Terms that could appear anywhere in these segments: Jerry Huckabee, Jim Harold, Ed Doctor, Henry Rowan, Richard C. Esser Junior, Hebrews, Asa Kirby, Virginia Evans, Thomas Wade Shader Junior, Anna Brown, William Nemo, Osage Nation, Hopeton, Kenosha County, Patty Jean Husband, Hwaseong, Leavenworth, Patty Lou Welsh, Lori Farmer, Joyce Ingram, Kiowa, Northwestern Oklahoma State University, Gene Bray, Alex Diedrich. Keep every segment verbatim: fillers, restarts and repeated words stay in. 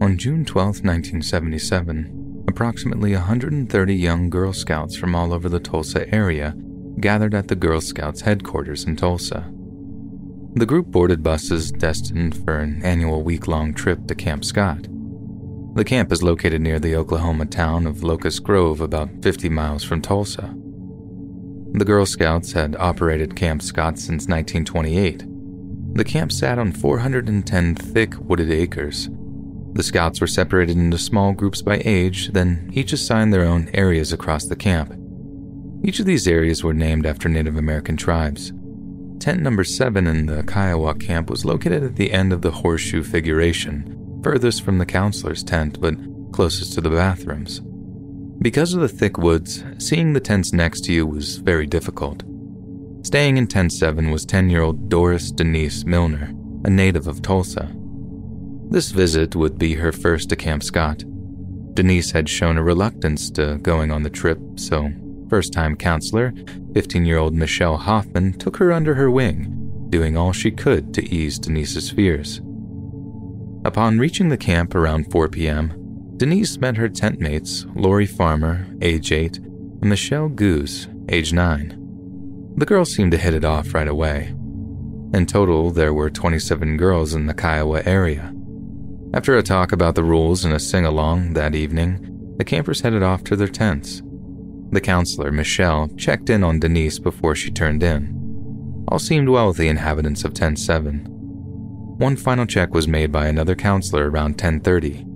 On June twelfth, nineteen seventy-seven, approximately one hundred thirty young Girl Scouts from all over the Tulsa area gathered at the Girl Scouts headquarters in Tulsa. The group boarded buses destined for an annual week-long trip to Camp Scott. The camp is located near the Oklahoma town of Locust Grove, about fifty miles from Tulsa. The Girl Scouts had operated Camp Scott since nineteen twenty-eight. The camp sat on four hundred ten thick wooded acres. The Scouts were separated into small groups by age, then each assigned their own areas across the camp. Each of these areas were named after Native American tribes. Tent number seven in the Kiowa camp was located at the end of the horseshoe figuration, furthest from the counselor's tent, but closest to the bathrooms. Because of the thick woods, seeing the tents next to you was very difficult. Staying in tent seven was ten-year-old Doris Denise Milner, a native of Tulsa. This visit would be her first to Camp Scott. Denise had shown a reluctance to going on the trip, so first-time counselor, fifteen-year-old Michelle Hoffman, took her under her wing, doing all she could to ease Denise's fears. Upon reaching the camp around four p.m., Denise met her tentmates, Lori Farmer, age eight, and Michelle Goose, age nine. The girls seemed to hit it off right away. In total, there were twenty-seven girls in the Kiowa area. After a talk about the rules and a sing-along that evening, the campers headed off to their tents. The counselor, Michelle, checked in on Denise before she turned in. All seemed well with the inhabitants of Tent seven. One final check was made by another counselor around ten thirty.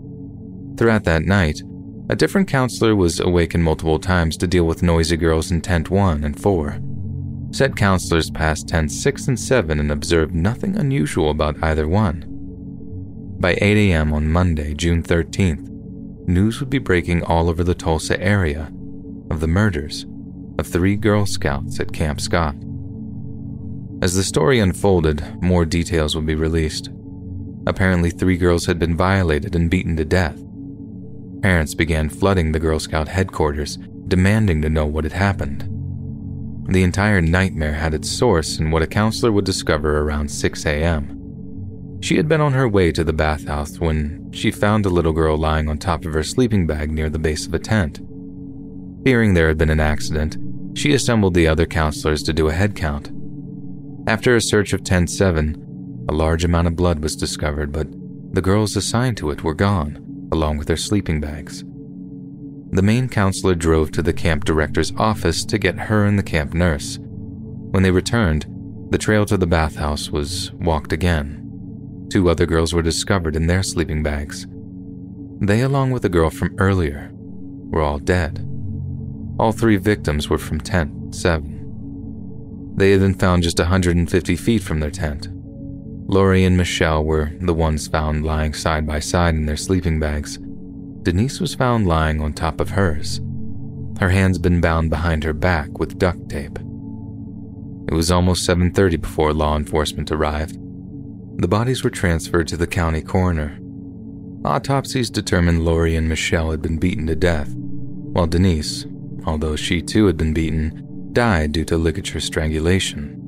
Throughout that night, a different counselor was awakened multiple times to deal with noisy girls in Tent one and four. Said counselors passed Tent six and seven and observed nothing unusual about either one. By eight a.m. on Monday, June thirteenth, news would be breaking all over the Tulsa area of the murders of three Girl Scouts at Camp Scott. As the story unfolded, more details would be released. Apparently, three girls had been violated and beaten to death. Parents began flooding the Girl Scout headquarters, demanding to know what had happened. The entire nightmare had its source in what a counselor would discover around six a.m. She had been on her way to the bathhouse when she found a little girl lying on top of her sleeping bag near the base of a tent. Fearing there had been an accident, she assembled the other counselors to do a head count. After a search of Tent seven, a large amount of blood was discovered, but the girls assigned to it were gone, along with their sleeping bags. The main counselor drove to the camp director's office to get her and the camp nurse. When they returned, the trail to the bathhouse was walked again. Two other girls were discovered in their sleeping bags. They, along with a girl from earlier, were all dead. All three victims were from Tent seven. They had been found just one hundred fifty feet from their tent. Lori and Michelle were the ones found lying side by side in their sleeping bags. Denise was found lying on top of hers. Her hands had been bound behind her back with duct tape. It was almost seven thirty before law enforcement arrived. The bodies were transferred to the county coroner. Autopsies determined Lori and Michelle had been beaten to death, while Denise, although she too had been beaten, died due to ligature strangulation.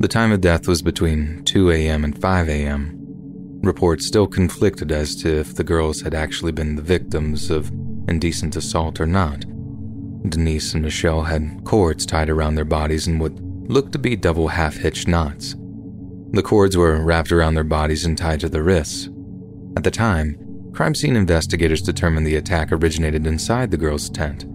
The time of death was between two a.m. and five a.m. Reports still conflicted as to if the girls had actually been the victims of indecent assault or not. Denise and Michelle had cords tied around their bodies in what looked to be double half-hitch knots. The cords were wrapped around their bodies and tied to their wrists. At the time, Crime scene investigators determined the attack originated inside the girl's tent.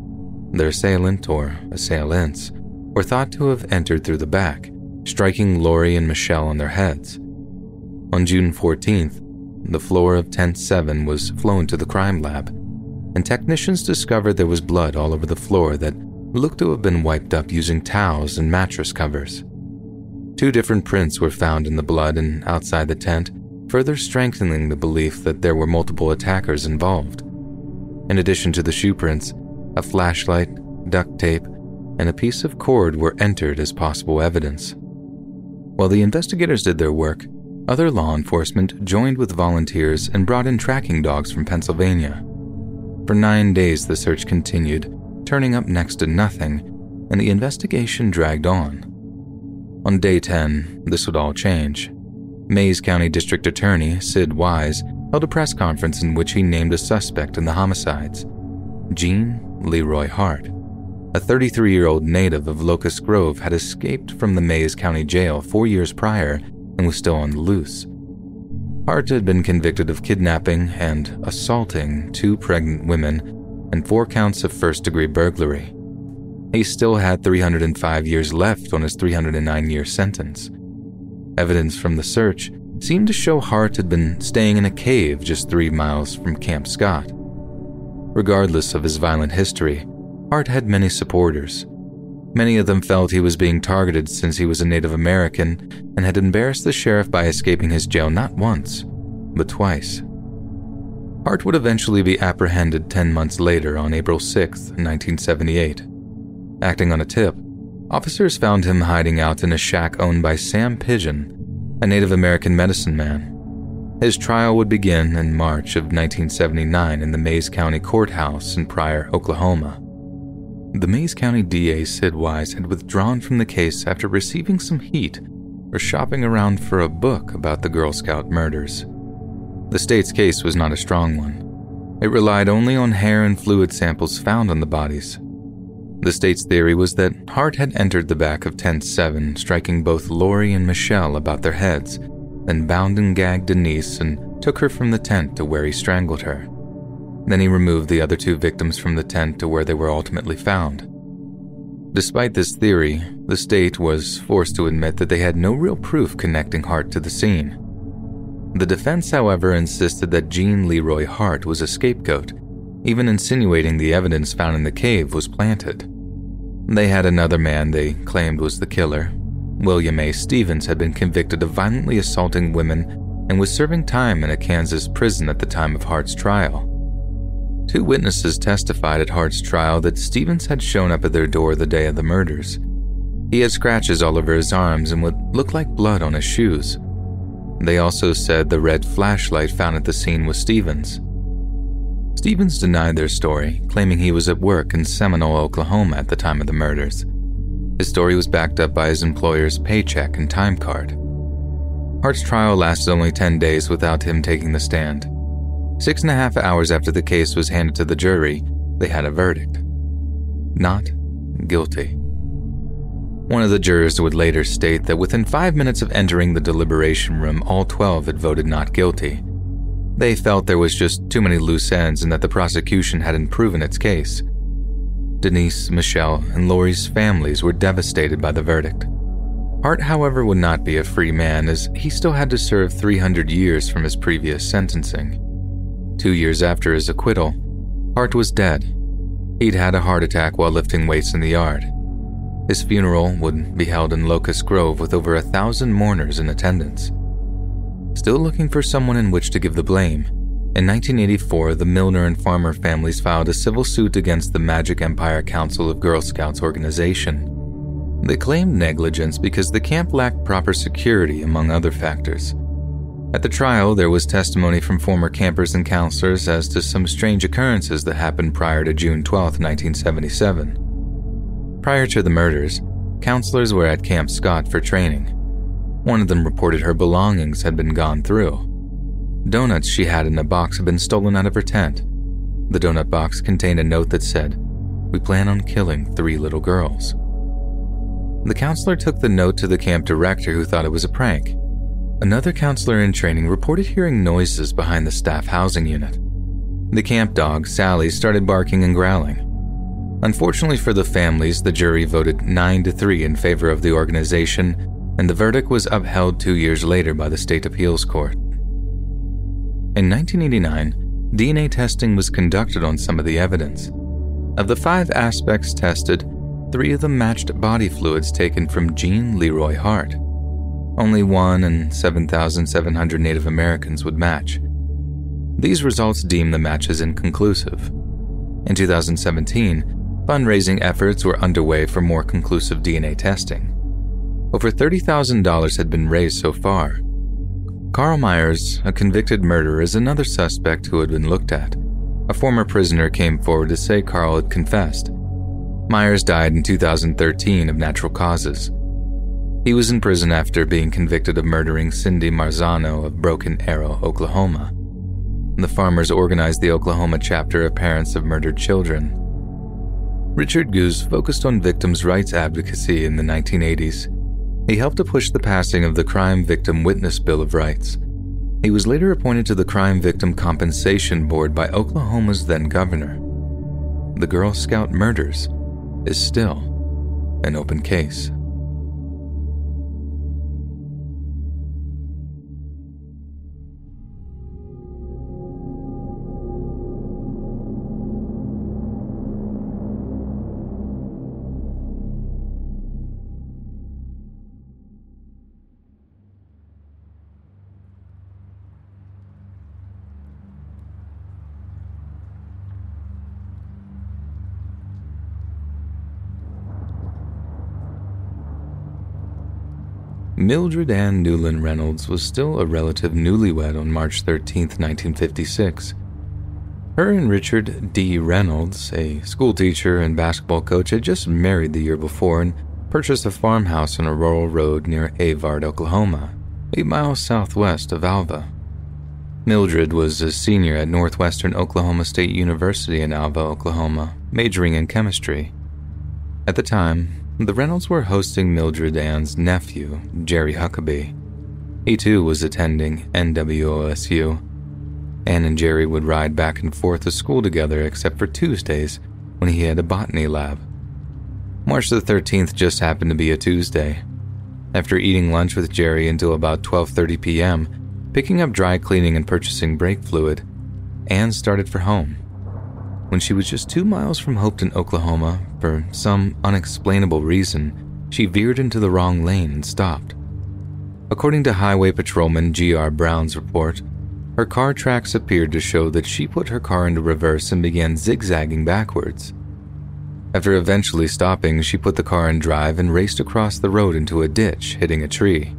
Their assailant, or assailants, were thought to have entered through the back, striking Lori and Michelle on their heads. On June fourteenth, the floor of Tent seven was flown to the crime lab, and technicians discovered there was blood all over the floor that looked to have been wiped up using towels and mattress covers. Two different prints were found in the blood and outside the tent, further strengthening the belief that there were multiple attackers involved. In addition to the shoe prints, a flashlight, duct tape, and a piece of cord were entered as possible evidence. While the investigators did their work, other law enforcement joined with volunteers and brought in tracking dogs from Pennsylvania. For nine days the search continued, turning up next to nothing, and the investigation dragged on. On day ten, this would all change. Mayes County District Attorney Sid Wise held a press conference in which he named a suspect in the homicides, Gene Leroy Hart. A thirty-three-year-old native of Locust Grove had escaped from the Mayes County Jail four years prior and was still on the loose. Hart had been convicted of kidnapping and assaulting two pregnant women and four counts of first-degree burglary. He still had three hundred five years left on his three hundred nine year sentence. Evidence from the search seemed to show Hart had been staying in a cave just three miles from Camp Scott. Regardless of his violent history, Hart had many supporters. Many of them felt he was being targeted since he was a Native American and had embarrassed the sheriff by escaping his jail not once, but twice. Hart would eventually be apprehended ten months later on April sixth, nineteen seventy-eight. Acting on a tip, officers found him hiding out in a shack owned by Sam Pigeon, a Native American medicine man. His trial would begin in March of nineteen seventy-nine in the Mayes County Courthouse in Pryor, Oklahoma. The Mayes County D A Sid Wise had withdrawn from the case after receiving some heat for shopping around for a book about the Girl Scout murders. The state's case was not a strong one. It relied only on hair and fluid samples found on the bodies. The state's theory was that Hart had entered the back of Tent seven, striking both Lori and Michelle about their heads, then bound and gagged Denise and took her from the tent to where he strangled her. Then he removed the other two victims from the tent to where they were ultimately found. Despite this theory, the state was forced to admit that they had no real proof connecting Hart to the scene. The defense, however, insisted that Gene Leroy Hart was a scapegoat, even insinuating the evidence found in the cave was planted. They had another man they claimed was the killer. William A. Stevens had been convicted of violently assaulting women and was serving time in a Kansas prison at the time of Hart's trial. Two witnesses testified at Hart's trial that Stevens had shown up at their door the day of the murders. He had scratches all over his arms and what looked like blood on his shoes. They also said the red flashlight found at the scene was Stevens'. Stevens denied their story, claiming he was at work in Seminole, Oklahoma at the time of the murders. His story was backed up by his employer's paycheck and time card. Hart's trial lasted only ten days without him taking the stand. Six and a half hours after the case was handed to the jury, they had a verdict. Not guilty. One of the jurors would later state that within five minutes of entering the deliberation room, all twelve had voted not guilty. They felt there was just too many loose ends and that the prosecution hadn't proven its case. Denise, Michelle, and Lori's families were devastated by the verdict. Hart, however, would not be a free man as he still had to serve three hundred years from his previous sentencing. Two years after his acquittal, Hart was dead. He'd had a heart attack while lifting weights in the yard. His funeral would be held in Locust Grove with over a thousand mourners in attendance. Still looking for someone in which to give the blame, in nineteen eighty-four the Milner and Farmer families filed a civil suit against the Magic Empire Council of Girl Scouts organization. They claimed negligence because the camp lacked proper security, among other factors. At the trial, there was testimony from former campers and counselors as to some strange occurrences that happened prior to June twelfth, nineteen seventy-seven. Prior to the murders, counselors were at Camp Scott for training. One of them reported her belongings had been gone through. Donuts she had in a box had been stolen out of her tent. The donut box contained a note that said, "We plan on killing three little girls." The counselor took the note to the camp director, who thought it was a prank. Another counselor in training reported hearing noises behind the staff housing unit. The camp dog, Sally, started barking and growling. Unfortunately for the families, the jury voted nine to three in favor of the organization, and the verdict was upheld two years later by the state appeals court. In nineteen eighty-nine, D N A testing was conducted on some of the evidence. Of the five aspects tested, three of them matched body fluids taken from Gene Leroy Hart. Only one in seven thousand seven hundred Native Americans would match. These results deem the matches inconclusive. In two thousand seventeen, fundraising efforts were underway for more conclusive D N A testing. Over thirty thousand dollars had been raised so far. Carl Myers, a convicted murderer, is another suspect who had been looked at. A former prisoner came forward to say Carl had confessed. Myers died in two thousand thirteen of natural causes. He was in prison after being convicted of murdering Cindy Marzano of Broken Arrow, Oklahoma. The farmers organized the Oklahoma chapter of Parents of Murdered Children. Richard Goose focused on victims' rights advocacy in the nineteen eighties. He helped to push the passing of the Crime Victim Witness Bill of Rights. He was later appointed to the Crime Victim Compensation Board by Oklahoma's then-governor. The Girl Scout murders is still an open case. Mildred Ann Newland Reynolds was still a relative newlywed on March thirteenth, nineteen fifty-six. Her and Richard D. Reynolds, a schoolteacher and basketball coach, had just married the year before and purchased a farmhouse on a rural road near Avard, Oklahoma, eight miles southwest of Alva. Mildred was a senior at Northwestern Oklahoma State University in Alva, Oklahoma, majoring in chemistry. At the time, the Reynolds were hosting Mildred Ann's nephew, Jerry Huckabee. He too was attending N W O S U. Ann and Jerry would ride back and forth to school together except for Tuesdays when he had a botany lab. March the thirteenth just happened to be a Tuesday. After eating lunch with Jerry until about twelve thirty p.m., picking up dry cleaning and purchasing brake fluid, Ann started for home. When she was just two miles from Hopeton, Oklahoma, for some unexplainable reason, she veered into the wrong lane and stopped. According to Highway Patrolman G R Brown's report, her car tracks appeared to show that she put her car into reverse and began zigzagging backwards. After eventually stopping, she put the car in drive and raced across the road into a ditch, hitting a tree.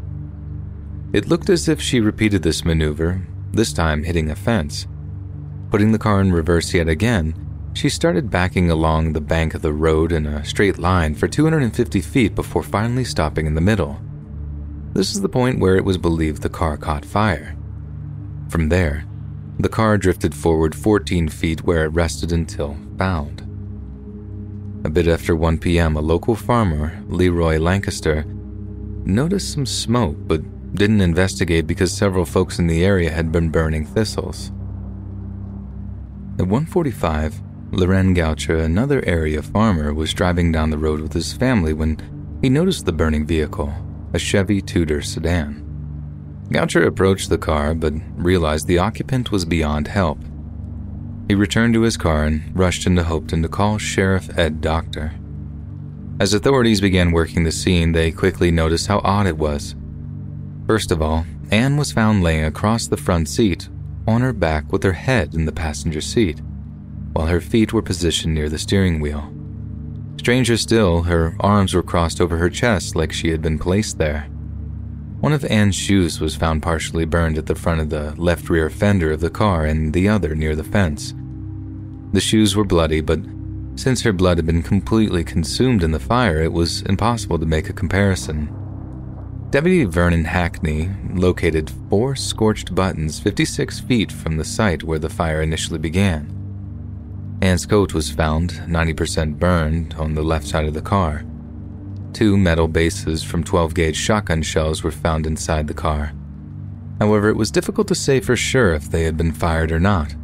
It looked as if she repeated this maneuver, this time hitting a fence. Putting the car in reverse yet again, she started backing along the bank of the road in a straight line for two hundred fifty feet before finally stopping in the middle. This is the point where it was believed the car caught fire. From there, the car drifted forward fourteen feet where it rested until found. A bit after one p.m., a local farmer, Leroy Lancaster, noticed some smoke but didn't investigate because several folks in the area had been burning thistles. At one forty-five, Loren Goucher, another area farmer, was driving down the road with his family when he noticed the burning vehicle, a Chevy Tudor sedan. Goucher approached the car but realized the occupant was beyond help. He returned to his car and rushed into Hopeton to call Sheriff Ed Doctor. As authorities began working the scene, they quickly noticed how odd it was. First of all, Ann was found laying across the front seat, on her back with her head in the passenger seat, while her feet were positioned near the steering wheel. Stranger still, her arms were crossed over her chest like she had been placed there. One of Ann's shoes was found partially burned at the front of the left rear fender of the car and the other near the fence. The shoes were bloody, but since her blood had been completely consumed in the fire, it was impossible to make a comparison. Deputy Vernon Hackney located four scorched buttons fifty-six feet from the site where the fire initially began. Ann's coat was found, ninety percent burned, on the left side of the car. Two metal bases from twelve gauge shotgun shells were found inside the car. However, it was difficult to say for sure if they had been fired or not.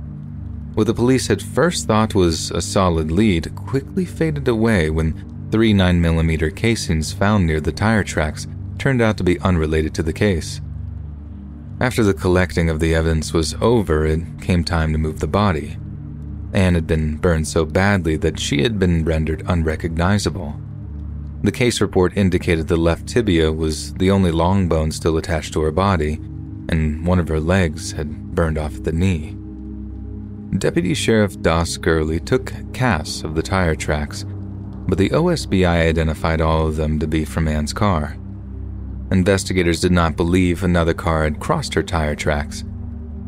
what the police had first thought was a solid lead quickly faded away when three nine millimeter casings found near the tire tracks turned out to be unrelated to the case. After the collecting of the evidence was over, it came time to move the body. Anne had been burned so badly that she had been rendered unrecognizable. The case report indicated the left tibia was the only long bone still attached to her body, and one of her legs had burned off at the knee. Deputy Sheriff Doss Gurley took casts of the tire tracks, but the O S B I identified all of them to be from Anne's car. Investigators did not believe another car had crossed her tire tracks.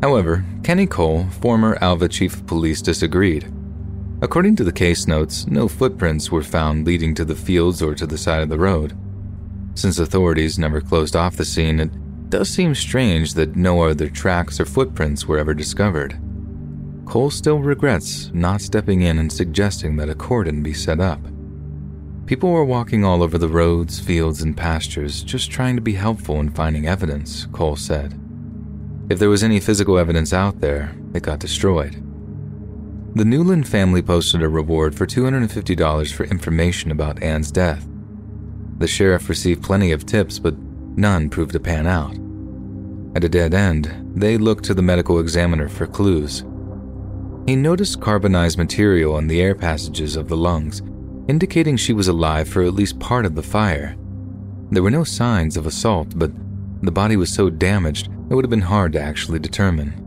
However, Kenny Cole, former Alva Chief of Police, disagreed. According to the case notes, no footprints were found leading to the fields or to the side of the road. Since authorities never closed off the scene, it does seem strange that no other tracks or footprints were ever discovered. Cole still regrets not stepping in and suggesting that a cordon be set up. People were walking all over the roads, fields, and pastures, just trying to be helpful in finding evidence, Cole said. If there was any physical evidence out there, it got destroyed. The Newland family posted a reward for two hundred fifty dollars for information about Anne's death. The sheriff received plenty of tips, but none proved to pan out. At a dead end, they looked to the medical examiner for clues. He noticed carbonized material in the air passages of the lungs, indicating she was alive for at least part of the fire. There were no signs of assault, but the body was so damaged it would have been hard to actually determine.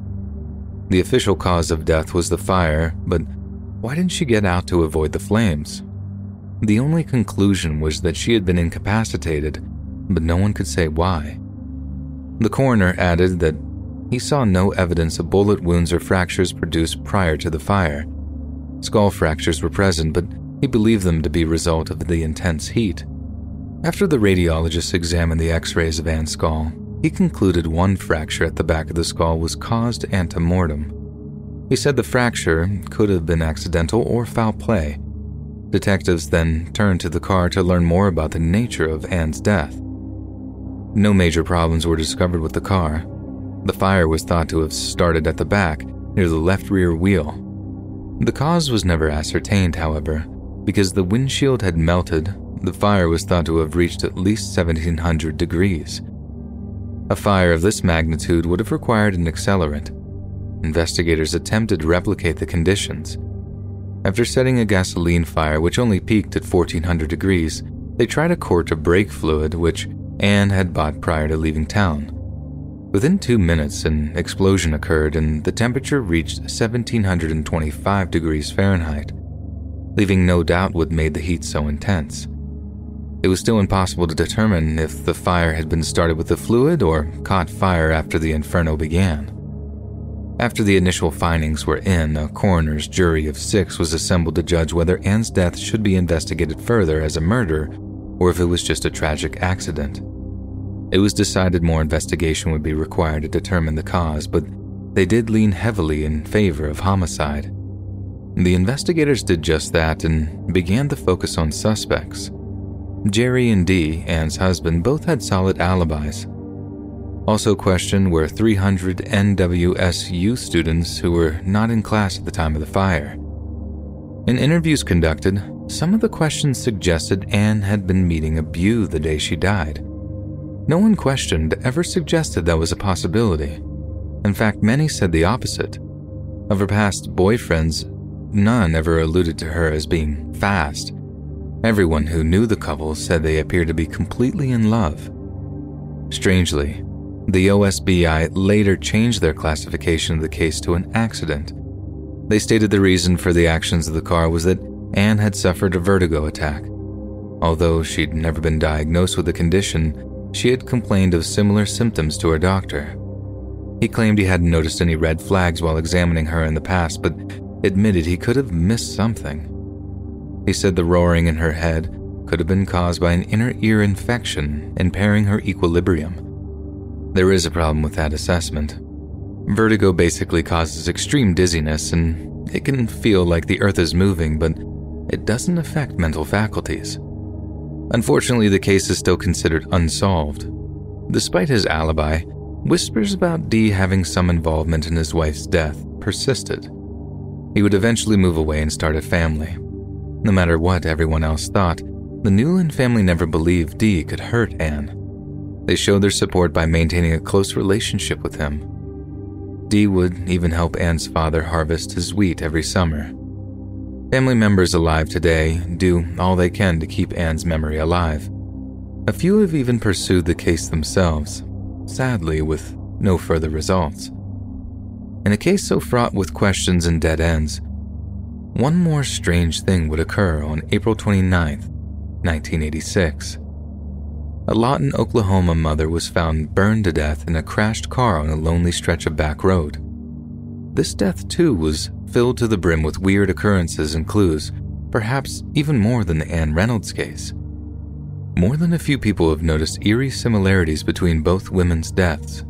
The official cause of death was the fire, but why didn't she get out to avoid the flames? The only conclusion was that she had been incapacitated, but no one could say why. The coroner added that he saw no evidence of bullet wounds or fractures produced prior to the fire. Skull fractures were present, but he believed them to be a result of the intense heat. After the radiologist examined the x-rays of Anne's skull, he concluded one fracture at the back of the skull was caused ante-mortem. He said the fracture could have been accidental or foul play. Detectives then turned to the car to learn more about the nature of Anne's death. No major problems were discovered with the car. The fire was thought to have started at the back, near the left rear wheel. The cause was never ascertained, however, because the windshield had melted. The fire was thought to have reached at least seventeen hundred degrees. A fire of this magnitude would have required an accelerant. Investigators attempted to replicate the conditions. After setting a gasoline fire which only peaked at fourteen hundred degrees, they tried a quart of brake fluid which Anne had bought prior to leaving town. Within two minutes, an explosion occurred and the temperature reached one thousand seven hundred twenty-five degrees Fahrenheit, leaving no doubt what made the heat so intense. It was still impossible to determine if the fire had been started with the fluid or caught fire after the inferno began. After the initial findings were in, a coroner's jury of six was assembled to judge whether Anne's death should be investigated further as a murder or if it was just a tragic accident. It was decided more investigation would be required to determine the cause, but they did lean heavily in favor of homicide. The investigators did just that and began to focus on suspects. Jerry and Dee, Anne's husband, both had solid alibis. Also questioned were three hundred N W S U students who were not in class at the time of the fire. In interviews conducted, some of the questions suggested Anne had been meeting a beau the day she died. No one questioned ever suggested that was a possibility. In fact, many said the opposite. Of her past boyfriends, none ever alluded to her as being fast. Everyone who knew the couple said they appeared to be completely in love. Strangely, the O S B I later changed their classification of the case to an accident. They stated the reason for the actions of the car was that Anne had suffered a vertigo attack. Although she'd never been diagnosed with the condition, she had complained of similar symptoms to her doctor. He claimed he hadn't noticed any red flags while examining her in the past, but admitted he could have missed something. He said the roaring in her head could have been caused by an inner ear infection impairing her equilibrium. There is a problem with that assessment. Vertigo basically causes extreme dizziness, and it can feel like the earth is moving, but it doesn't affect mental faculties. Unfortunately, the case is still considered unsolved. Despite his alibi, whispers about Dee having some involvement in his wife's death persisted. He would eventually move away and start a family. No matter what everyone else thought, the Newland family never believed Dee could hurt Ann. They showed their support by maintaining a close relationship with him. Dee would even help Ann's father harvest his wheat every summer. Family members alive today do all they can to keep Ann's memory alive. A few have even pursued the case themselves, sadly with no further results. In a case so fraught with questions and dead ends, one more strange thing would occur on April twenty-ninth, nineteen eighty-six. A Lawton, Oklahoma mother was found burned to death in a crashed car on a lonely stretch of back road. This death, too, was filled to the brim with weird occurrences and clues, perhaps even more than the Ann Reynolds case. More than a few people have noticed eerie similarities between both women's deaths.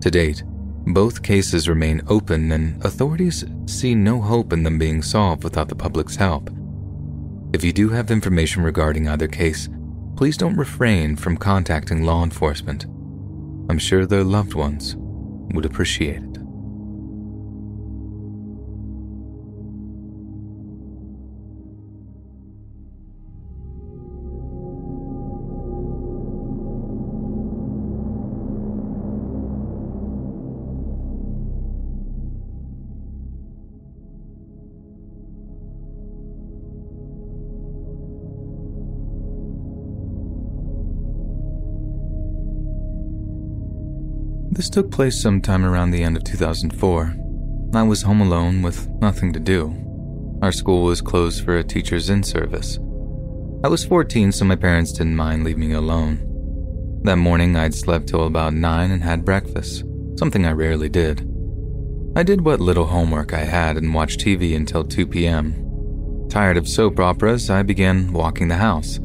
To date, both cases remain open and authorities see no hope in them being solved without the public's help. If you do have information regarding either case, please don't refrain from contacting law enforcement. I'm sure their loved ones would appreciate it. This took place sometime around the end of two thousand four. I was home alone with nothing to do. Our school was closed for a teacher's in-service. I was fourteen, so my parents didn't mind leaving me alone. That morning, I'd slept till about nine and had breakfast, something I rarely did. I did what little homework I had and watched T V until two p.m. Tired of soap operas, I began walking the house.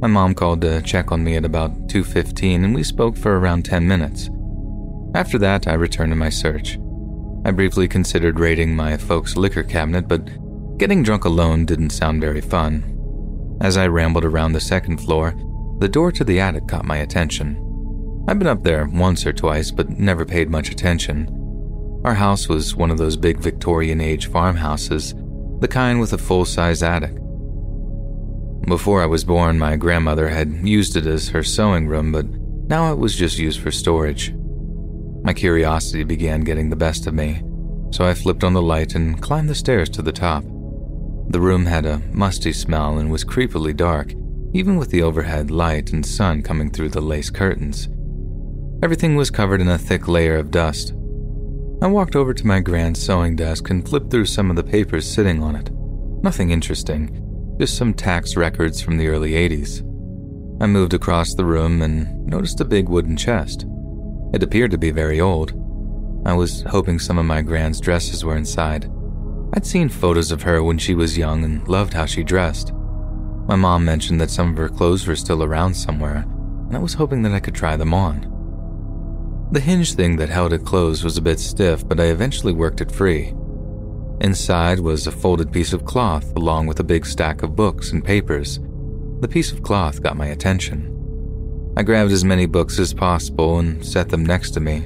My mom called to check on me at about two fifteen, and we spoke for around ten minutes. After that, I returned to my search. I briefly considered raiding my folks' liquor cabinet, but getting drunk alone didn't sound very fun. As I rambled around the second floor, the door to the attic caught my attention. I'd been up there once or twice, but never paid much attention. Our house was one of those big Victorian-age farmhouses, the kind with a full-size attic. Before I was born, my grandmother had used it as her sewing room, but now it was just used for storage. My curiosity began getting the best of me, so I flipped on the light and climbed the stairs to the top. The room had a musty smell and was creepily dark, even with the overhead light and sun coming through the lace curtains. Everything was covered in a thick layer of dust. I walked over to my grand sewing desk and flipped through some of the papers sitting on it. Nothing interesting, just some tax records from the early eighties. I moved across the room and noticed a big wooden chest. It appeared to be very old. I was hoping some of my grand's dresses were inside. I'd seen photos of her when she was young and loved how she dressed. My mom mentioned that some of her clothes were still around somewhere, and I was hoping that I could try them on. The hinge thing that held it closed was a bit stiff, but I eventually worked it free. Inside was a folded piece of cloth along with a big stack of books and papers. The piece of cloth got my attention. I grabbed as many books as possible and set them next to me.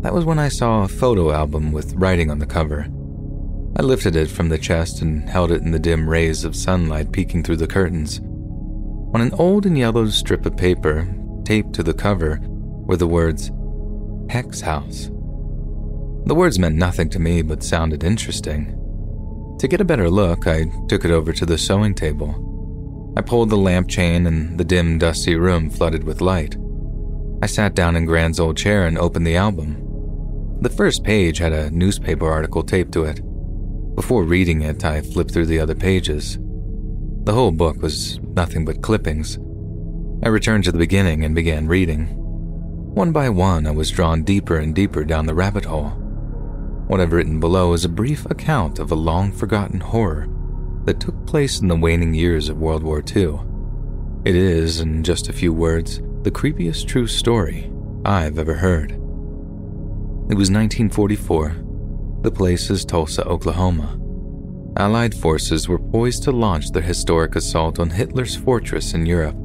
That was when I saw a photo album with writing on the cover. I lifted it from the chest and held it in the dim rays of sunlight peeking through the curtains. On an old and yellowed strip of paper, taped to the cover, were the words, Hex House. The words meant nothing to me but sounded interesting. To get a better look, I took it over to the sewing table. I pulled the lamp chain and the dim, dusty room flooded with light. I sat down in Grand's old chair and opened the album. The first page had a newspaper article taped to it. Before reading it, I flipped through the other pages. The whole book was nothing but clippings. I returned to the beginning and began reading. One by one, I was drawn deeper and deeper down the rabbit hole. What I've written below is a brief account of a long-forgotten horror that took place in the waning years of World War Two. It is, in just a few words, the creepiest true story I've ever heard. It was nineteen forty-four. The place is Tulsa, Oklahoma. Allied forces were poised to launch their historic assault on Hitler's fortress in Europe,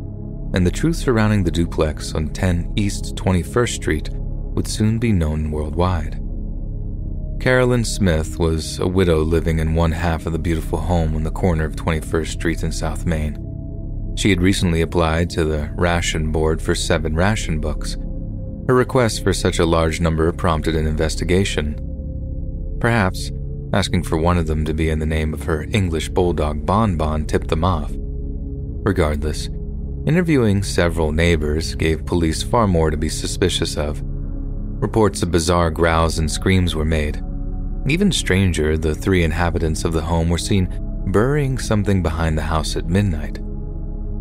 and the truth surrounding the duplex on ten East twenty-first Street would soon be known worldwide. Carolyn Smith was a widow living in one half of the beautiful home on the corner of twenty-first Street in South Main. She had recently applied to the ration board for seven ration books. Her request for such a large number prompted an investigation. Perhaps asking for one of them to be in the name of her English bulldog Bon Bon tipped them off. Regardless, interviewing several neighbors gave police far more to be suspicious of. Reports of bizarre growls and screams were made. Even stranger, the three inhabitants of the home were seen burying something behind the house at midnight.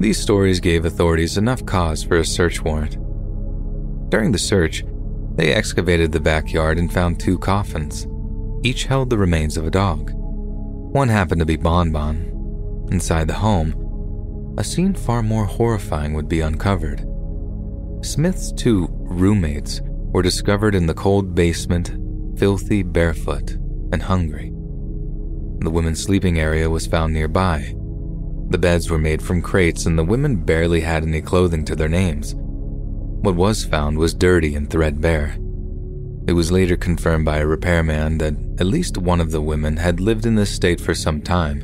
These stories gave authorities enough cause for a search warrant. During the search, they excavated the backyard and found two coffins. Each held the remains of a dog. One happened to be Bon Bon. Inside the home, a scene far more horrifying would be uncovered. Smith's two roommates were discovered in the cold basement, filthy, barefoot, and hungry. The women's sleeping area was found nearby. The beds were made from crates, and the women barely had any clothing to their names. What was found was dirty and threadbare. It was later confirmed by a repairman that at least one of the women had lived in this state for some time.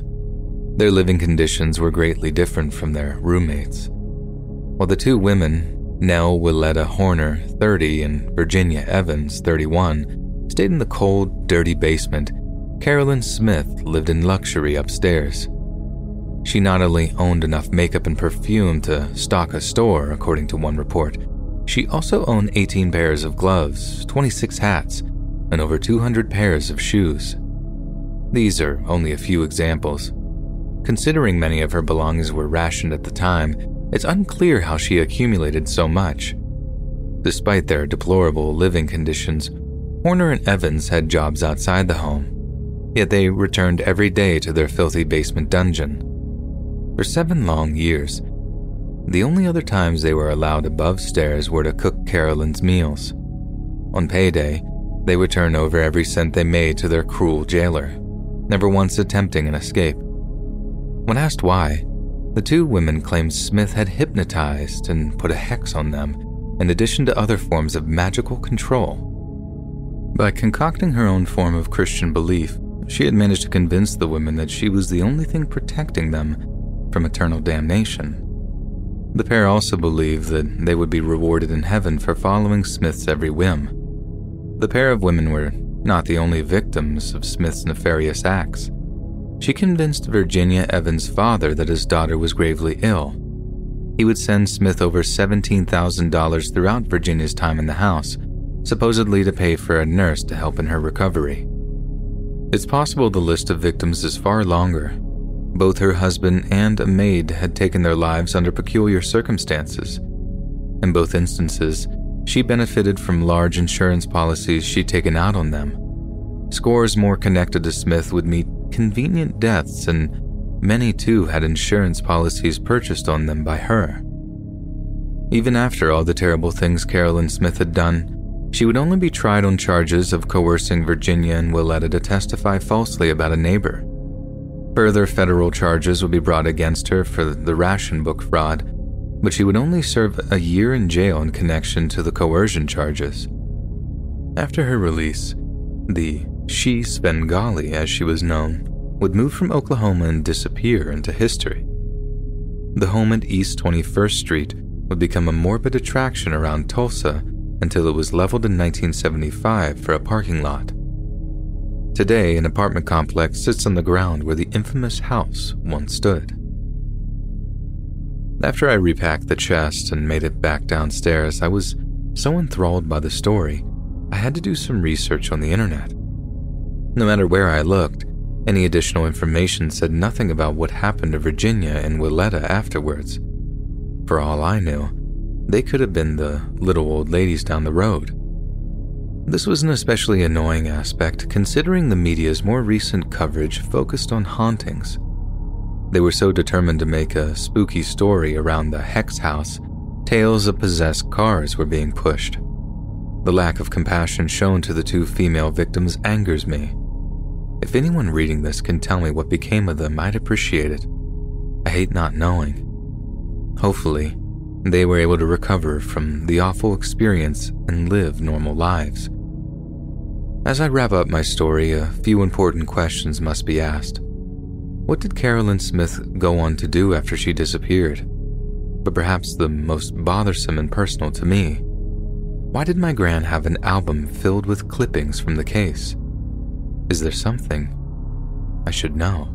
Their living conditions were greatly different from their roommates. While the two women, Nell Willetta Horner, thirty, and Virginia Evans, thirty-one, stayed in the cold, dirty basement, Carolyn Smith lived in luxury upstairs. She not only owned enough makeup and perfume to stock a store, according to one report, she also owned eighteen pairs of gloves, twenty-six hats, and over two hundred pairs of shoes. These are only a few examples. Considering many of her belongings were rationed at the time, it's unclear how she accumulated so much. Despite their deplorable living conditions, Horner and Evans had jobs outside the home, yet they returned every day to their filthy basement dungeon. For seven long years, the only other times they were allowed above stairs were to cook Carolyn's meals. On payday, they would turn over every cent they made to their cruel jailer, never once attempting an escape. When asked why, the two women claimed Smith had hypnotized and put a hex on them, in addition to other forms of magical control. By concocting her own form of Christian belief, she had managed to convince the women that she was the only thing protecting them from eternal damnation. The pair also believed that they would be rewarded in heaven for following Smith's every whim. The pair of women were not the only victims of Smith's nefarious acts. She convinced Virginia Evans' father that his daughter was gravely ill. He would send Smith over seventeen thousand dollars throughout Virginia's time in the house, supposedly to pay for a nurse to help in her recovery. It's possible the list of victims is far longer. Both her husband and a maid had taken their lives under peculiar circumstances. In both instances, she benefited from large insurance policies she'd taken out on them. Scores more connected to Smith would meet convenient deaths, and many too had insurance policies purchased on them by her. Even after all the terrible things Carolyn Smith had done, she would only be tried on charges of coercing Virginia and Willetta to testify falsely about a neighbor. Further federal charges would be brought against her for the ration book fraud, but she would only serve a year in jail in connection to the coercion charges. After her release, the She Svengali, as she was known, would move from Oklahoma and disappear into history. The home at East twenty-first Street would become a morbid attraction around Tulsa until it was leveled in nineteen seventy-five for a parking lot. Today, an apartment complex sits on the ground where the infamous house once stood. After I repacked the chest and made it back downstairs, I was so enthralled by the story, I had to do some research on the internet. No matter where I looked, any additional information said nothing about what happened to Virginia and Willetta afterwards. For all I knew, they could have been the little old ladies down the road. This was an especially annoying aspect considering the media's more recent coverage focused on hauntings. They were so determined to make a spooky story around the Hex House, tales of possessed cars were being pushed. The lack of compassion shown to the two female victims angers me. If anyone reading this can tell me what became of them, I'd appreciate it. I hate not knowing. Hopefully, they were able to recover from the awful experience and live normal lives. As I wrap up my story, a few important questions must be asked. What did Carolyn Smith go on to do after she disappeared? But perhaps the most bothersome and personal to me, why did my gran have an album filled with clippings from the case? Is there something I should know?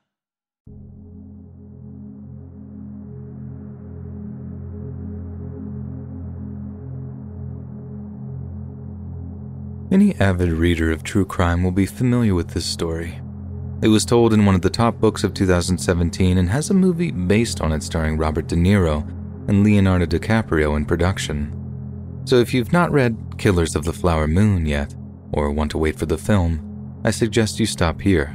Any avid reader of true crime will be familiar with this story. It was told in one of the top books of two thousand seventeen and has a movie based on it starring Robert De Niro and Leonardo DiCaprio in production. So if you've not read Killers of the Flower Moon yet, or want to wait for the film, I suggest you stop here.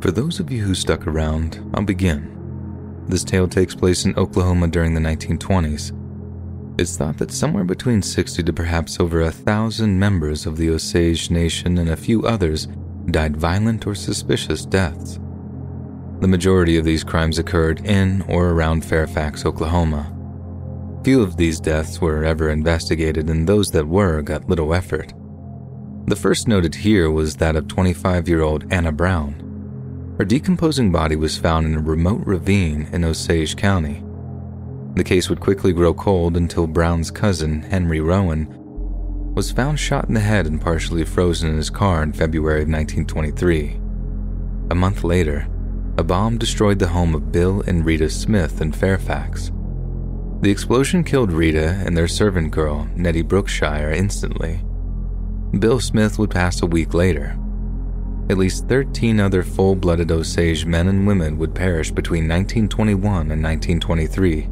For those of you who stuck around, I'll begin. This tale takes place in Oklahoma during the nineteen twenties. It's thought that somewhere between sixty to perhaps over a thousand members of the Osage Nation and a few others died violent or suspicious deaths. The majority of these crimes occurred in or around Fairfax, Oklahoma. Few of these deaths were ever investigated, and those that were got little effort. The first noted here was that of twenty-five-year-old Anna Brown. Her decomposing body was found in a remote ravine in Osage County. The case would quickly grow cold until Brown's cousin, Henry Rowan, was found shot in the head and partially frozen in his car in February of nineteen twenty-three. A month later, a bomb destroyed the home of Bill and Rita Smith in Fairfax. The explosion killed Rita and their servant girl, Nettie Brookshire, instantly. Bill Smith would pass a week later. At least thirteen other full-blooded Osage men and women would perish between nineteen twenty-one and nineteen twenty-three.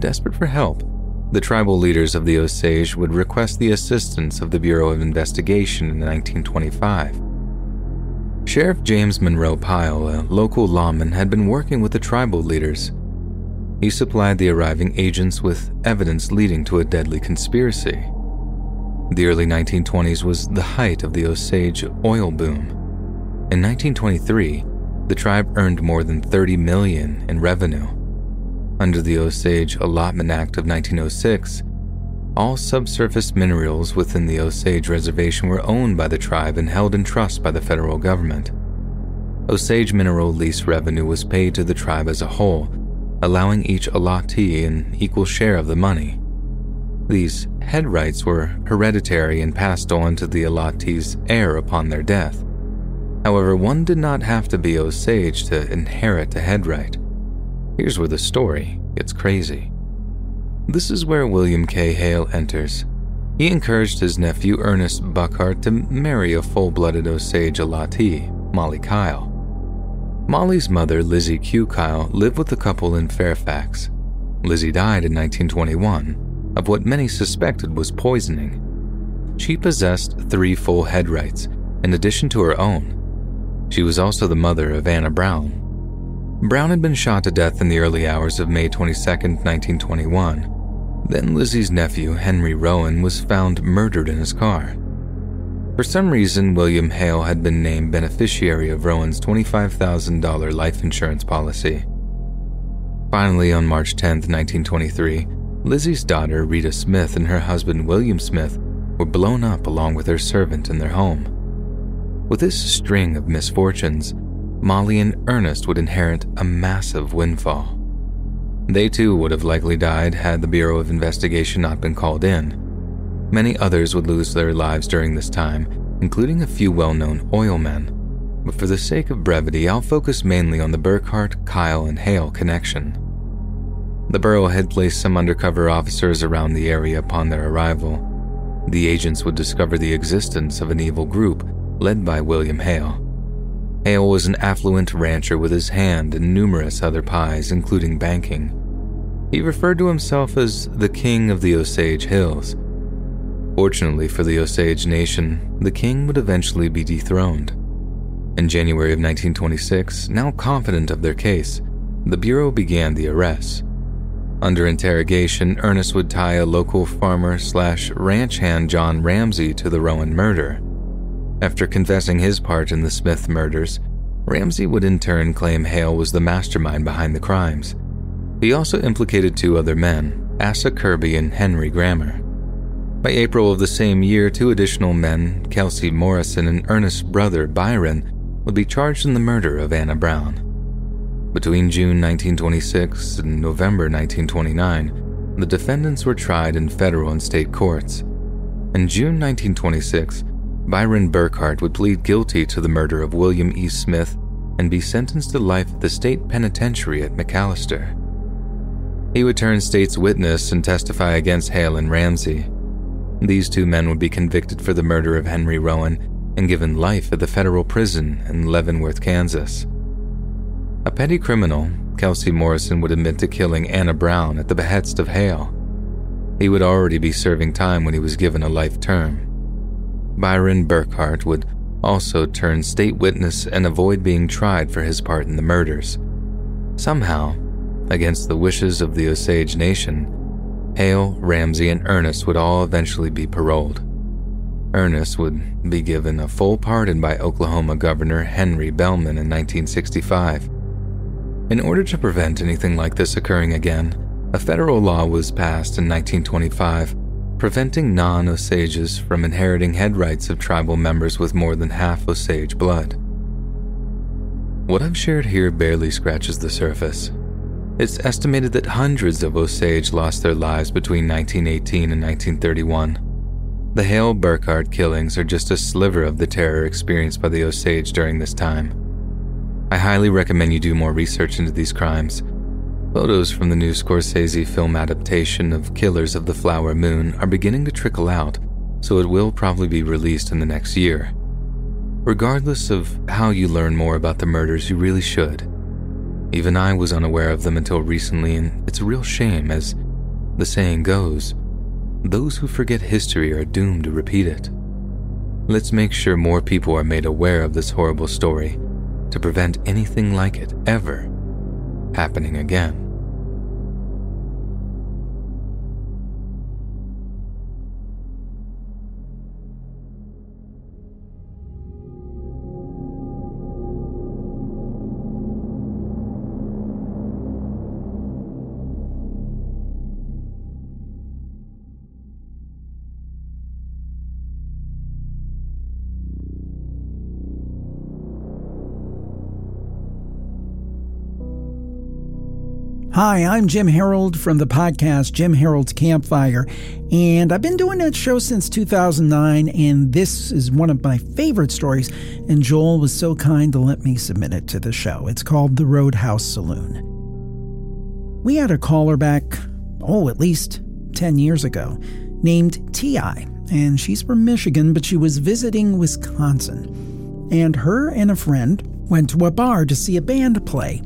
Desperate for help, the tribal leaders of the Osage would request the assistance of the Bureau of Investigation in nineteen twenty-five. Sheriff James Monroe Pyle, a local lawman, had been working with the tribal leaders. He supplied the arriving agents with evidence leading to a deadly conspiracy. The early nineteen twenties was the height of the Osage oil boom. In nineteen twenty-three, the tribe earned more than thirty million dollars in revenue. Under the Osage Allotment Act of nineteen oh six, all subsurface minerals within the Osage Reservation were owned by the tribe and held in trust by the federal government. Osage mineral lease revenue was paid to the tribe as a whole, allowing each allottee an equal share of the money. These head rights were hereditary and passed on to the allottee's heir upon their death. However, one did not have to be Osage to inherit a head right. Here's where the story gets crazy. This is where William K. Hale enters. He encouraged his nephew Ernest Burkhart to marry a full-blooded Osage allottee, Molly Kyle. Molly's mother, Lizzie Q. Kyle, lived with the couple in Fairfax. Lizzie died in nineteen twenty-one of what many suspected was poisoning. She possessed three full head rights, in addition to her own. She was also the mother of Anna Brown. Brown had been shot to death in the early hours of May twenty-second, nineteen twenty-one. Then Lizzie's nephew, Henry Rowan, was found murdered in his car. For some reason, William Hale had been named beneficiary of Rowan's twenty-five thousand dollars life insurance policy. Finally, on March tenth, nineteen twenty-three, Lizzie's daughter, Rita Smith, and her husband, William Smith, were blown up along with their servant in their home. With this string of misfortunes, Molly and Ernest would inherit a massive windfall. They too would have likely died had the Bureau of Investigation not been called in. Many others would lose their lives during this time, including a few well-known oil men. But for the sake of brevity, I'll focus mainly on the Burkhart, Kyle, and Hale connection. The borough had placed some undercover officers around the area upon their arrival. the agents would discover the existence of an evil group led by William Hale. Hale was an affluent rancher with his hand in numerous other pies, including banking. He referred to himself as the King of the Osage Hills. Fortunately for the Osage Nation, the king would eventually be dethroned. In January of nineteen twenty-six, now confident of their case, the Bureau began the arrests. Under interrogation, Ernest would tie a local farmer-slash-ranch hand John Ramsey to the Rowan murder. After confessing his part in the Smith murders, Ramsey would in turn claim Hale was the mastermind behind the crimes. He also implicated two other men, Asa Kirby and Henry Grammer. By April of the same year, two additional men, Kelsey Morrison and Ernest's brother Byron, would be charged in the murder of Anna Brown. Between June nineteen twenty-six and November nineteen twenty-nine, the defendants were tried in federal and state courts. In June nineteen twenty-six, Byron Burkhart would plead guilty to the murder of William E. Smith and be sentenced to life at the state penitentiary at McAlester. He would turn state's witness and testify against Hale and Ramsey. These two men would be convicted for the murder of Henry Rowan and given life at the federal prison in Leavenworth, Kansas. A petty criminal, Kelsey Morrison would admit to killing Anna Brown at the behest of Hale. He would already be serving time when he was given a life term. Byron Burkhart would also turn state witness and avoid being tried for his part in the murders. Somehow, against the wishes of the Osage Nation, Hale, Ramsey, and Ernest would all eventually be paroled. Ernest would be given a full pardon by Oklahoma Governor Henry Bellman in nineteen sixty-five. In order to prevent anything like this occurring again, a federal law was passed in nineteen twenty-five, preventing non-Osages from inheriting head rights of tribal members with more than half Osage blood. What I've shared here barely scratches the surface. It's estimated that hundreds of Osage lost their lives between nineteen eighteen and nineteen thirty-one. The Hale-Burkhart killings are just a sliver of the terror experienced by the Osage during this time. I highly recommend you do more research into these crimes. Photos from the new Scorsese film adaptation of Killers of the Flower Moon are beginning to trickle out, so it will probably be released in the next year. Regardless of how you learn more about the murders, you really should. Even I was unaware of them until recently, and it's a real shame, as the saying goes, those who forget history are doomed to repeat it. Let's make sure more people are made aware of this horrible story, to prevent anything like it ever happening again. Hi, I'm Jim Harold from the podcast Jim Harold's Campfire, and I've been doing that show since two thousand nine, and this is one of my favorite stories, and Joel was so kind to let me submit it to the show. It's called The Roadhouse Saloon. We had a caller back, oh, at least ten years ago, named T I, and she's from Michigan, but she was visiting Wisconsin, and her and a friend went to a bar to see a band play.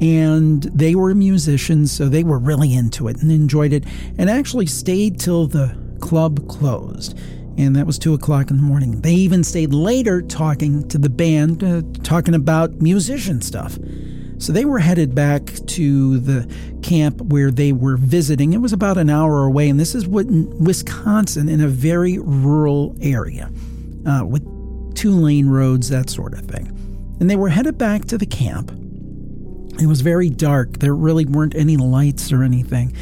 And they were musicians, so they were really into it and enjoyed it, and actually stayed till the club closed. And that was two o'clock in the morning. They even stayed later talking to the band, uh, talking about musician stuff. So they were headed back to the camp where they were visiting. It was about an hour away, and this is Wisconsin, in a very rural area, uh, with two-lane roads, that sort of thing. And they were headed back to the camp. It was very dark. There really weren't any lights or anything.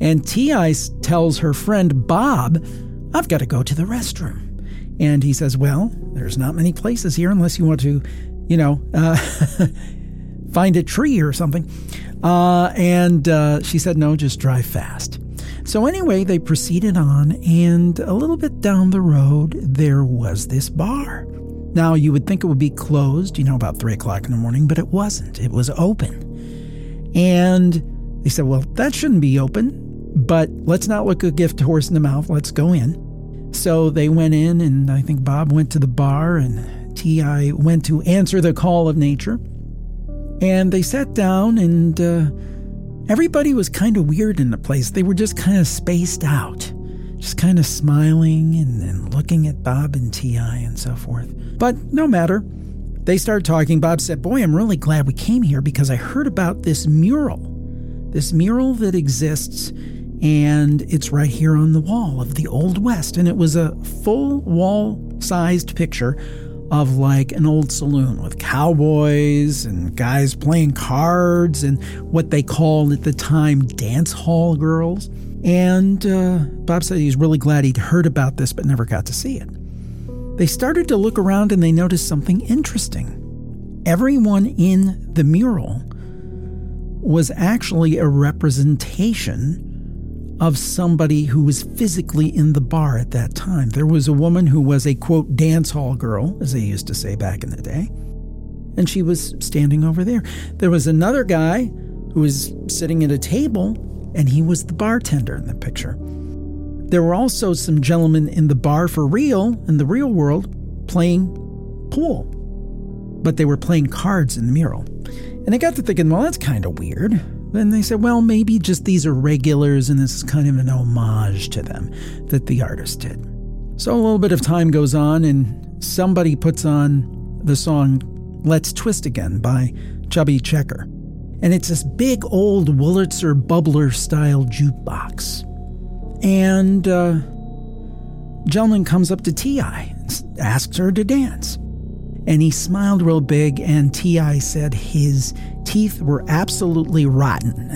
And T I tells her friend, Bob, I've got to go to the restroom. And he says, well, there's not many places here unless you want to, you know, uh, find a tree or something. Uh, and uh, she said, no, just drive fast. So anyway, they proceeded on. And a little bit down the road, there was this bar. Now, you would think it would be closed, you know, about three o'clock in the morning, but it wasn't. It was open. And they said, well, that shouldn't be open, but let's not look a gift horse in the mouth. Let's go in. So they went in, and I think Bob went to the bar, and T I went to answer the call of nature. And they sat down, and uh, everybody was kind of weird in the place. They were just kind of spaced out, just kind of smiling and, and looking at Bob and T I and so forth. But no matter. They started talking. Bob said, boy, I'm really glad we came here because I heard about this mural, this mural that exists, and it's right here on the wall of the Old West. And it was a full wall-sized picture of like an old saloon with cowboys and guys playing cards and what they called at the time dance hall girls. And uh, Bob said he's really glad he'd heard about this but never got to see it. They started to look around and they noticed something interesting. Everyone in the mural was actually a representation of somebody who was physically in the bar at that time. There was a woman who was a, quote, dance hall girl, as they used to say back in the day, and she was standing over there. There was another guy who was sitting at a table, and he was the bartender in the picture. There were also some gentlemen in the bar for real, in the real world, playing pool. But they were playing cards in the mural. And they got to thinking, well, that's kind of weird. Then they said, well, maybe just these are regulars and this is kind of an homage to them that the artist did. So a little bit of time goes on and somebody puts on the song Let's Twist Again by Chubby Checker. And it's this big old Wurlitzer bubbler style jukebox. And uh, a gentleman comes up to T I and asks her to dance. And he smiled real big, and T I said his teeth were absolutely rotten.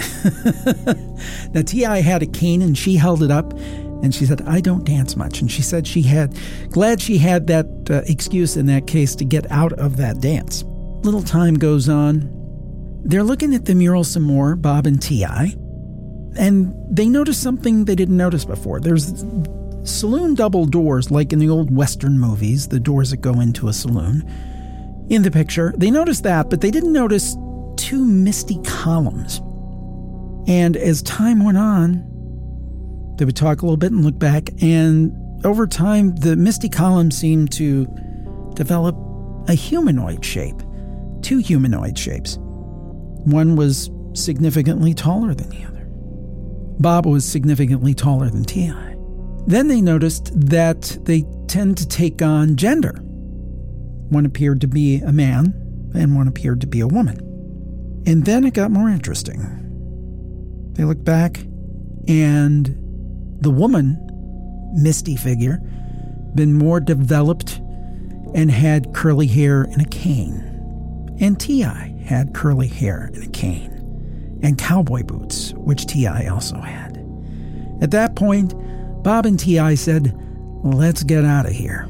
Now, T I had a cane, and she held it up, and she said, I don't dance much. And she said she had, glad she had that uh, excuse in that case to get out of that dance. Little time goes on. They're looking at the mural some more, Bob and T I, and they noticed something they didn't notice before. There's saloon double doors, like in the old Western movies, the doors that go into a saloon. In the picture, they noticed that, but they didn't notice two misty columns. And as time went on, they would talk a little bit and look back, and over time, the misty columns seemed to develop a humanoid shape, two humanoid shapes. One was significantly taller than the other. Bob was significantly taller than T I. Then they noticed that they tend to take on gender. One appeared to be a man, and one appeared to be a woman. And then it got more interesting. They looked back, and the woman, misty figure, been more developed and had curly hair and a cane. And T I had curly hair and a cane. And cowboy boots, which T I also had. At that point, Bob and T I said, let's get out of here.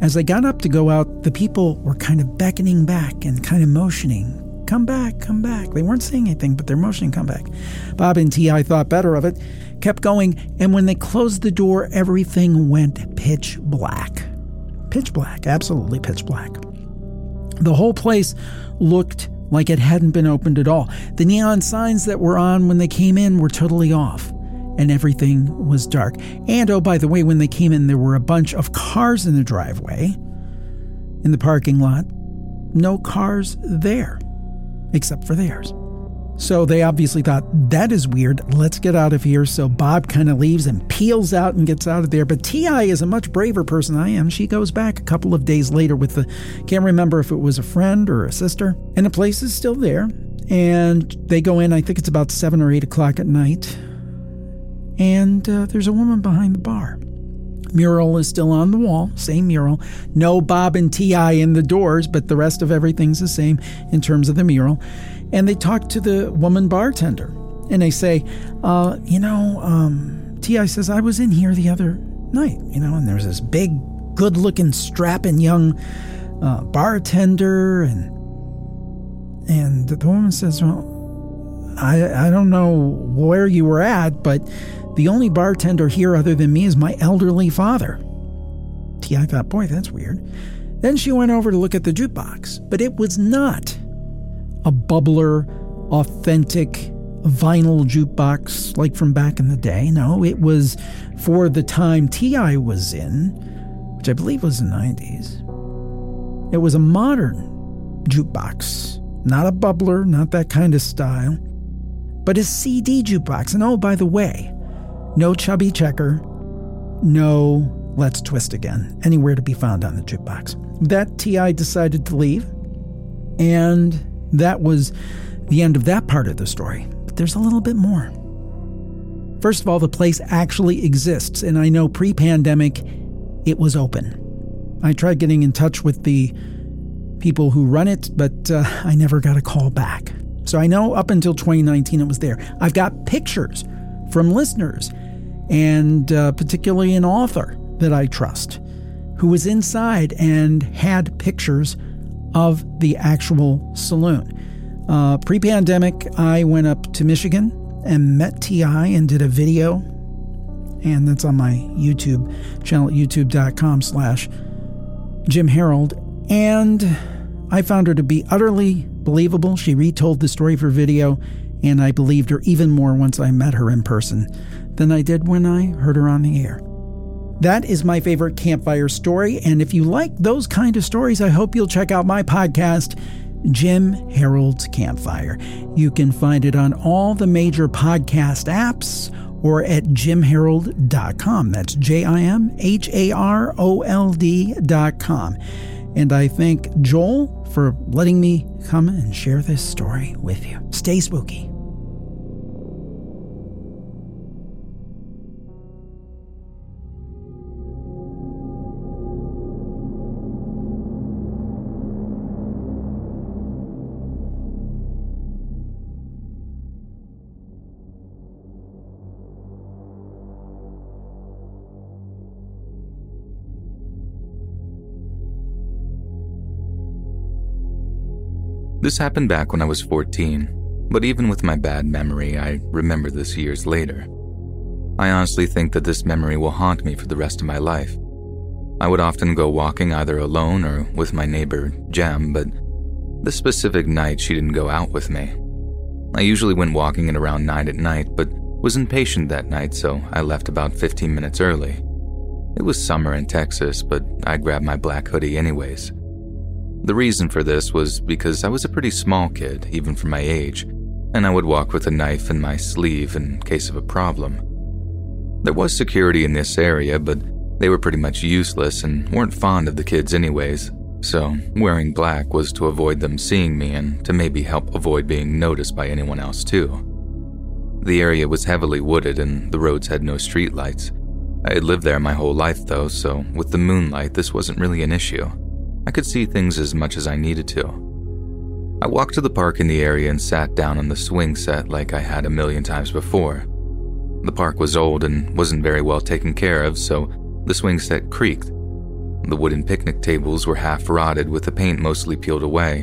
As they got up to go out, the people were kind of beckoning back and kind of motioning, come back, come back. They weren't saying anything, but they're motioning, come back. Bob and T I thought better of it, kept going, and when they closed the door, everything went pitch black. Pitch black, absolutely pitch black. The whole place looked like it hadn't been opened at all. The neon signs that were on when they came in were totally off, and everything was dark. And, oh, by the way, when they came in, there were a bunch of cars in the driveway, in the parking lot. No cars there, except for theirs. So they obviously thought, that is weird, let's get out of here. So Bob kind of leaves and peels out and gets out of there. But T I is a much braver person than I am. She goes back a couple of days later with the, can't remember if it was a friend or a sister. And the place is still there. And they go in, I think it's about seven or eight o'clock at night. And uh, there's a woman behind the bar. Mural is still on the wall, same mural. No Bob and T I in the doors, but the rest of everything's the same in terms of the mural. And they talk to the woman bartender, and they say, uh, you know, um, T I says, I was in here the other night, you know, and there's this big, good-looking, strapping young uh, bartender, and and the woman says, well, I, I don't know where you were at, but the only bartender here other than me is my elderly father. T I thought, boy, that's weird. Then she went over to look at the jukebox, but it was not a bubbler, authentic vinyl jukebox like from back in the day. No, it was for the time T I was in, which I believe was the nineties. It was a modern jukebox, not a bubbler, not that kind of style, but a C D jukebox. And oh, by the way, no Chubby Checker, no Let's Twist Again, anywhere to be found on the jukebox. That T I decided to leave, and that was the end of that part of the story. But there's a little bit more. First of all, the place actually exists, and I know pre-pandemic it was open. I tried getting in touch with the people who run it, but uh, I never got a call back. So I know up until twenty nineteen it was there. I've got pictures from listeners, and uh, particularly an author that I trust, who was inside and had pictures of the actual saloon. Uh, pre-pandemic, I went up to Michigan and met T I and did a video, and that's on my YouTube channel at youtube.com slash Jim Harold, and I found her to be utterly believable. She retold the story for video, and I believed her even more once I met her in person than I did when I heard her on the air. That is my favorite campfire story, and if you like those kind of stories, I hope you'll check out my podcast, Jim Harold's Campfire. You can find it on all the major podcast apps or at jim harold dot com. That's J I M H A R O L D dot com. And I thank Joel for letting me come and share this story with you. Stay spooky. This happened back when I was fourteen, but even with my bad memory, I remember this years later. I honestly think that this memory will haunt me for the rest of my life. I would often go walking either alone or with my neighbor, Jem, but this specific night she didn't go out with me. I usually went walking at around nine at night, but was impatient that night, so I left about fifteen minutes early. It was summer in Texas, but I grabbed my black hoodie anyways. The reason for this was because I was a pretty small kid, even for my age, and I would walk with a knife in my sleeve in case of a problem. There was security in this area, but they were pretty much useless and weren't fond of the kids anyways, so wearing black was to avoid them seeing me and to maybe help avoid being noticed by anyone else too. The area was heavily wooded and the roads had no streetlights. I had lived there my whole life though, so with the moonlight this wasn't really an issue. I could see things as much as I needed to. I walked to the park in the area and sat down on the swing set like I had a million times before. The park was old and wasn't very well taken care of, so the swing set creaked. The wooden picnic tables were half rotted with the paint mostly peeled away,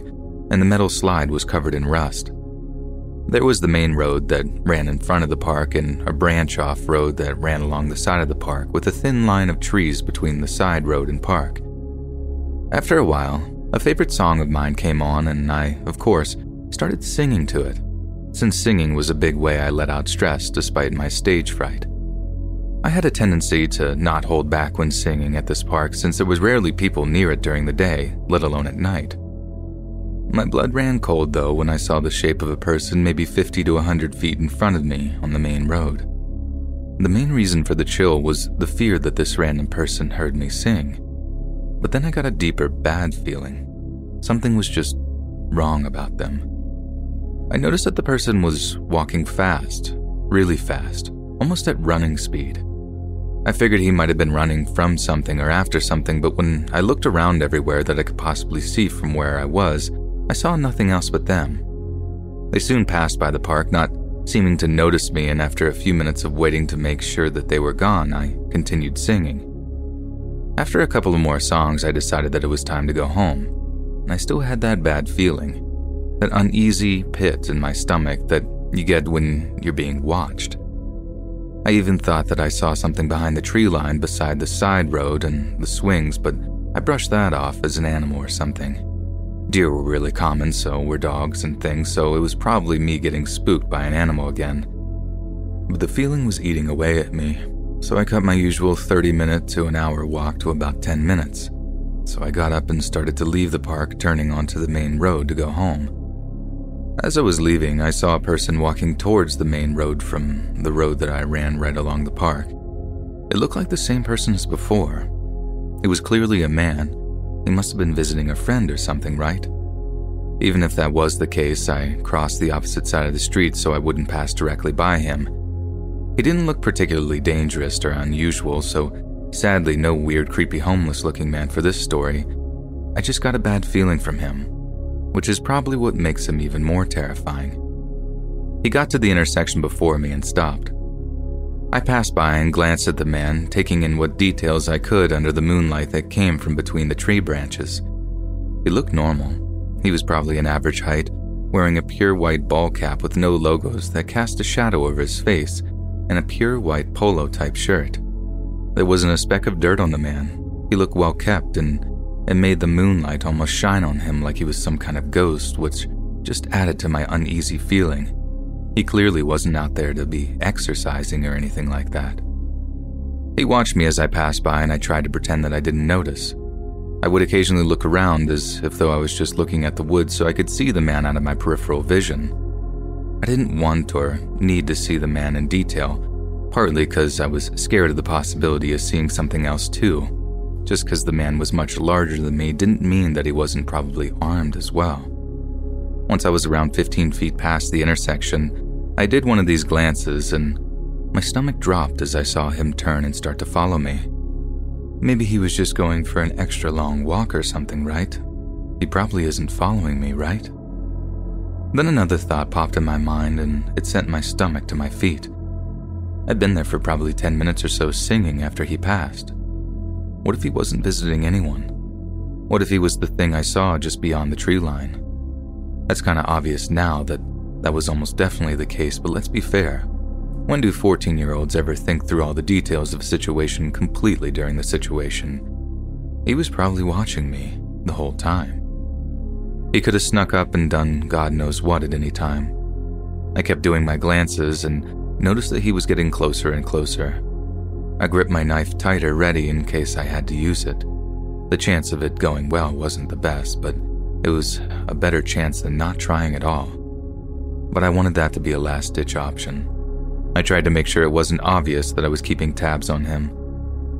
and the metal slide was covered in rust. There was the main road that ran in front of the park and a branch-off road that ran along the side of the park with a thin line of trees between the side road and park. After a while, a favorite song of mine came on and I, of course, started singing to it, since singing was a big way I let out stress despite my stage fright. I had a tendency to not hold back when singing at this park since there was rarely people near it during the day, let alone at night. My blood ran cold though when I saw the shape of a person maybe fifty to one hundred feet in front of me on the main road. The main reason for the chill was the fear that this random person heard me sing. But then I got a deeper bad feeling. Something was just wrong about them. I noticed that the person was walking fast, really fast, almost at running speed. I figured he might have been running from something or after something, but when I looked around everywhere that I could possibly see from where I was, I saw nothing else but them. They soon passed by the park, not seeming to notice me, and after a few minutes of waiting to make sure that they were gone, I continued singing. After a couple of more songs, I decided that it was time to go home, and I still had that bad feeling, that uneasy pit in my stomach that you get when you're being watched. I even thought that I saw something behind the tree line beside the side road and the swings, but I brushed that off as an animal or something. Deer were really common, so were dogs and things, so it was probably me getting spooked by an animal again. But the feeling was eating away at me, so I cut my usual thirty-minute to an hour walk to about ten minutes. So I got up and started to leave the park, turning onto the main road to go home. As I was leaving, I saw a person walking towards the main road from the road that I ran right along the park. It looked like the same person as before. It was clearly a man. He must have been visiting a friend or something, right? Even if that was the case, I crossed the opposite side of the street so I wouldn't pass directly by him. He didn't look particularly dangerous or unusual, so sadly no weird, creepy, homeless-looking man for this story. I just got a bad feeling from him, which is probably what makes him even more terrifying. He got to the intersection before me and stopped. I passed by and glanced at the man, taking in what details I could under the moonlight that came from between the tree branches. He looked normal. He was probably an average height, wearing a pure white ball cap with no logos that cast a shadow over his face, and a pure white polo-type shirt. There wasn't a speck of dirt on the man. He looked well-kept, and it made the moonlight almost shine on him like he was some kind of ghost, which just added to my uneasy feeling. He clearly wasn't out there to be exercising or anything like that. He watched me as I passed by, and I tried to pretend that I didn't notice. I would occasionally look around as if though I was just looking at the woods so I could see the man out of my peripheral vision. I didn't want or need to see the man in detail, partly because I was scared of the possibility of seeing something else too. Just because the man was much larger than me didn't mean that he wasn't probably armed as well. Once I was around fifteen feet past the intersection, I did one of these glances and my stomach dropped as I saw him turn and start to follow me. Maybe he was just going for an extra long walk or something, right? He probably isn't following me, right? Then another thought popped in my mind and it sent my stomach to my feet. I'd been there for probably ten minutes or so singing after he passed. What if he wasn't visiting anyone? What if he was the thing I saw just beyond the tree line? That's kind of obvious now that that was almost definitely the case, but let's be fair. When do fourteen-year-olds ever think through all the details of a situation completely during the situation? He was probably watching me the whole time. He could have snuck up and done God knows what at any time. I kept doing my glances and noticed that he was getting closer and closer. I gripped my knife tighter, ready in case I had to use it. The chance of it going well wasn't the best, but it was a better chance than not trying at all. But I wanted that to be a last-ditch option. I tried to make sure it wasn't obvious that I was keeping tabs on him.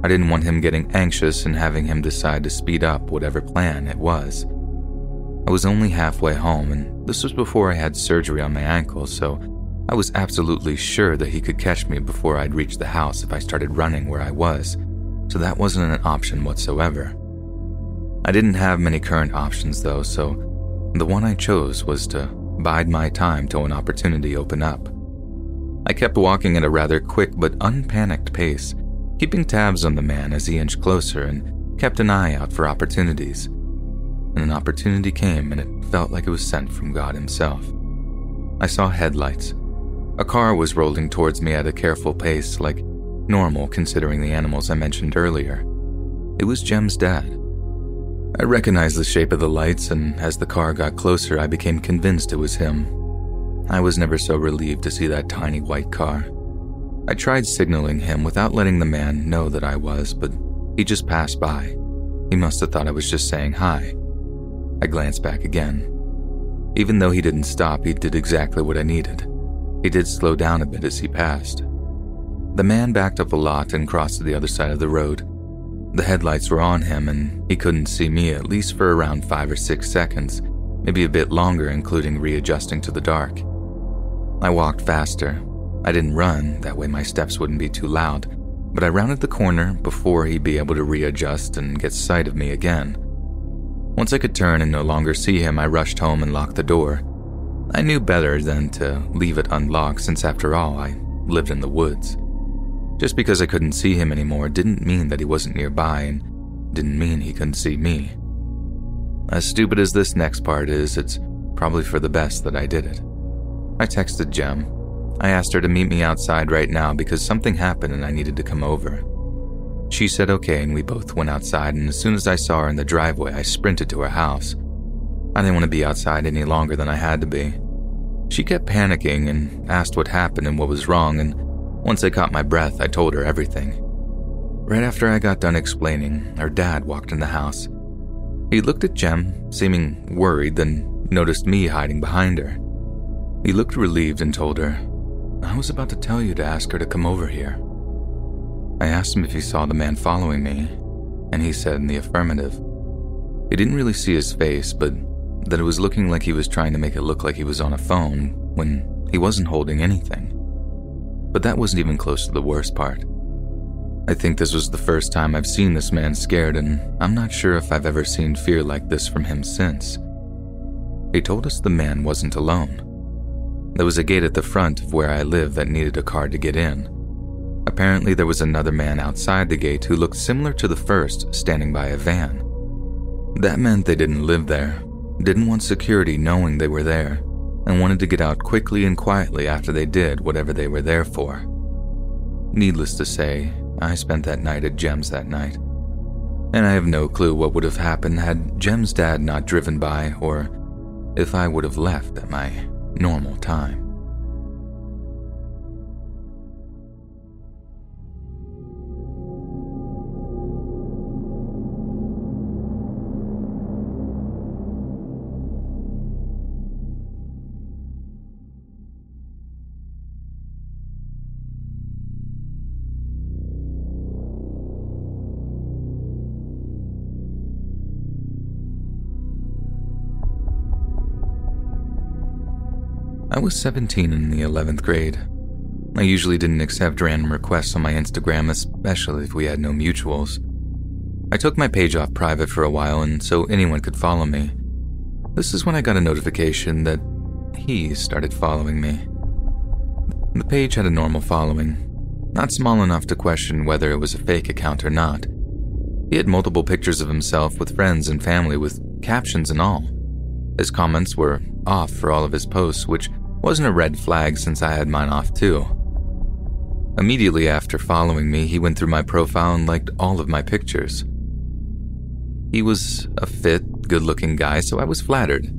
I didn't want him getting anxious and having him decide to speed up whatever plan it was. I was only halfway home, and this was before I had surgery on my ankle, so I was absolutely sure that he could catch me before I'd reach the house if I started running where I was, so that wasn't an option whatsoever. I didn't have many current options though, so the one I chose was to bide my time till an opportunity opened up. I kept walking at a rather quick but unpanicked pace, keeping tabs on the man as he inched closer and kept an eye out for opportunities. And an opportunity came and it felt like it was sent from God himself. I saw headlights. A car was rolling towards me at a careful pace, like normal considering the animals I mentioned earlier. It was Jem's dad. I recognized the shape of the lights, and as the car got closer, I became convinced it was him. I was never so relieved to see that tiny white car. I tried signaling him without letting the man know that I was, but he just passed by. He must have thought I was just saying hi. I glanced back again. Even though he didn't stop, he did exactly what I needed. He did slow down a bit as he passed. The man backed up a lot and crossed to the other side of the road. The headlights were on him and he couldn't see me at least for around five or six seconds, maybe a bit longer including readjusting to the dark. I walked faster. I didn't run, that way my steps wouldn't be too loud, but I rounded the corner before he'd be able to readjust and get sight of me again. Once I could turn and no longer see him, I rushed home and locked the door. I knew better than to leave it unlocked since after all, I lived in the woods. Just because I couldn't see him anymore didn't mean that he wasn't nearby and didn't mean he couldn't see me. As stupid as this next part is, it's probably for the best that I did it. I texted Jem. I asked her to meet me outside right now because something happened and I needed to come over. She said okay and we both went outside, and as soon as I saw her in the driveway, I sprinted to her house. I didn't want to be outside any longer than I had to be. She kept panicking and asked what happened and what was wrong, and once I caught my breath, I told her everything. Right after I got done explaining, her dad walked in the house. He looked at Jem, seeming worried, then noticed me hiding behind her. He looked relieved and told her, "I was about to tell you to ask her to come over here." I asked him if he saw the man following me, and he said in the affirmative. He didn't really see his face, but that it was looking like he was trying to make it look like he was on a phone when he wasn't holding anything. But that wasn't even close to the worst part. I think this was the first time I've seen this man scared, and I'm not sure if I've ever seen fear like this from him since. He told us the man wasn't alone. There was a gate at the front of where I live that needed a car to get in. Apparently there was another man outside the gate who looked similar to the first, standing by a van. That meant they didn't live there, didn't want security knowing they were there, and wanted to get out quickly and quietly after they did whatever they were there for. Needless to say, I spent that night at Jem's that night, and I have no clue what would have happened had Jem's dad not driven by, or if I would have left at my normal time. I was seventeen in the eleventh grade. I usually didn't accept random requests on my Instagram, especially if we had no mutuals. I took my page off private for a while and so anyone could follow me. This is when I got a notification that he started following me. The page had a normal following, not small enough to question whether it was a fake account or not. He had multiple pictures of himself with friends and family with captions and all. His comments were off for all of his posts, which wasn't a red flag since I had mine off too. Immediately after following me, he went through my profile and liked all of my pictures. He was a fit, good-looking guy, so I was flattered.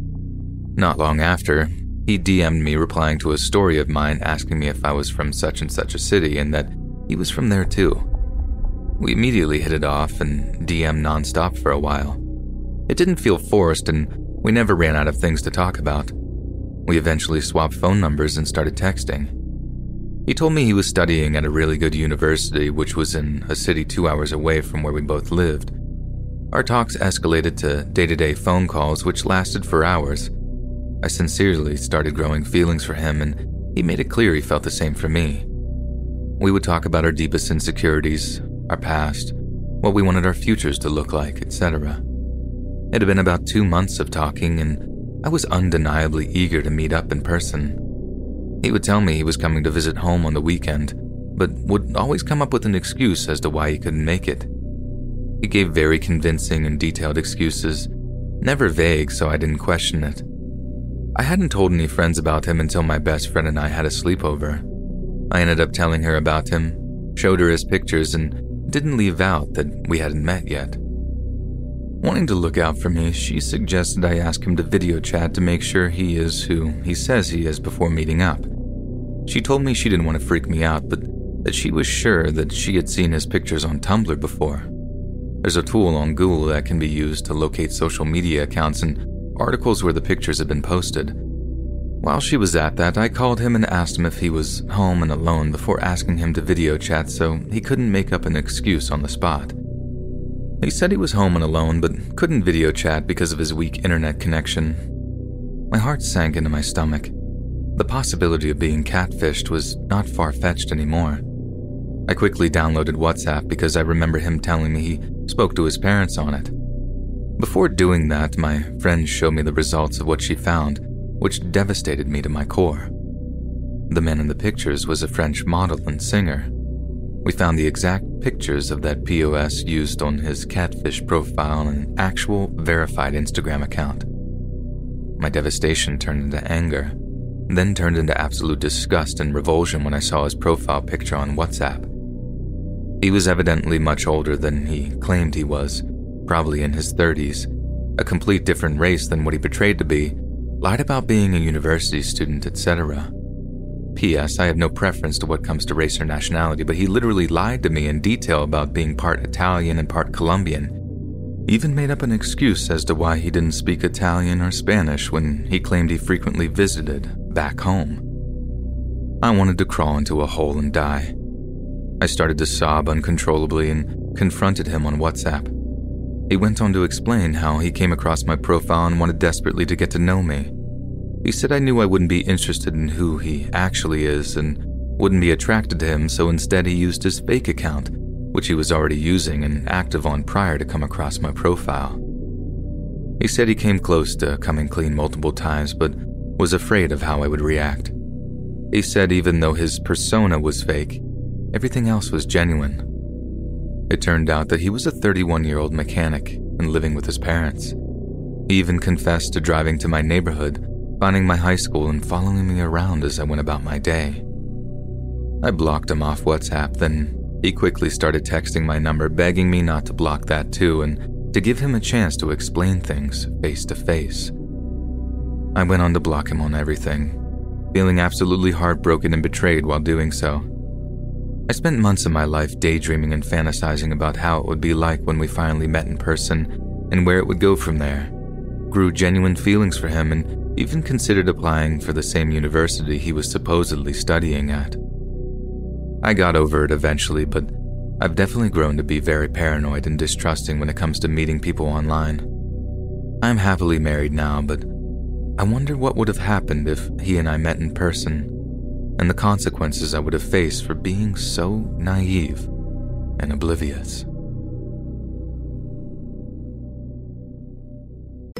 Not long after, he D M'd me replying to a story of mine asking me if I was from such and such a city and that he was from there too. We immediately hit it off and D M'd nonstop for a while. It didn't feel forced, and we never ran out of things to talk about. We eventually swapped phone numbers and started texting. He told me he was studying at a really good university, which was in a city two hours away from where we both lived. Our talks escalated to day-to-day phone calls, which lasted for hours. I sincerely started growing feelings for him, and he made it clear he felt the same for me. We would talk about our deepest insecurities, our past, what we wanted our futures to look like, et cetera. It had been about two months of talking, and I was undeniably eager to meet up in person. He would tell me he was coming to visit home on the weekend, but would always come up with an excuse as to why he couldn't make it. He gave very convincing and detailed excuses, never vague, so I didn't question it. I hadn't told any friends about him until my best friend and I had a sleepover. I ended up telling her about him, showed her his pictures, and didn't leave out that we hadn't met yet. Wanting to look out for me, she suggested I ask him to video chat to make sure he is who he says he is before meeting up. She told me she didn't want to freak me out, but that she was sure that she had seen his pictures on Tumblr before. There's a tool on Google that can be used to locate social media accounts and articles where the pictures have been posted. While she was at that, I called him and asked him if he was home and alone before asking him to video chat so he couldn't make up an excuse on the spot. He said he was home and alone, but couldn't video chat because of his weak internet connection. My heart sank into my stomach. The possibility of being catfished was not far-fetched anymore. I quickly downloaded WhatsApp because I remember him telling me he spoke to his parents on it. Before doing that, my friend showed me the results of what she found, which devastated me to my core. The man in the pictures was a French model and singer. We found the exact pictures of that P O S used on his catfish profile on an actual verified Instagram account. My devastation turned into anger, then turned into absolute disgust and revulsion when I saw his profile picture on WhatsApp. He was evidently much older than he claimed he was, probably in his thirties, a complete different race than what he portrayed to be, lied about being a university student, et cetera. P S. I have no preference to what comes to race or nationality, but he literally lied to me in detail about being part Italian and part Colombian. He even made up an excuse as to why he didn't speak Italian or Spanish when he claimed he frequently visited back home. I wanted to crawl into a hole and die. I started to sob uncontrollably and confronted him on WhatsApp. He went on to explain how he came across my profile and wanted desperately to get to know me. He said I knew I wouldn't be interested in who he actually is and wouldn't be attracted to him, so instead he used his fake account, which he was already using and active on prior to come across my profile. He said he came close to coming clean multiple times, but was afraid of how I would react. He said even though his persona was fake, everything else was genuine. It turned out that he was a thirty-one-year-old mechanic and living with his parents. He even confessed to driving to my neighborhood, finding my high school and following me around as I went about my day. I blocked him off WhatsApp, then he quickly started texting my number, begging me not to block that too and to give him a chance to explain things face to face. I went on to block him on everything, feeling absolutely heartbroken and betrayed while doing so. I spent months of my life daydreaming and fantasizing about how it would be like when we finally met in person and where it would go from there. Grew genuine feelings for him and even considered applying for the same university he was supposedly studying at. I got over it eventually, but I've definitely grown to be very paranoid and distrusting when it comes to meeting people online. I'm happily married now, but I wonder what would have happened if he and I met in person, and the consequences I would have faced for being so naive and oblivious.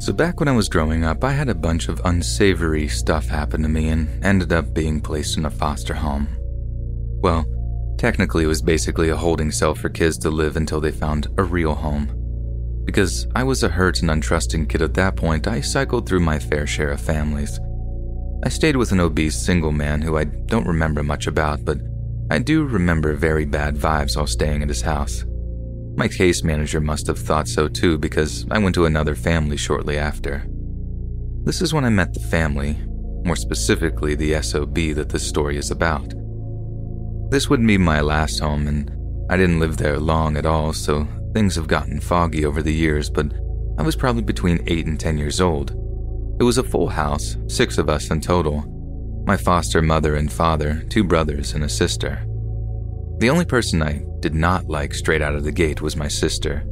So back when I was growing up, I had a bunch of unsavory stuff happen to me and ended up being placed in a foster home. Well, technically it was basically a holding cell for kids to live until they found a real home. Because I was a hurt and untrusting kid at that point, I cycled through my fair share of families. I stayed with an obese single man who I don't remember much about, but I do remember very bad vibes while staying at his house. My case manager must have thought so too, because I went to another family shortly after. This is when I met the family, more specifically the S O B that this story is about. This would be my last home, and I didn't live there long at all, so things have gotten foggy over the years, but I was probably between eight and ten years old. It was a full house, six of us in total. My foster mother and father, two brothers and a sister. The only person I did not like straight out of the gate was my sister.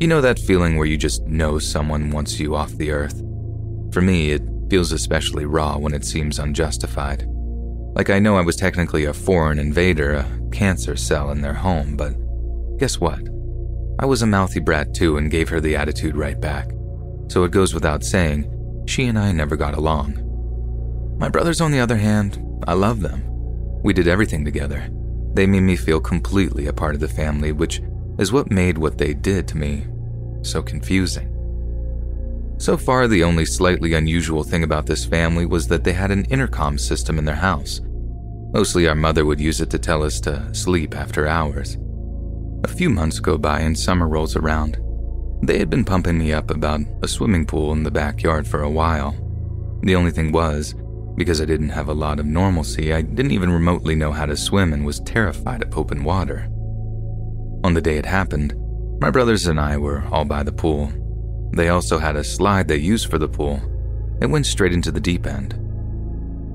You know that feeling where you just know someone wants you off the earth? For me, it feels especially raw when it seems unjustified. Like, I know I was technically a foreign invader, a cancer cell in their home, but guess what? I was a mouthy brat too and gave her the attitude right back. So it goes without saying, she and I never got along. My brothers, on the other hand, I love them. We did everything together. They made me feel completely a part of the family, which is what made what they did to me so confusing. So far, the only slightly unusual thing about this family was that they had an intercom system in their house. Mostly our mother would use it to tell us to sleep after hours. A few months go by and summer rolls around. They had been pumping me up about a swimming pool in the backyard for a while. The only thing was, because I didn't have a lot of normalcy, I didn't even remotely know how to swim and was terrified of open water. On the day it happened, my brothers and I were all by the pool. They also had a slide they used for the pool. It went straight into the deep end.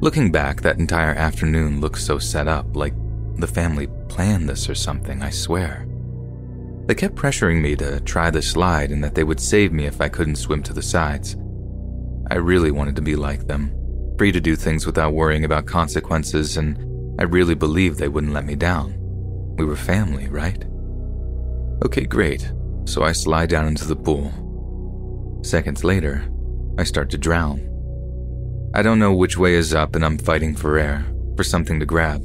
Looking back, that entire afternoon looked so set up, like the family planned this or something, I swear. They kept pressuring me to try the slide and that they would save me if I couldn't swim to the sides. I really wanted to be like them, free to do things without worrying about consequences, and I really believed they wouldn't let me down. We were family, right? Okay, great. So I slide down into the pool. Seconds later, I start to drown. I don't know which way is up, and I'm fighting for air, for something to grab,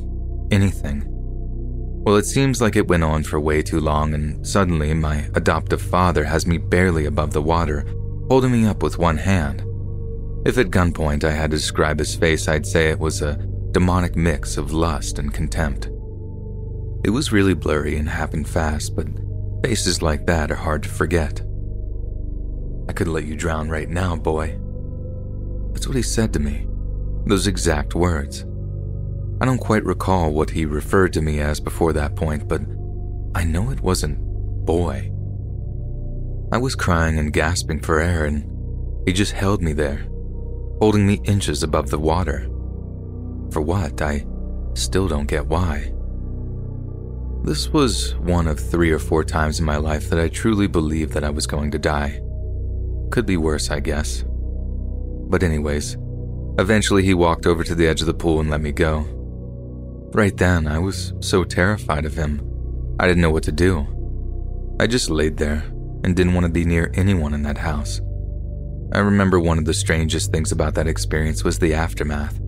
anything. Well, it seems like it went on for way too long, and suddenly my adoptive father has me barely above the water, holding me up with one hand. If at gunpoint I had to describe his face, I'd say it was a demonic mix of lust and contempt. It was really blurry and happened fast, but faces like that are hard to forget. "I could let you drown right now, boy." That's what he said to me, those exact words. I don't quite recall what he referred to me as before that point, but I know it wasn't boy. I was crying and gasping for air, and he just held me there, holding me inches above the water. For what? I still don't get why. This was one of three or four times in my life that I truly believed that I was going to die. Could be worse, I guess. But anyways, eventually he walked over to the edge of the pool and let me go. Right then, I was so terrified of him, I didn't know what to do. I just laid there and didn't want to be near anyone in that house. I remember one of the strangest things about that experience was the aftermath.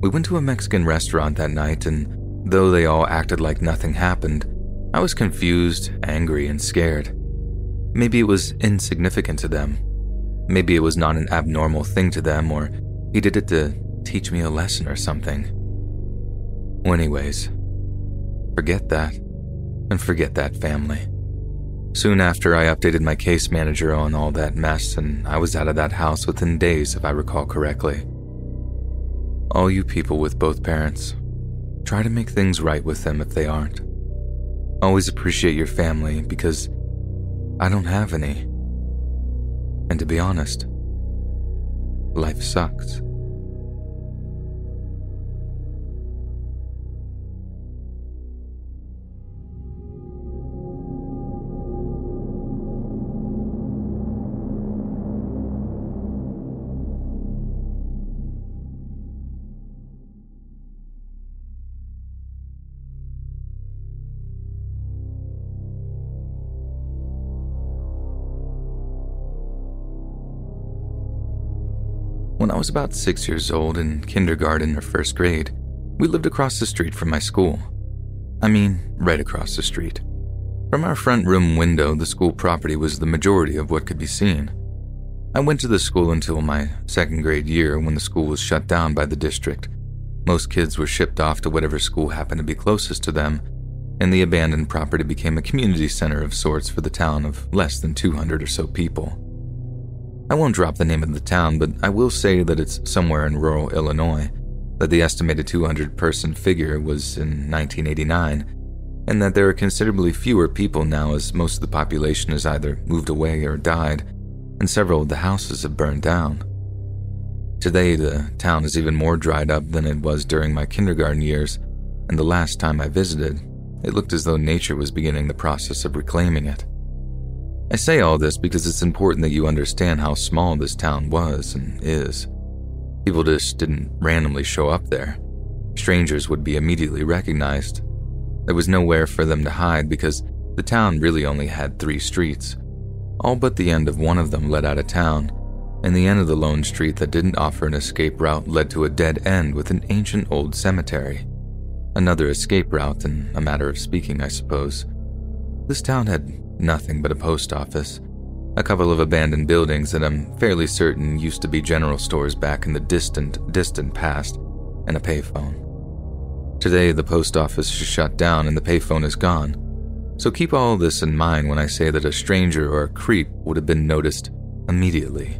We went to a Mexican restaurant that night, and though they all acted like nothing happened, I was confused, angry, and scared. Maybe it was insignificant to them. Maybe it was not an abnormal thing to them, or he did it to teach me a lesson or something. Well, anyways, forget that, and forget that family. Soon after, I updated my case manager on all that mess, and I was out of that house within days, if I recall correctly. All you people with both parents, try to make things right with them if they aren't. Always appreciate your family, because I don't have any. And to be honest, life sucks. When I was about six years old, in kindergarten or first grade, we lived across the street from my school. I mean, right across the street. From our front room window, the school property was the majority of what could be seen. I went to the school until my second grade year, when the school was shut down by the district. Most kids were shipped off to whatever school happened to be closest to them, and the abandoned property became a community center of sorts for the town of less than two hundred or so people. I won't drop the name of the town, but I will say that it's somewhere in rural Illinois, that the estimated two hundred person figure was in nineteen eighty-nine, and that there are considerably fewer people now, as most of the population has either moved away or died, and several of the houses have burned down. Today, the town is even more dried up than it was during my kindergarten years, and the last time I visited, it looked as though nature was beginning the process of reclaiming it. I say all this because it's important that you understand how small this town was and is. People just didn't randomly show up there. Strangers would be immediately recognized. There was nowhere for them to hide because the town really only had three streets. All but the end of one of them led out of town, and the end of the lone street that didn't offer an escape route led to a dead end with an ancient old cemetery. Another escape route, in a matter of speaking, I suppose. This town had nothing but a post office, a couple of abandoned buildings that I'm fairly certain used to be general stores back in the distant, distant past, and a payphone. Today, the post office is shut down and the payphone is gone, so keep all this in mind when I say that a stranger or a creep would have been noticed immediately.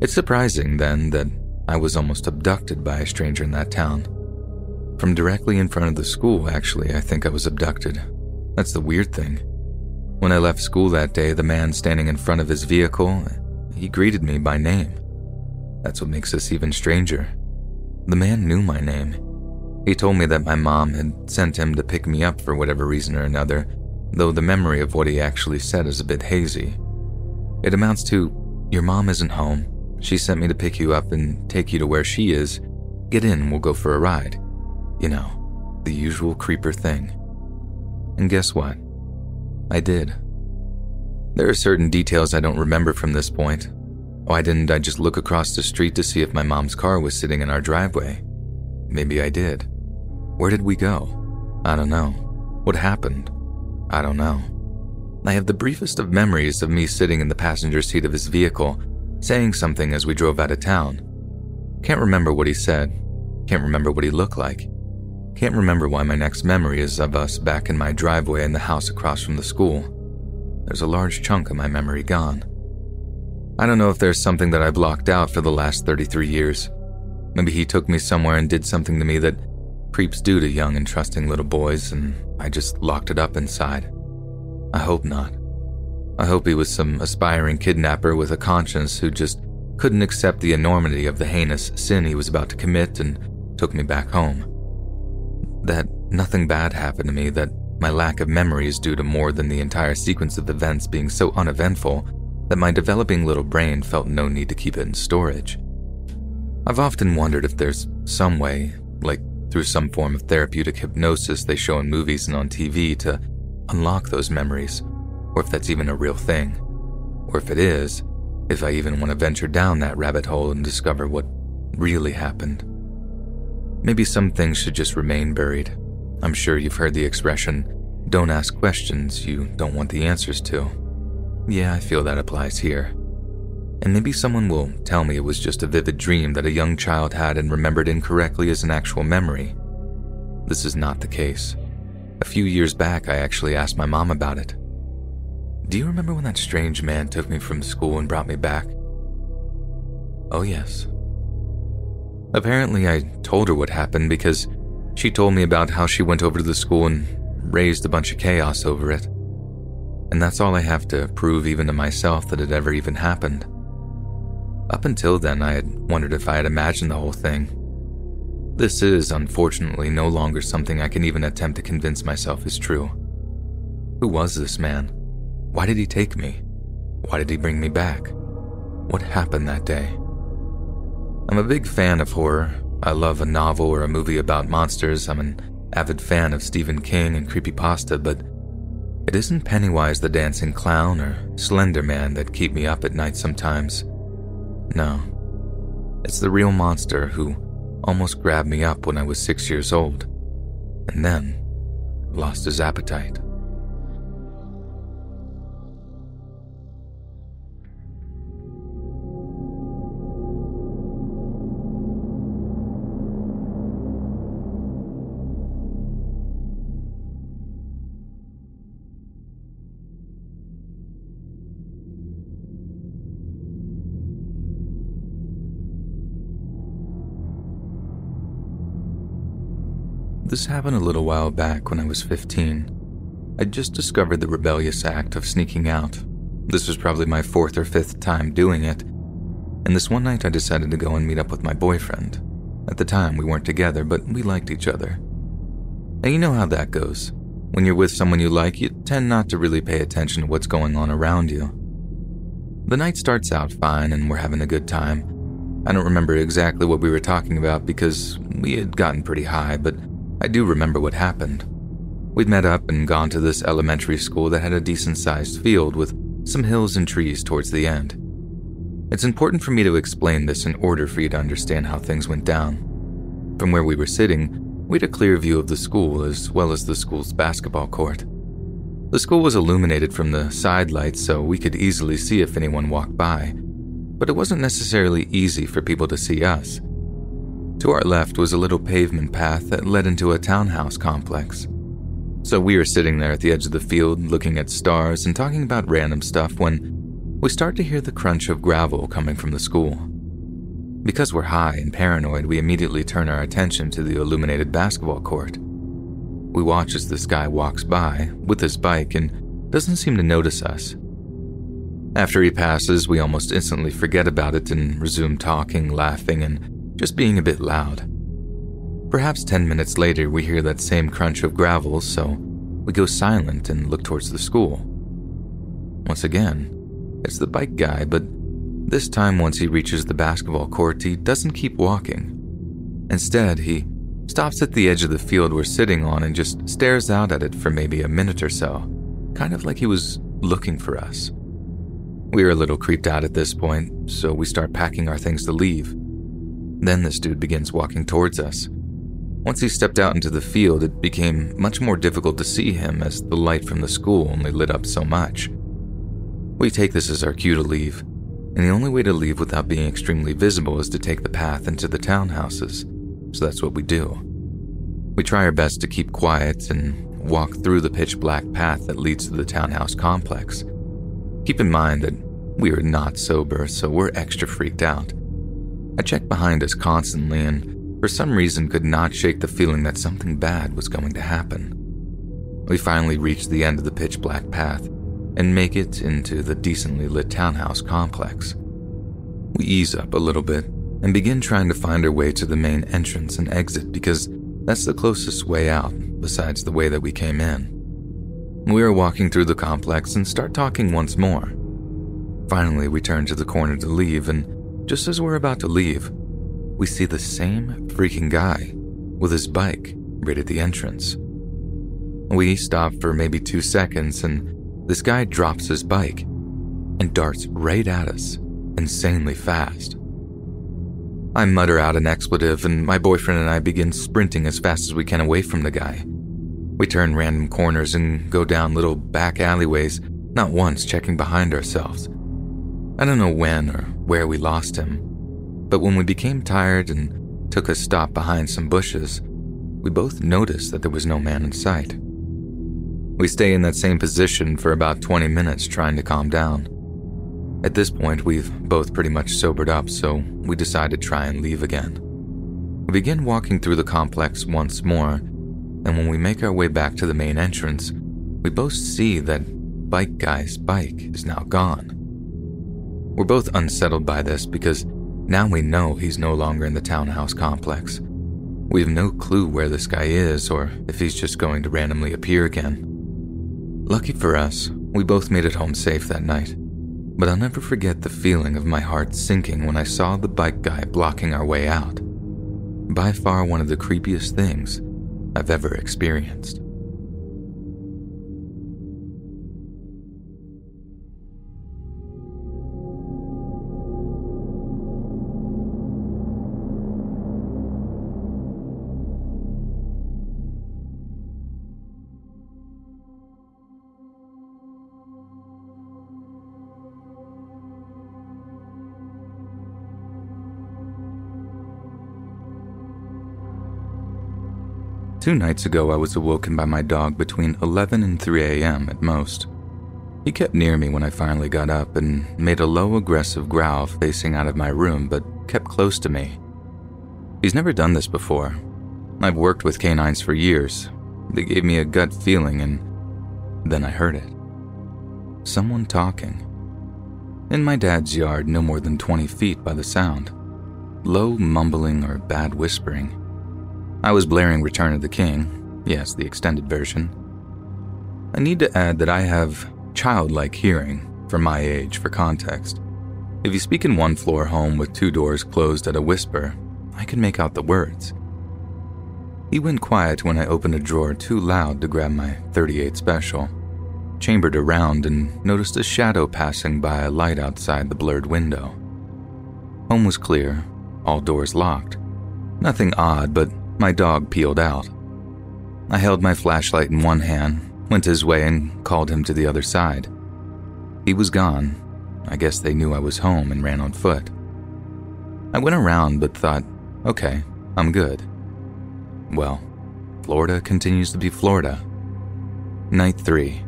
It's surprising, then, that I was almost abducted by a stranger in that town. From directly in front of the school, actually, I think I was abducted. That's the weird thing. When I left school that day, the man standing in front of his vehicle, he greeted me by name. That's what makes this even stranger. The man knew my name. He told me that my mom had sent him to pick me up for whatever reason or another, though the memory of what he actually said is a bit hazy. It amounts to, "Your mom isn't home. She sent me to pick you up and take you to where she is. Get in, we'll go for a ride." You know, the usual creeper thing. And guess what? I did. There are certain details I don't remember from this point. Why didn't I just look across the street to see if my mom's car was sitting in our driveway? Maybe I did. Where did we go? I don't know. What happened? I don't know. I have the briefest of memories of me sitting in the passenger seat of his vehicle, saying something as we drove out of town. Can't remember what he said. Can't remember what he looked like. Can't remember why my next memory is of us back in my driveway in the house across from the school. There's a large chunk of my memory gone. I don't know if there's something that I blocked out for the last thirty-three years. Maybe he took me somewhere and did something to me that creeps do to young and trusting little boys, and I just locked it up inside. I hope not. I hope he was some aspiring kidnapper with a conscience who just couldn't accept the enormity of the heinous sin he was about to commit and took me back home. That nothing bad happened to me, that my lack of memory is due to more than the entire sequence of events being so uneventful that my developing little brain felt no need to keep it in storage. I've often wondered if there's some way, like through some form of therapeutic hypnosis they show in movies and on T V, to unlock those memories, or if that's even a real thing, or if it is, if I even want to venture down that rabbit hole and discover what really happened. Maybe some things should just remain buried. I'm sure you've heard the expression, "Don't ask questions you don't want the answers to." Yeah, I feel that applies here. And maybe someone will tell me it was just a vivid dream that a young child had and remembered incorrectly as an actual memory. This is not the case. A few years back, I actually asked my mom about it. "Do you remember when that strange man took me from school and brought me back?" "Oh, yes." Apparently, I told her what happened because she told me about how she went over to the school and raised a bunch of chaos over it. And that's all I have to prove even to myself that it ever even happened. Up until then, I had wondered if I had imagined the whole thing. This is, unfortunately, no longer something I can even attempt to convince myself is true. Who was this man? Why did he take me? Why did he bring me back? What happened that day? I'm a big fan of horror. I love a novel or a movie about monsters. I'm an avid fan of Stephen King and creepypasta, but it isn't Pennywise the Dancing Clown or Slender Man that keep me up at night sometimes. No. It's the real monster who almost grabbed me up when I was six years old, and then lost his appetite. This happened a little while back when I was fifteen. I'd just discovered the rebellious act of sneaking out. This was probably my fourth or fifth time doing it, and this one night I decided to go and meet up with my boyfriend. At the time, we weren't together, but we liked each other. Now you know how that goes. When you're with someone you like, you tend not to really pay attention to what's going on around you. The night starts out fine and we're having a good time. I don't remember exactly what we were talking about because we had gotten pretty high, but I do remember what happened. We'd met up and gone to this elementary school that had a decent-sized field with some hills and trees towards the end. It's important for me to explain this in order for you to understand how things went down. From where we were sitting, we had a clear view of the school as well as the school's basketball court. The school was illuminated from the side lights so we could easily see if anyone walked by, but it wasn't necessarily easy for people to see us. To our left was a little pavement path that led into a townhouse complex. So we were sitting there at the edge of the field, looking at stars and talking about random stuff when we start to hear the crunch of gravel coming from the school. Because we're high and paranoid, we immediately turn our attention to the illuminated basketball court. We watch as this guy walks by with his bike and doesn't seem to notice us. After he passes, we almost instantly forget about it and resume talking, laughing, and just being a bit loud. Perhaps ten minutes later, we hear that same crunch of gravel, so we go silent and look towards the school. Once again, it's the bike guy, but this time once he reaches the basketball court, he doesn't keep walking. Instead, he stops at the edge of the field we're sitting on and just stares out at it for maybe a minute or so, kind of like he was looking for us. We are a little creeped out at this point, so we start packing our things to leave. Then this dude begins walking towards us. Once he stepped out into the field, it became much more difficult to see him as the light from the school only lit up so much. We take this as our cue to leave, and the only way to leave without being extremely visible is to take the path into the townhouses, so that's what we do. We try our best to keep quiet and walk through the pitch-black path that leads to the townhouse complex. Keep in mind that we are not sober, so we're extra freaked out. I check behind us constantly and for some reason could not shake the feeling that something bad was going to happen. We finally reach the end of the pitch-black path and make it into the decently lit townhouse complex. We ease up a little bit and begin trying to find our way to the main entrance and exit because that's the closest way out besides the way that we came in. We are walking through the complex and start talking once more. Finally, we turn to the corner to leave, and just as we're about to leave, we see the same freaking guy with his bike right at the entrance. We stop for maybe two seconds and this guy drops his bike and darts right at us insanely fast. I mutter out an expletive and my boyfriend and I begin sprinting as fast as we can away from the guy. We turn random corners and go down little back alleyways, not once checking behind ourselves. I don't know when or where we lost him, but when we became tired and took a stop behind some bushes, we both noticed that there was no man in sight. We stay in that same position for about twenty minutes trying to calm down. At this point, we've both pretty much sobered up, so we decide to try and leave again. We begin walking through the complex once more, and when we make our way back to the main entrance, we both see that bike guy's bike is now gone. We're both unsettled by this because now we know he's no longer in the townhouse complex. We have no clue where this guy is or if he's just going to randomly appear again. Lucky for us, we both made it home safe that night, but I'll never forget the feeling of my heart sinking when I saw the bike guy blocking our way out. By far one of the creepiest things I've ever experienced. Two nights ago, I was awoken by my dog between eleven and three a.m. at most. He kept near me when I finally got up and made a low aggressive growl facing out of my room, but kept close to me. He's never done this before. I've worked with canines for years. They gave me a gut feeling and then I heard it. Someone talking. In my dad's yard, no more than twenty feet by the sound. Low mumbling or bad whispering. I was blaring Return of the King, yes, the extended version. I need to add that I have childlike hearing for my age for context. If you speak in one floor home with two doors closed at a whisper, I can make out the words. He went quiet when I opened a drawer too loud to grab my thirty-eight special, chambered around and noticed a shadow passing by a light outside the blurred window. Home was clear, all doors locked. Nothing odd, but my dog peeled out. I held my flashlight in one hand, went his way and called him to the other side. He was gone. I guess they knew I was home and ran on foot. I went around but thought, okay, I'm good. Well, Florida continues to be Florida. Night three.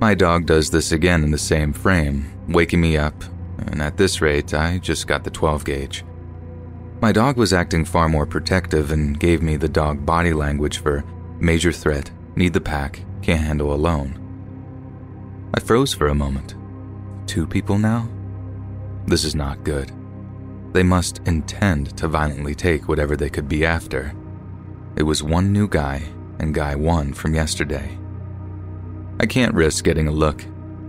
My dog does this again in the same frame, waking me up, and at this rate, I just got the twelve gauge. My dog was acting far more protective and gave me the dog body language for major threat, need the pack, can't handle alone. I froze for a moment. Two people now? This is not good. They must intend to violently take whatever they could be after, It was one new guy and guy one from yesterday. I can't risk getting a look.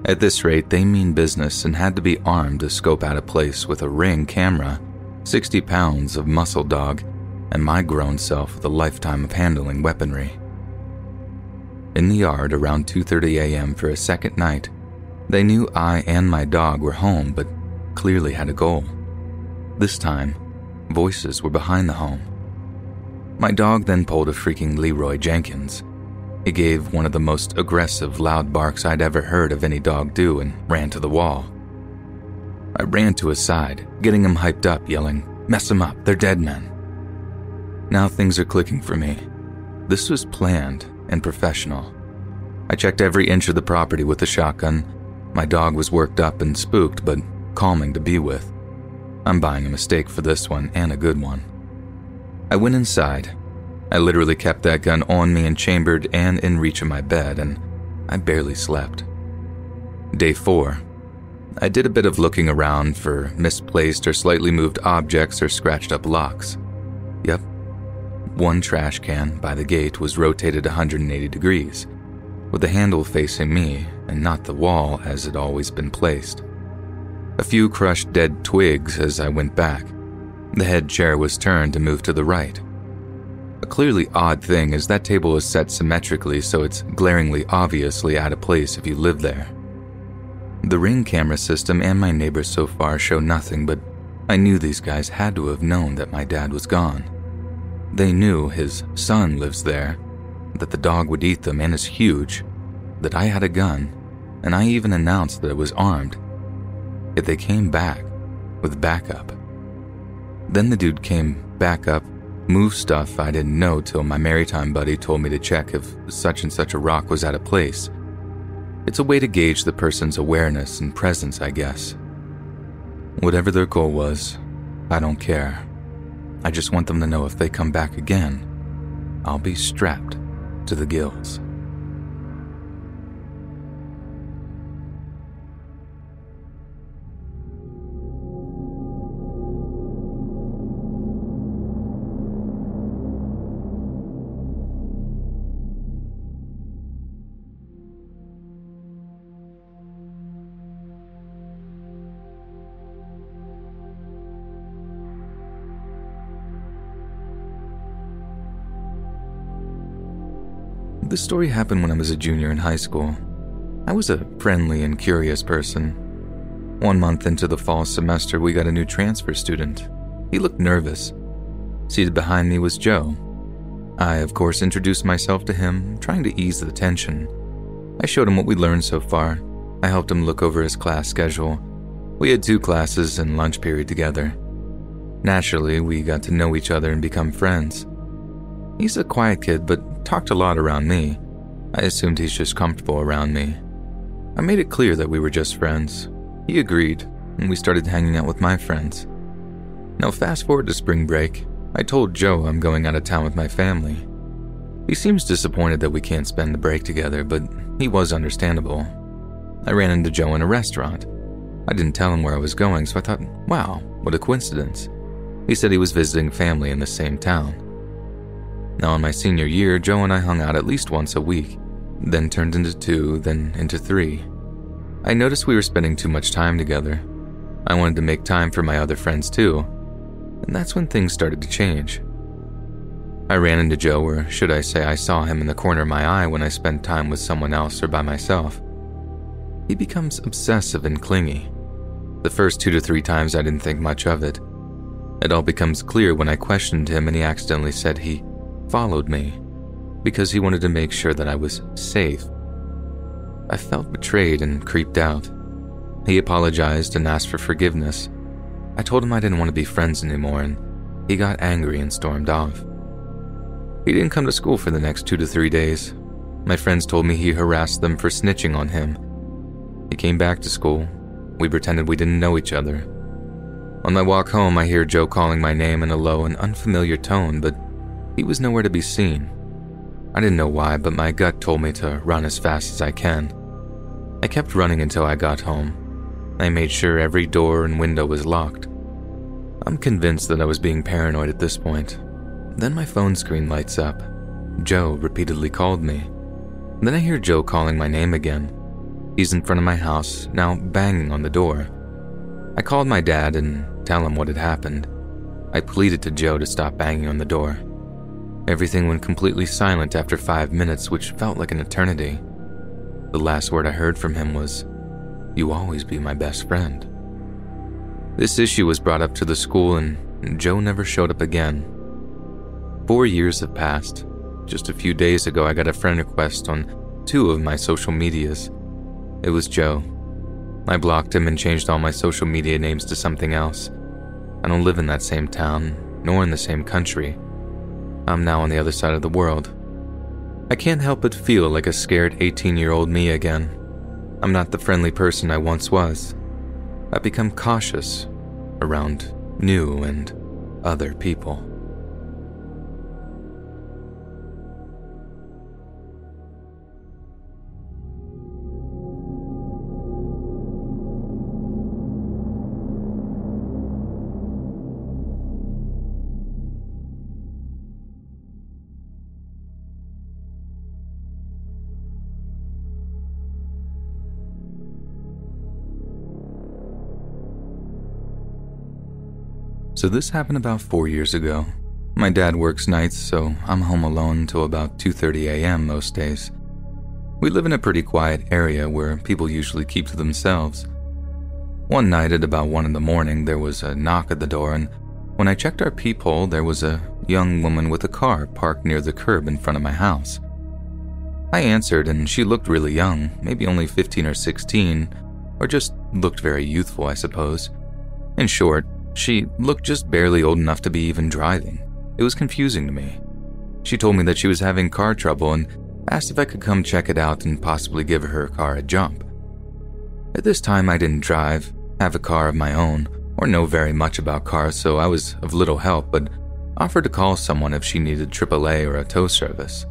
At this rate, they mean business and had to be armed to scope out a place with a ring camera, sixty pounds of muscle dog, and my grown self with a lifetime of handling weaponry. In the yard around two thirty a.m. for a second night, they knew I and my dog were home but clearly had a goal. This time, voices were behind the home. My dog then pulled a freaking Leroy Jenkins. He gave one of the most aggressive, loud barks I'd ever heard of any dog do and ran to the wall. I ran to his side, getting him hyped up, yelling, "Mess him up, they're dead men." Now things are clicking for me. This was planned and professional. I checked every inch of the property with a shotgun. My dog was worked up and spooked, but calming to be with. I'm buying a mistake for this one and a good one. I went inside. I literally kept that gun on me and chambered and in reach of my bed, and I barely slept. Day four. I did a bit of looking around for misplaced or slightly moved objects or scratched up locks. Yep. One trash can by the gate was rotated one hundred eighty degrees, with the handle facing me and not the wall as had always been placed. A few crushed dead twigs as I went back. The head chair was turned to move to the right. A clearly odd thing is that table is set symmetrically, so it's glaringly obviously out of place if you live there. The ring camera system and my neighbors so far show nothing, but I knew these guys had to have known that my dad was gone. They knew his son lives there, that the dog would eat them and is huge, that I had a gun, and I even announced that it was armed. Yet they came back with backup. Then the dude came back up, moved stuff I didn't know till my maritime buddy told me to check if such and such a rock was out of place. It's a way to gauge the person's awareness and presence, I guess. Whatever their goal was, I don't care. I just want them to know if they come back again, I'll be strapped to the gills. This story happened when I was a junior in high school. I was a friendly and curious person. One month into the fall semester, we got a new transfer student. He looked nervous. Seated behind me was Joe. I, of course, introduced myself to him, trying to ease the tension. I showed him what we learned so far. I helped him look over his class schedule. We had two classes and lunch period together. Naturally, we got to know each other and become friends. He's a quiet kid, but talked a lot around me. I assumed he's just comfortable around me. I made it clear that we were just friends. He agreed, and we started hanging out with my friends. Now fast forward to spring break. I told Joe I'm going out of town with my family. He seems disappointed that we can't spend the break together, but he was understandable. I ran into Joe in a restaurant. I didn't tell him where I was going, so I thought, wow, what a coincidence. He said he was visiting family in the same town. Now in my senior year, Joe and I hung out at least once a week, then turned into two, then into three. I noticed we were spending too much time together. I wanted to make time for my other friends too, and that's when things started to change. I ran into Joe, or should I say I saw him in the corner of my eye when I spent time with someone else or by myself. He becomes obsessive and clingy. The first two to three times I didn't think much of it. It all becomes clear when I questioned him and he accidentally said he followed me because he wanted to make sure that I was safe. I felt betrayed and creeped out. He apologized and asked for forgiveness. I told him I didn't want to be friends anymore, and he got angry and stormed off. He didn't come to school for the next two to three days. My friends told me he harassed them for snitching on him. He came back to school. We pretended we didn't know each other. On my walk home, I hear Joe calling my name in a low and unfamiliar tone, but he was nowhere to be seen. I didn't know why, but my gut told me to run as fast as I can. I kept running until I got home. I made sure every door and window was locked. I'm convinced that I was being paranoid at this point. Then my phone screen lights up. Joe repeatedly called me. Then I hear Joe calling my name again. He's in front of my house, now banging on the door. I called my dad and tell him what had happened. I pleaded to Joe to stop banging on the door. Everything went completely silent after five minutes, which felt like an eternity. The last word I heard from him was, "You always be my best friend." This issue was brought up to the school and Joe never showed up again. Four years have passed. Just a few days ago, I got a friend request on two of my social medias. It was Joe. I blocked him and changed all my social media names to something else. I don't live in that same town, nor in the same country. I'm now on the other side of the world. I can't help but feel like a scared eighteen-year-old me again. I'm not the friendly person I once was. I've become cautious around new and other people. So this happened about four years ago. My dad works nights, so I'm home alone until about two thirty a.m. most days. We live in a pretty quiet area where people usually keep to themselves. One night at about one in the morning, there was a knock at the door, and when I checked our peephole, there was a young woman with a car parked near the curb in front of my house. I answered, and she looked really young, maybe only fifteen or sixteen, or just looked very youthful, I suppose. In short, she looked just barely old enough to be even driving. It was confusing to me. She told me that she was having car trouble and asked if I could come check it out and possibly give her car a jump. At this time, I didn't drive, have a car of my own, or know very much about cars, so I was of little help, but offered to call someone if she needed triple A or a tow service.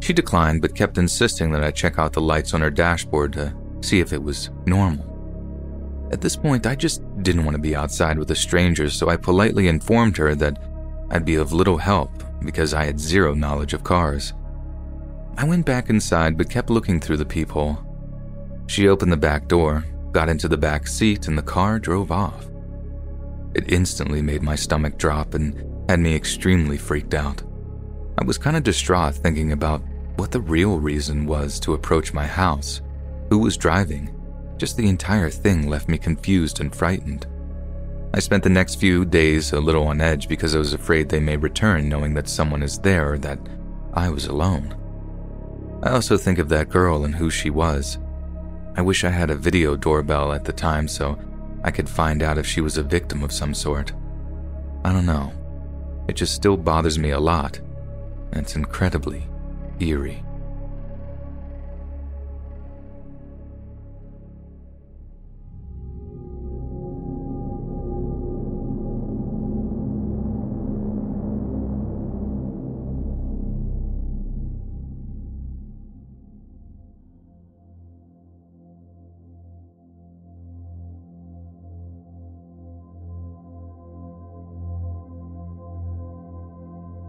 She declined, but kept insisting that I check out the lights on her dashboard to see if it was normal. At this point, I just didn't want to be outside with a stranger, so I politely informed her that I'd be of little help because I had zero knowledge of cars. I went back inside but kept looking through the peephole. She opened the back door, got into the back seat, and the car drove off. It instantly made my stomach drop and had me extremely freaked out. I was kind of distraught thinking about what the real reason was to approach my house, who was driving. Just the entire thing left me confused and frightened. I spent the next few days a little on edge because I was afraid they may return knowing that someone is there or that I was alone. I also think of that girl and who she was. I wish I had a video doorbell at the time so I could find out if she was a victim of some sort. I don't know. It just still bothers me a lot. It's incredibly eerie.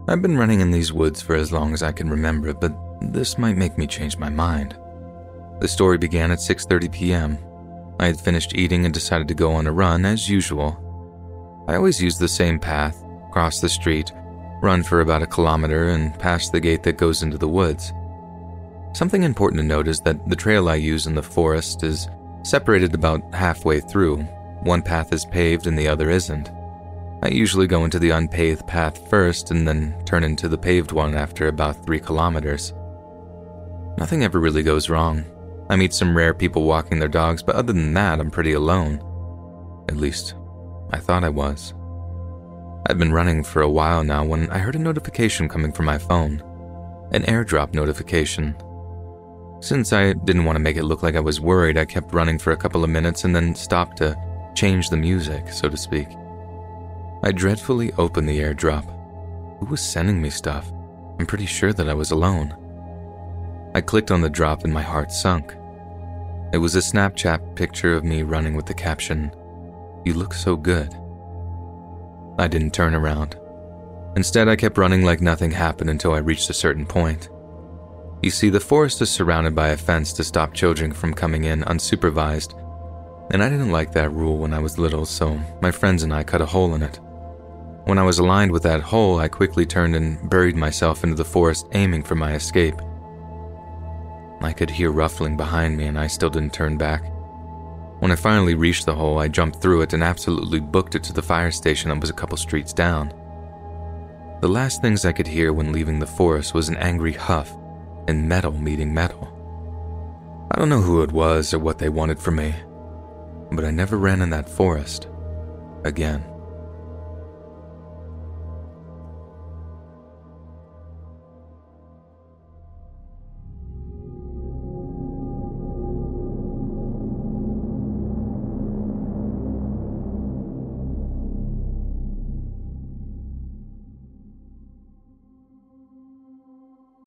I've been running in these woods for as long as I can remember, but this might make me change my mind. The story began at six thirty p.m. I had finished eating and decided to go on a run, as usual. I always use the same path, cross the street, run for about a kilometer, and pass the gate that goes into the woods. Something important to note is that the trail I use in the forest is separated about halfway through. One path is paved and the other isn't. I usually go into the unpaved path first and then turn into the paved one after about three kilometers. Nothing ever really goes wrong. I meet some rare people walking their dogs, but other than that, I'm pretty alone. At least, I thought I was. I've been running for a while now when I heard a notification coming from my phone. An airdrop notification. Since I didn't want to make it look like I was worried, I kept running for a couple of minutes and then stopped to change the music, so to speak. I dreadfully opened the airdrop. Who was sending me stuff? I'm pretty sure that I was alone. I clicked on the drop and my heart sunk. It was a Snapchat picture of me running with the caption, "You look so good." I didn't turn around. Instead, I kept running like nothing happened until I reached a certain point. You see, the forest is surrounded by a fence to stop children from coming in unsupervised, and I didn't like that rule when I was little, so my friends and I cut a hole in it. When I was aligned with that hole, I quickly turned and buried myself into the forest, aiming for my escape. I could hear ruffling behind me, and I still didn't turn back. When I finally reached the hole, I jumped through it and absolutely booked it to the fire station that was a couple streets down. The last things I could hear when leaving the forest was an angry huff and metal meeting metal. I don't know who it was or what they wanted from me, but I never ran in that forest again.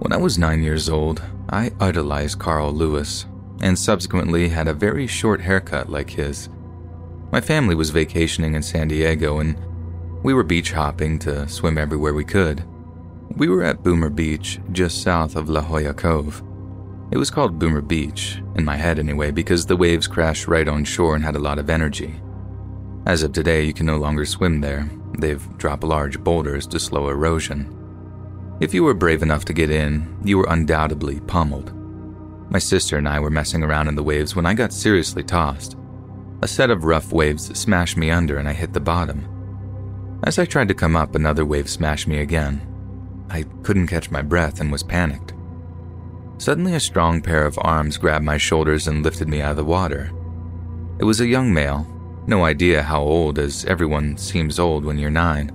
When I was nine years old, I idolized Carl Lewis and subsequently had a very short haircut like his. My family was vacationing in San Diego and we were beach hopping to swim everywhere we could. We were at Boomer Beach, just south of La Jolla Cove. It was called Boomer Beach, in my head anyway, because the waves crashed right on shore and had a lot of energy. As of today, you can no longer swim there. They've dropped large boulders to slow erosion. If you were brave enough to get in, you were undoubtedly pummeled. My sister and I were messing around in the waves when I got seriously tossed. A set of rough waves smashed me under and I hit the bottom. As I tried to come up, another wave smashed me again. I couldn't catch my breath and was panicked. Suddenly, a strong pair of arms grabbed my shoulders and lifted me out of the water. It was a young male, no idea how old, as everyone seems old when you're nine.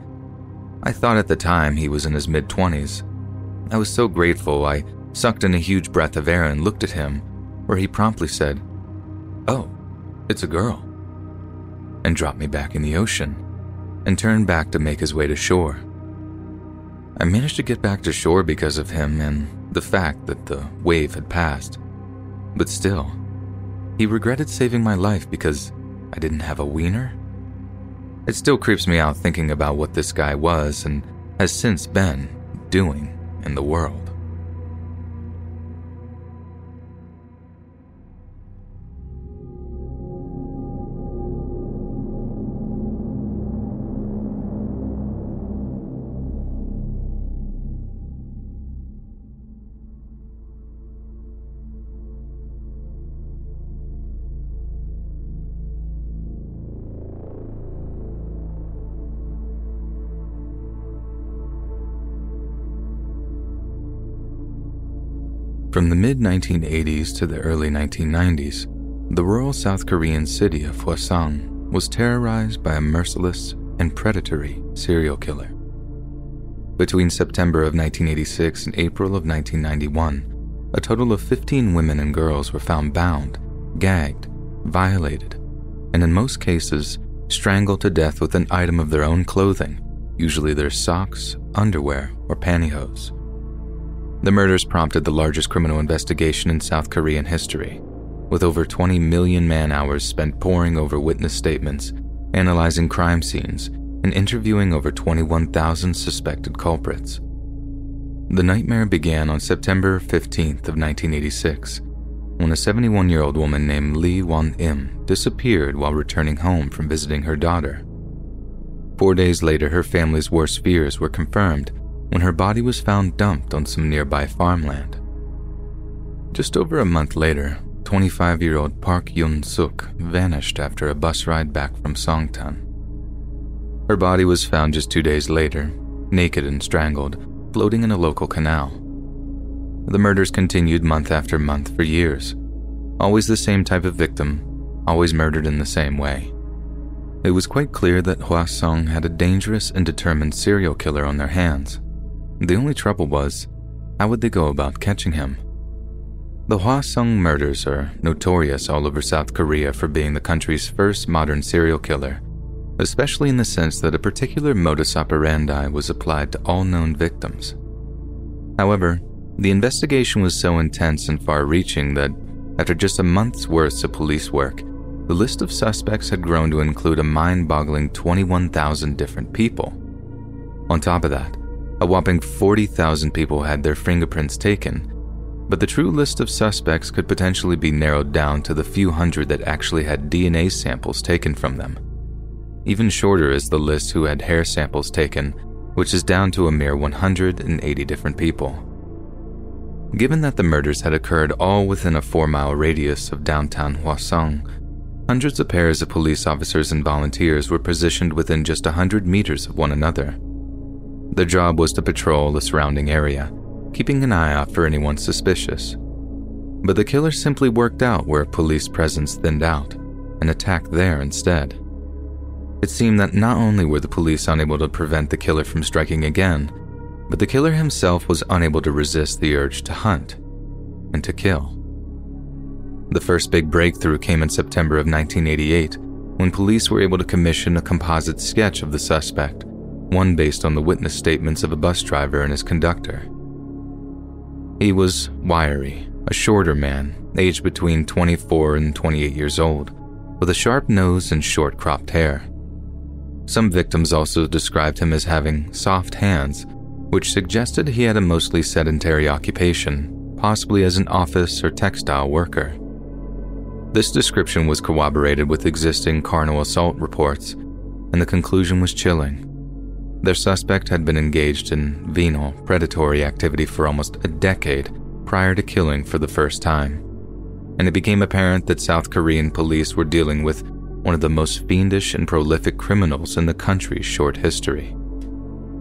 I thought at the time he was in his mid-twenties. I was so grateful I sucked in a huge breath of air and looked at him, where he promptly said, "Oh, it's a girl," and dropped me back in the ocean, and turned back to make his way to shore. I managed to get back to shore because of him and the fact that the wave had passed, but still, he regretted saving my life because I didn't have a wiener? It still creeps me out thinking about what this guy was and has since been doing in the world. From the mid nineteen eighties to the early nineteen nineties, the rural South Korean city of Hwaseong was terrorized by a merciless and predatory serial killer. Between September of nineteen eighty-six and April of nineteen ninety-one, a total of fifteen women and girls were found bound, gagged, violated, and in most cases, strangled to death with an item of their own clothing, usually their socks, underwear, or pantyhose. The murders prompted the largest criminal investigation in South Korean history, with over twenty million man-hours spent poring over witness statements, analyzing crime scenes, and interviewing over twenty-one thousand suspected culprits. The nightmare began on September fifteenth of nineteen eighty-six, when a seventy-one-year-old woman named Lee Won-im disappeared while returning home from visiting her daughter. Four days later, her family's worst fears were confirmed when her body was found dumped on some nearby farmland. Just over a month later, twenty-five-year-old Park Yun-suk vanished after a bus ride back from Songtan. Her body was found just two days later, naked and strangled, floating in a local canal. The murders continued month after month for years. Always the same type of victim, always murdered in the same way. It was quite clear that Hwaseong had a dangerous and determined serial killer on their hands. The only trouble was, how would they go about catching him? The Hwaseong murders are notorious all over South Korea for being the country's first modern serial killer, especially in the sense that a particular modus operandi was applied to all known victims. However, the investigation was so intense and far-reaching that, after just a month's worth of police work, the list of suspects had grown to include a mind-boggling twenty-one thousand different people. On top of that, a whopping forty thousand people had their fingerprints taken, but the true list of suspects could potentially be narrowed down to the few hundred that actually had D N A samples taken from them. Even shorter is the list who had hair samples taken, which is down to a mere one hundred eighty different people. Given that the murders had occurred all within a four-mile radius of downtown Hwaseong, hundreds of pairs of police officers and volunteers were positioned within just one hundred meters of one another. Their job was to patrol the surrounding area, keeping an eye out for anyone suspicious. But the killer simply worked out where police presence thinned out and attacked there instead. It seemed that not only were the police unable to prevent the killer from striking again, but the killer himself was unable to resist the urge to hunt and to kill. The first big breakthrough came in September of nineteen eighty-eight, when police were able to commission a composite sketch of the suspect, one based on the witness statements of a bus driver and his conductor. He was wiry, a shorter man, aged between twenty-four and twenty-eight years old, with a sharp nose and short cropped hair. Some victims also described him as having soft hands, which suggested he had a mostly sedentary occupation, possibly as an office or textile worker. This description was corroborated with existing carnal assault reports, and the conclusion was chilling. Their suspect had been engaged in venal, predatory activity for almost a decade prior to killing for the first time, and it became apparent that South Korean police were dealing with one of the most fiendish and prolific criminals in the country's short history.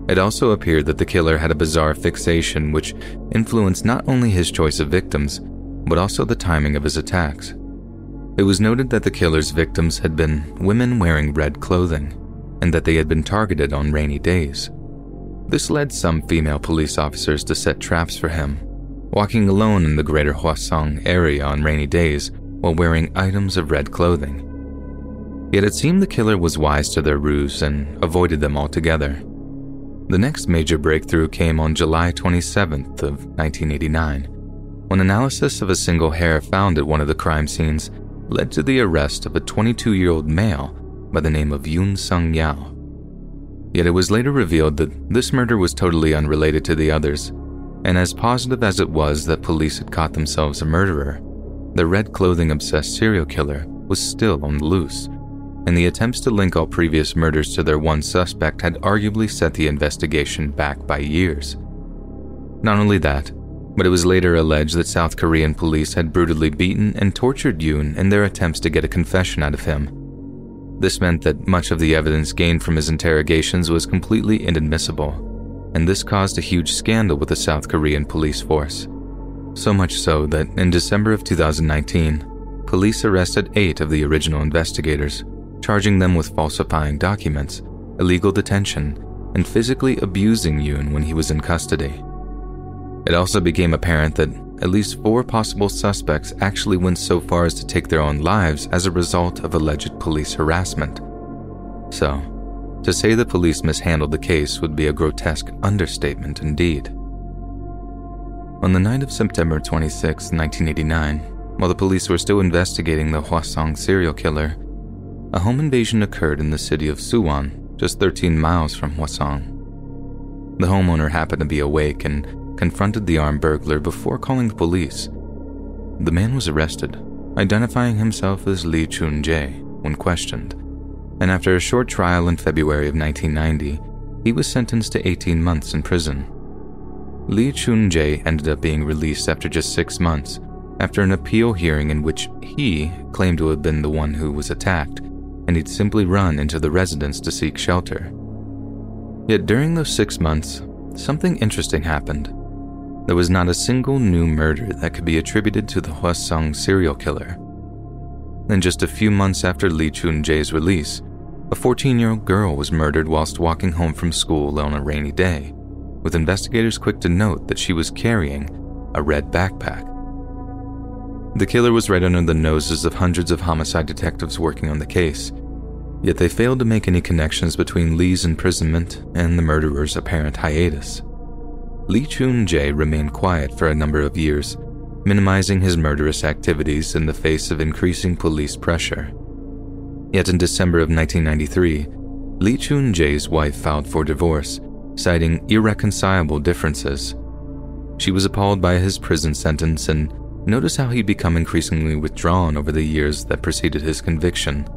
It also appeared that the killer had a bizarre fixation which influenced not only his choice of victims, but also the timing of his attacks. It was noted that the killer's victims had been women wearing red clothing, and that they had been targeted on rainy days. This led some female police officers to set traps for him, walking alone in the greater Hwaseong area on rainy days while wearing items of red clothing. Yet it seemed the killer was wise to their ruse and avoided them altogether. The next major breakthrough came on July twenty-seventh of nineteen eighty-nine, when analysis of a single hair found at one of the crime scenes led to the arrest of a twenty-two-year-old male by the name of Yoon Sung Yao. Yet it was later revealed that this murder was totally unrelated to the others, and as positive as it was that police had caught themselves a murderer, the red clothing-obsessed serial killer was still on the loose, and the attempts to link all previous murders to their one suspect had arguably set the investigation back by years. Not only that, but it was later alleged that South Korean police had brutally beaten and tortured Yoon in their attempts to get a confession out of him. This meant that much of the evidence gained from his interrogations was completely inadmissible, and this caused a huge scandal with the South Korean police force. So much so that in December of two thousand nineteen, police arrested eight of the original investigators, charging them with falsifying documents, illegal detention, and physically abusing Yoon when he was in custody. It also became apparent that at least four possible suspects actually went so far as to take their own lives as a result of alleged police harassment. So, to say the police mishandled the case would be a grotesque understatement indeed. On the night of September twenty-sixth, nineteen eighty-nine, while the police were still investigating the Hwaseong serial killer, a home invasion occurred in the city of Suwon, just thirteen miles from Hwaseong. The homeowner happened to be awake and confronted the armed burglar before calling the police. The man was arrested, identifying himself as Lee Chun-jae when questioned, and after a short trial in February of nineteen ninety, he was sentenced to eighteen months in prison. Lee Chun-jae ended up being released after just six months, after an appeal hearing in which he claimed to have been the one who was attacked, and he'd simply run into the residence to seek shelter. Yet during those six months, something interesting happened. There was not a single new murder that could be attributed to the Hwaseong serial killer. And just a few months after Lee Chun-jae's release, a fourteen-year-old girl was murdered whilst walking home from school on a rainy day, with investigators quick to note that she was carrying a red backpack. The killer was right under the noses of hundreds of homicide detectives working on the case, yet they failed to make any connections between Lee's imprisonment and the murderer's apparent hiatus. Lee Chun-jae remained quiet for a number of years, minimizing his murderous activities in the face of increasing police pressure. Yet in December of nineteen ninety-three, Lee Chun-jae's wife filed for divorce, citing irreconcilable differences. She was appalled by his prison sentence and noticed how he'd become increasingly withdrawn over the years that preceded his conviction.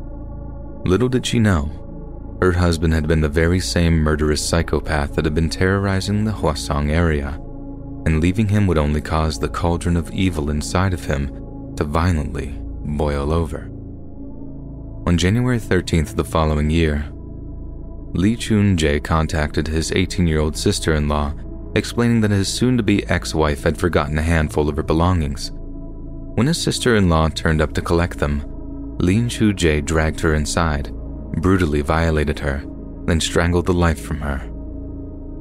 Little did she know, her husband had been the very same murderous psychopath that had been terrorizing the Hwaseong area, and leaving him would only cause the cauldron of evil inside of him to violently boil over. On January thirteenth the following year, Lee Chun-jae contacted his eighteen-year-old sister-in-law, explaining that his soon-to-be ex-wife had forgotten a handful of her belongings. When his sister-in-law turned up to collect them, Lee Chun-jae dragged her inside, brutally violated her, then strangled the life from her.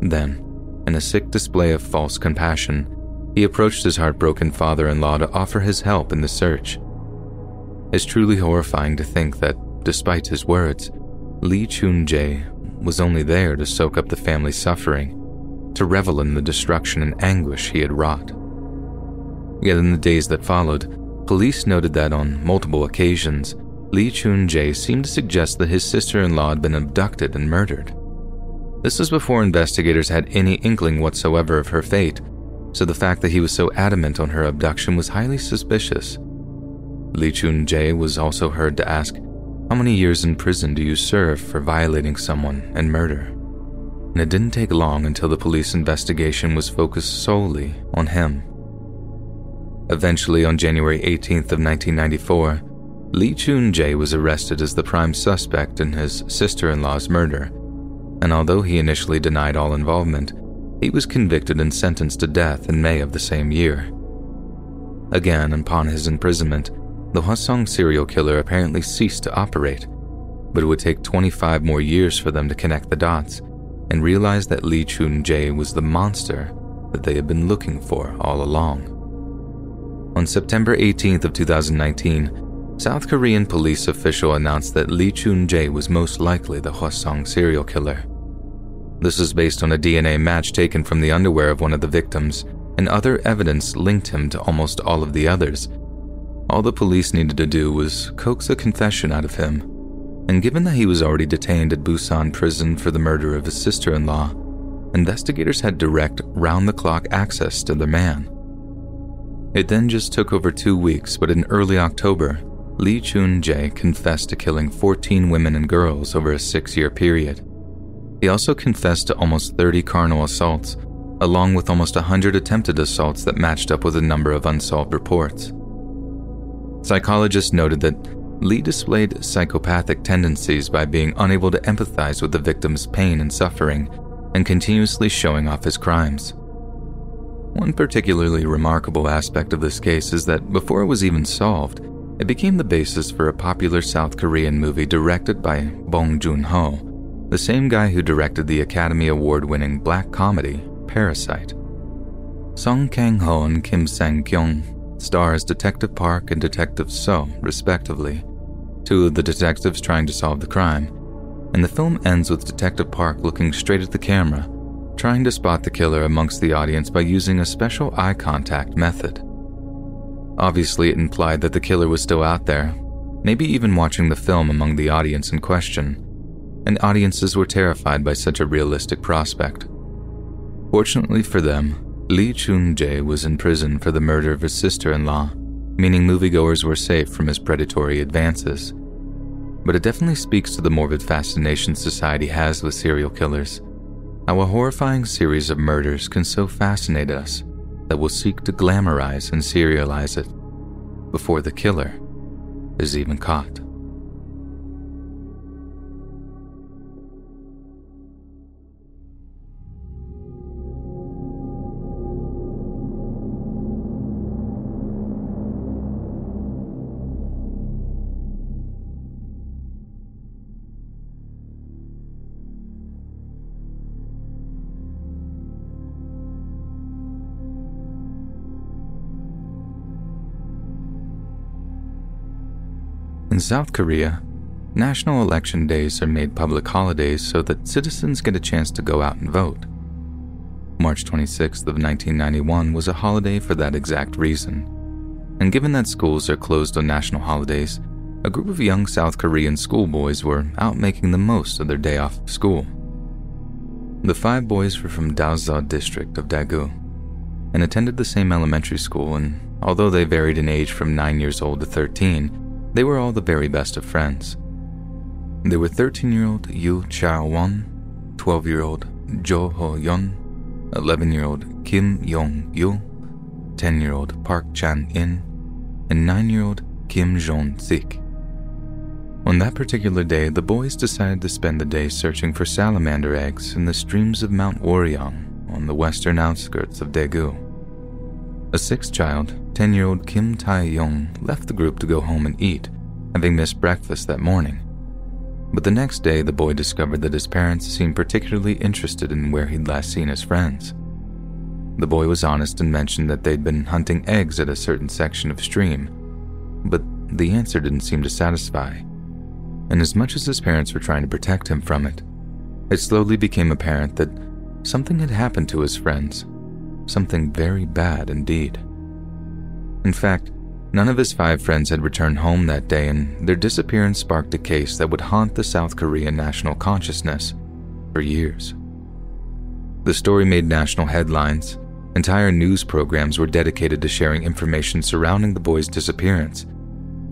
Then, in a sick display of false compassion, he approached his heartbroken father-in-law to offer his help in the search. It's truly horrifying to think that, despite his words, Lee Chun-jae was only there to soak up the family's suffering, to revel in the destruction and anguish he had wrought. Yet in the days that followed, police noted that on multiple occasions, Lee Chun-jae seemed to suggest that his sister-in-law had been abducted and murdered. This was before investigators had any inkling whatsoever of her fate, so the fact that he was so adamant on her abduction was highly suspicious. Lee Chun-jae was also heard to ask, "How many years in prison do you serve for violating someone and murder?" And it didn't take long until the police investigation was focused solely on him. Eventually, on January eighteenth of nineteen ninety-four, Lee Chun-jae was arrested as the prime suspect in his sister-in-law's murder, and although he initially denied all involvement, he was convicted and sentenced to death in May of the same year. Again, upon his imprisonment, the Hwaseong serial killer apparently ceased to operate, but it would take twenty-five more years for them to connect the dots and realize that Lee Chun-jae was the monster that they had been looking for all along. On September eighteenth of two thousand nineteen, South Korean police official announced that Lee Chun-jae was most likely the Hwaseong serial killer. This is based on a D N A match taken from the underwear of one of the victims, and other evidence linked him to almost all of the others. All the police needed to do was coax a confession out of him, and given that he was already detained at Busan prison for the murder of his sister-in-law, investigators had direct, round-the-clock access to the man. It then just took over two weeks, but in early October, Lee Chun-jae confessed to killing fourteen women and girls over a six-year period. He also confessed to almost thirty carnal assaults, along with almost one hundred attempted assaults that matched up with a number of unsolved reports. Psychologists noted that Lee displayed psychopathic tendencies by being unable to empathize with the victim's pain and suffering, and continuously showing off his crimes. One particularly remarkable aspect of this case is that before it was even solved, it became the basis for a popular South Korean movie directed by Bong Joon-ho, the same guy who directed the Academy Award-winning black comedy, Parasite. Song Kang-ho and Kim Sang-kyung star as Detective Park and Detective So, respectively, two of the detectives trying to solve the crime, and the film ends with Detective Park looking straight at the camera, trying to spot the killer amongst the audience by using a special eye contact method. Obviously, it implied that the killer was still out there, maybe even watching the film among the audience in question, and audiences were terrified by such a realistic prospect. Fortunately for them, Lee Chun-jae was in prison for the murder of his sister-in-law, meaning moviegoers were safe from his predatory advances. But it definitely speaks to the morbid fascination society has with serial killers, how a horrifying series of murders can so fascinate us that we'll seek to glamorize and serialize it before the killer is even caught. In South Korea, national election days are made public holidays so that citizens get a chance to go out and vote. March twenty-sixth of nineteen ninety-one was a holiday for that exact reason. And given that schools are closed on national holidays, a group of young South Korean schoolboys were out making the most of their day off of school. The five boys were from Daozao district of Daegu and attended the same elementary school, and although they varied in age from nine years old to thirteen, they were all the very best of friends. They were thirteen-year-old Yoo Cha-won, twelve-year-old Jo Ho-yeon, eleven-year-old Kim Yong-yu, ten-year-old Park Chan-in, and nine-year-old Kim Jong-sik. On that particular day, the boys decided to spend the day searching for salamander eggs in the streams of Mount Woryang on the western outskirts of Daegu. A sixth child, ten-year-old Kim Tai-yong, left the group to go home and eat, having missed breakfast that morning. But the next day, the boy discovered that his parents seemed particularly interested in where he'd last seen his friends. The boy was honest and mentioned that they'd been hunting eggs at a certain section of stream, but the answer didn't seem to satisfy. And as much as his parents were trying to protect him from it, it slowly became apparent that something had happened to his friends, something very bad indeed. In fact, none of his five friends had returned home that day, and their disappearance sparked a case that would haunt the South Korean national consciousness for years. The story made national headlines. Entire news programs were dedicated to sharing information surrounding the boys' disappearance,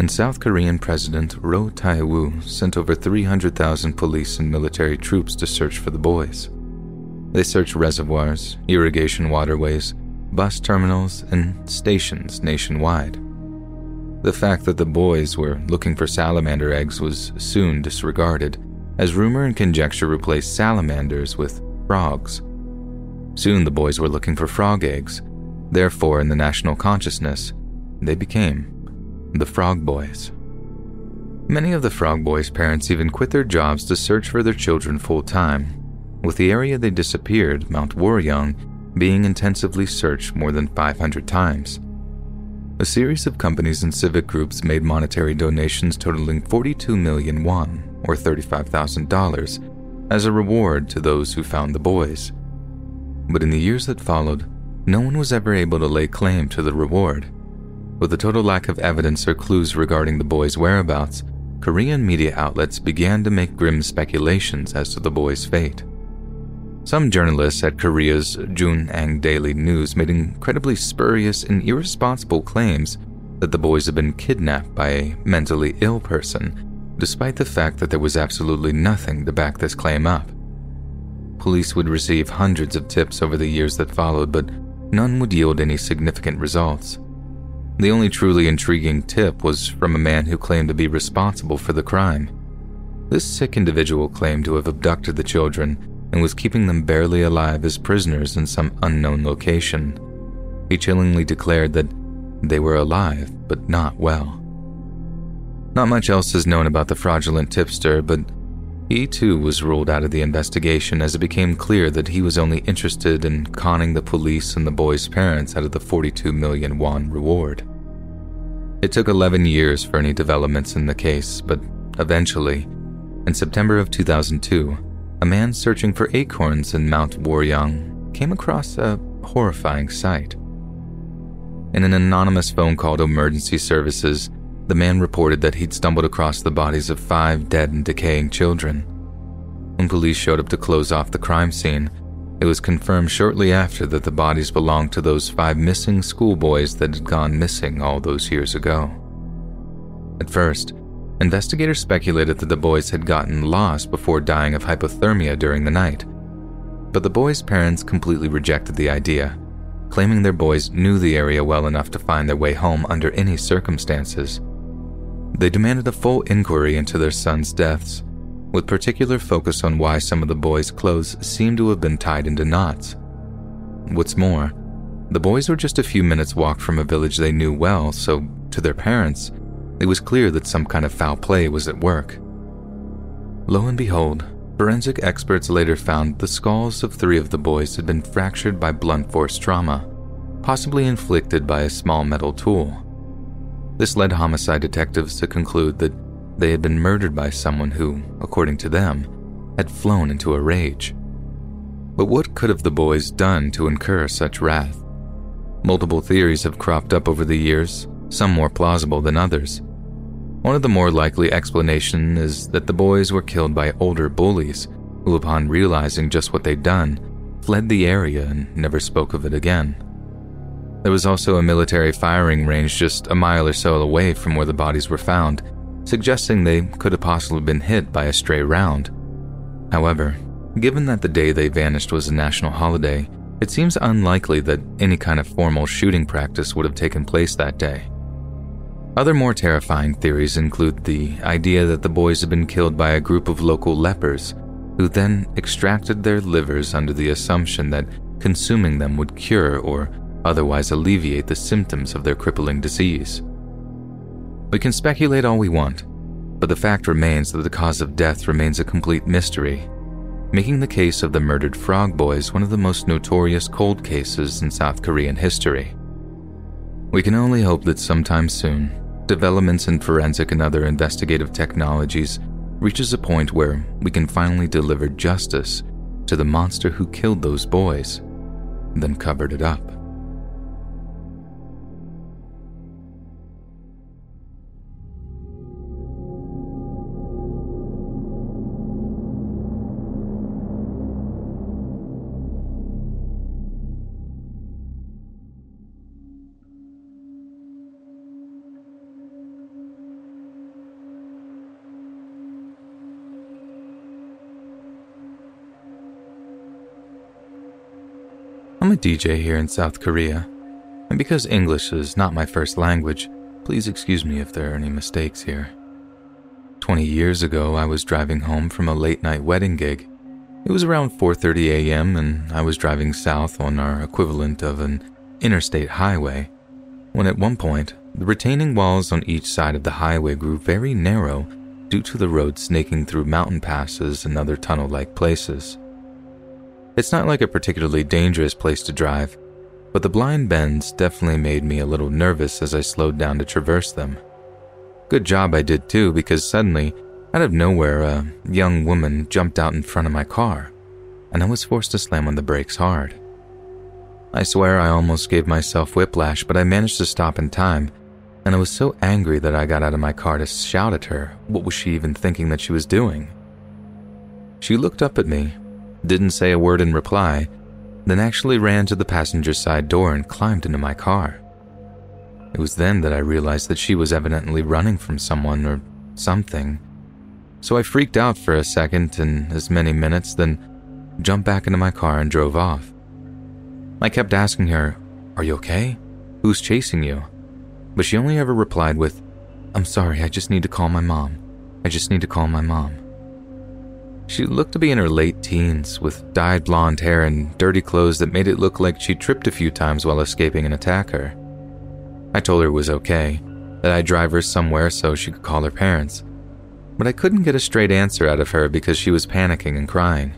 and South Korean President Roh Tae-woo sent over three hundred thousand police and military troops to search for the boys. They searched reservoirs, irrigation waterways, bus terminals, and stations nationwide. The fact that the boys were looking for salamander eggs was soon disregarded, as rumor and conjecture replaced salamanders with frogs. Soon the boys were looking for frog eggs. Therefore, in the national consciousness, they became the Frog Boys. Many of the Frog Boys' parents even quit their jobs to search for their children full-time, with the area they disappeared, Mount Woryang, being intensively searched more than five hundred times. A series of companies and civic groups made monetary donations totaling forty-two million won, or thirty-five thousand dollars, as a reward to those who found the boys. But in the years that followed, no one was ever able to lay claim to the reward. With a total lack of evidence or clues regarding the boys' whereabouts, Korean media outlets began to make grim speculations as to the boys' fate. Some journalists at Korea's Junang Daily News made incredibly spurious and irresponsible claims that the boys had been kidnapped by a mentally ill person, despite the fact that there was absolutely nothing to back this claim up. Police would receive hundreds of tips over the years that followed, but none would yield any significant results. The only truly intriguing tip was from a man who claimed to be responsible for the crime. This sick individual claimed to have abducted the children and was keeping them barely alive as prisoners in some unknown location. He chillingly declared that they were alive, but not well. Not much else is known about the fraudulent tipster, but he too was ruled out of the investigation as it became clear that he was only interested in conning the police and the boys' parents out of the forty-two million won reward. It took eleven years for any developments in the case, but eventually, in September of two thousand two, a man searching for acorns in Mount Woryang came across a horrifying sight. In an anonymous phone call to emergency services, the man reported that he'd stumbled across the bodies of five dead and decaying children. When police showed up to close off the crime scene, it was confirmed shortly after that the bodies belonged to those five missing schoolboys that had gone missing all those years ago. At first, investigators speculated that the boys had gotten lost before dying of hypothermia during the night. But the boys' parents completely rejected the idea, claiming their boys knew the area well enough to find their way home under any circumstances. They demanded a full inquiry into their sons' deaths, with particular focus on why some of the boys' clothes seemed to have been tied into knots. What's more, the boys were just a few minutes' walk from a village they knew well, so to their parents, it was clear that some kind of foul play was at work. Lo and behold, forensic experts later found the skulls of three of the boys had been fractured by blunt force trauma, possibly inflicted by a small metal tool. This led homicide detectives to conclude that They had been murdered by someone who, according to them, had flown into a rage. But what could have the boys done to incur such wrath? Multiple theories have cropped up over the years, some more plausible than others. One of the more likely explanations is that the boys were killed by older bullies who, upon realizing just what they'd done, fled the area and never spoke of it again. There was also a military firing range just a mile or so away from where the bodies were found, suggesting they could have possibly been hit by a stray round. However, given that the day they vanished was a national holiday, it seems unlikely that any kind of formal shooting practice would have taken place that day. Other more terrifying theories include the idea that the boys had been killed by a group of local lepers, who then extracted their livers under the assumption that consuming them would cure or otherwise alleviate the symptoms of their crippling disease. We can speculate all we want, but the fact remains that the cause of death remains a complete mystery, making the case of the murdered frog boys one of the most notorious cold cases in South Korean history. We can only hope that sometime soon, developments in forensic and other investigative technologies reaches a point where we can finally deliver justice to the monster who killed those boys, then covered it up. I'm a D J here in South Korea, and because English is not my first language, please excuse me if there are any mistakes here. Twenty years ago, I was driving home from a late-night wedding gig. It was around four thirty a.m., and I was driving south on our equivalent of an interstate highway, when at one point, the retaining walls on each side of the highway grew very narrow due to the road snaking through mountain passes and other tunnel-like places. It's not like a particularly dangerous place to drive, but the blind bends definitely made me a little nervous as I slowed down to traverse them. Good job I did too, because suddenly, out of nowhere, a young woman jumped out in front of my car, and I was forced to slam on the brakes hard. I swear I almost gave myself whiplash, but I managed to stop in time, and I was so angry that I got out of my car to shout at her. What was she even thinking that she was doing? She looked up at me, didn't say a word in reply, then actually ran to the passenger side door and climbed into my car. It was then that I realized that she was evidently running from someone or something, so I freaked out for a second and as many minutes, then jumped back into my car and drove off. I kept asking her, "Are you okay? Who's chasing you?" But she only ever replied with, "I'm sorry, I just need to call my mom. I just need to call my mom." She looked to be in her late teens, with dyed blonde hair and dirty clothes that made it look like she tripped a few times while escaping an attacker. I told her it was okay, that I'd drive her somewhere so she could call her parents, but I couldn't get a straight answer out of her because she was panicking and crying.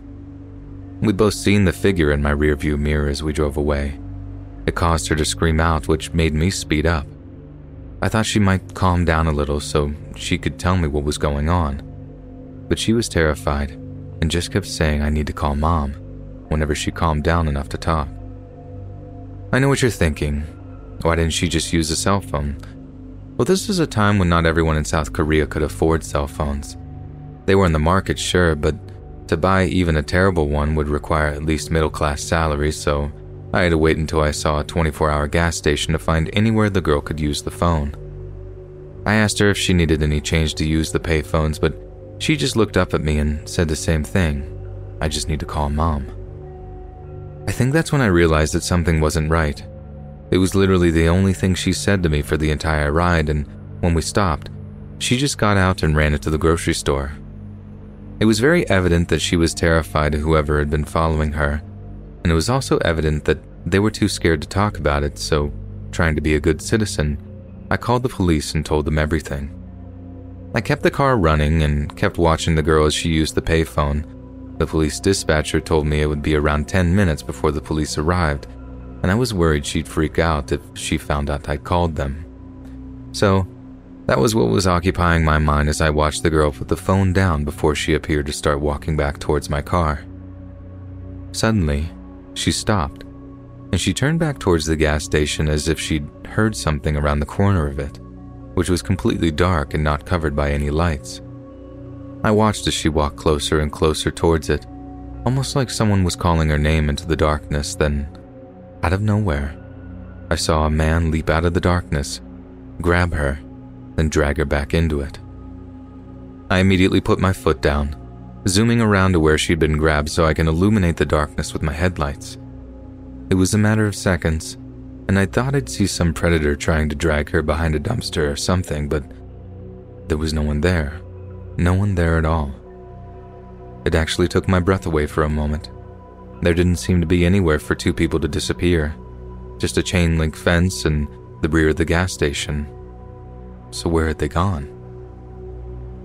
We'd both seen the figure in my rearview mirror as we drove away. It caused her to scream out, which made me speed up. I thought she might calm down a little so she could tell me what was going on, but she was terrified and just kept saying, "I need to call mom," whenever she calmed down enough to talk. I know what you're thinking. Why didn't she just use a cell phone? Well, this was a time when not everyone in South Korea could afford cell phones. They were in the market, sure, but to buy even a terrible one would require at least middle-class salaries, so I had to wait until I saw a twenty-four hour gas station to find anywhere the girl could use the phone. I asked her if she needed any change to use the pay phones, but she just looked up at me and said the same thing. "I just need to call mom." I think that's when I realized that something wasn't right. It was literally the only thing she said to me for the entire ride, and when we stopped, she just got out and ran into the grocery store. It was very evident that she was terrified of whoever had been following her, and it was also evident that they were too scared to talk about it, so trying to be a good citizen, I called the police and told them everything. I kept the car running and kept watching the girl as she used the payphone. The police dispatcher told me it would be around ten minutes before the police arrived, and I was worried she'd freak out if she found out I'd called them. So That was what was occupying my mind as I watched the girl put the phone down before she appeared to start walking back towards my car. Suddenly, she stopped, and she turned back towards the gas station as if she'd heard something around the corner of it, which was completely dark and not covered by any lights. I watched as she walked closer and closer towards it, almost like someone was calling her name into the darkness. Then, out of nowhere, I saw a man leap out of the darkness, grab her, then drag her back into it. I immediately put my foot down, zooming around to where she'd been grabbed so I can illuminate the darkness with my headlights. It was a matter of seconds, and I thought I'd see some predator trying to drag her behind a dumpster or something, but there was no one there. No one there at all. It actually took my breath away for a moment. There didn't seem to be anywhere for two people to disappear, just a chain-link fence and the rear of the gas station. So where had they gone?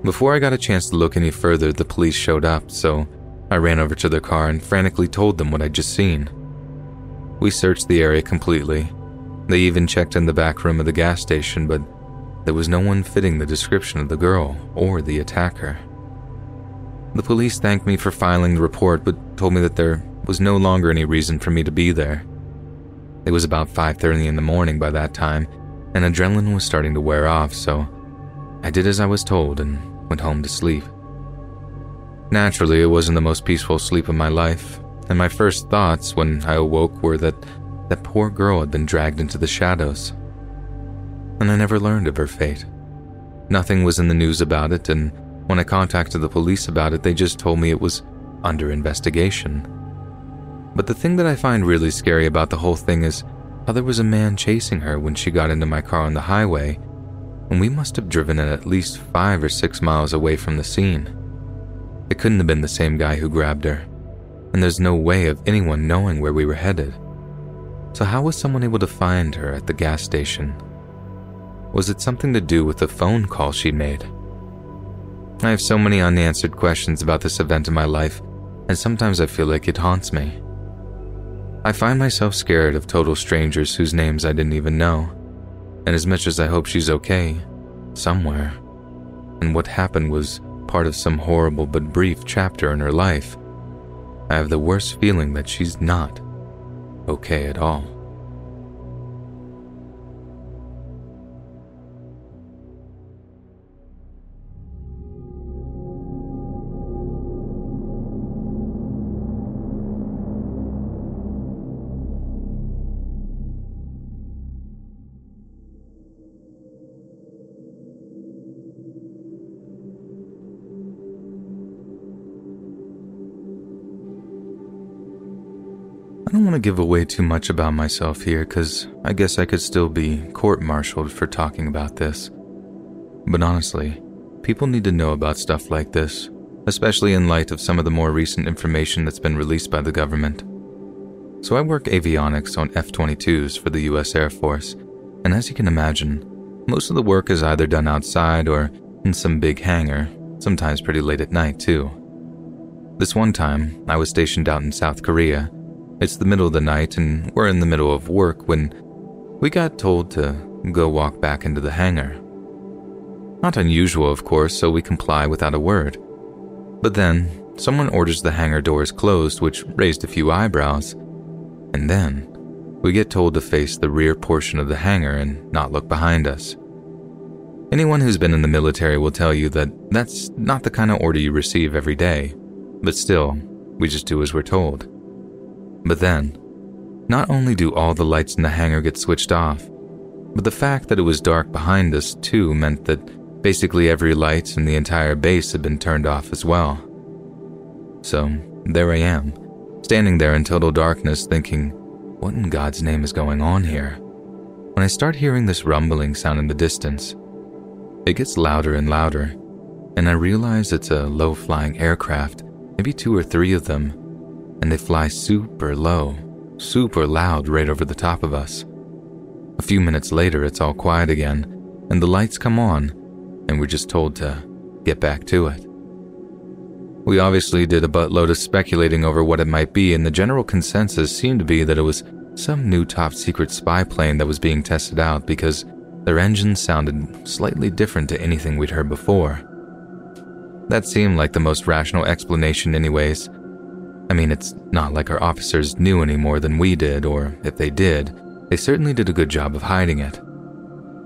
Before I got a chance to look any further, the police showed up, so I ran over to their car and frantically told them what I'd just seen. We searched the area completely. They even checked in the back room of the gas station, but there was no one fitting the description of the girl or the attacker. The police thanked me for filing the report, but told me that there was no longer any reason for me to be there. It was about five thirty in the morning by that time, and adrenaline was starting to wear off, so I did as I was told and went home to sleep. Naturally, it wasn't the most peaceful sleep of my life, and my first thoughts when I awoke were that that poor girl had been dragged into the shadows. And I never learned of her fate. Nothing was in the news about it, and when I contacted the police about it, they just told me it was under investigation. But the thing that I find really scary about the whole thing is how there was a man chasing her when she got into my car on the highway, and we must have driven it at least five or six miles away from the scene. It couldn't have been the same guy who grabbed her, and there's no way of anyone knowing where we were headed. So how was someone able to find her at the gas station? Was it something to do with the phone call she made? I have so many unanswered questions about this event in my life, and sometimes I feel like it haunts me. I find myself scared of total strangers whose names I didn't even know. And as much as I hope she's okay, somewhere, and what happened was part of some horrible but brief chapter in her life, I have the worst feeling that she's not okay at all. I don't want to give away too much about myself here, because I guess I could still be court-martialed for talking about this. But honestly, people need to know about stuff like this, especially in light of some of the more recent information that's been released by the government. So I work avionics on F twenty-twos for the U S Air Force, and as you can imagine, most of the work is either done outside or in some big hangar, sometimes pretty late at night too. This one time, I was stationed out in South Korea. It's the middle of the night and we're in the middle of work when we got told to go walk back into the hangar. Not unusual, of course, so we comply without a word. But then, someone orders the hangar doors closed, which raised a few eyebrows. And then, we get told to face the rear portion of the hangar and not look behind us. Anyone who's been in the military will tell you that that's not the kind of order you receive every day. But still, we just do as we're told. But then, not only do all the lights in the hangar get switched off, but the fact that it was dark behind us too meant that basically every light in the entire base had been turned off as well. So there I am, standing there in total darkness thinking, what in God's name is going on here? When I start hearing this rumbling sound in the distance, it gets louder and louder, and I realize it's a low-flying aircraft, maybe two or three of them, and they fly super low, super loud right over the top of us. A few minutes later, it's all quiet again, and the lights come on, and we're just told to get back to it. We obviously did a buttload of speculating over what it might be, and the general consensus seemed to be that it was some new top-secret spy plane that was being tested out because Their engines sounded slightly different to anything we'd heard before. That seemed like the most rational explanation anyways. I mean, it's not like our officers knew any more than we did, or if they did, they certainly did a good job of hiding it.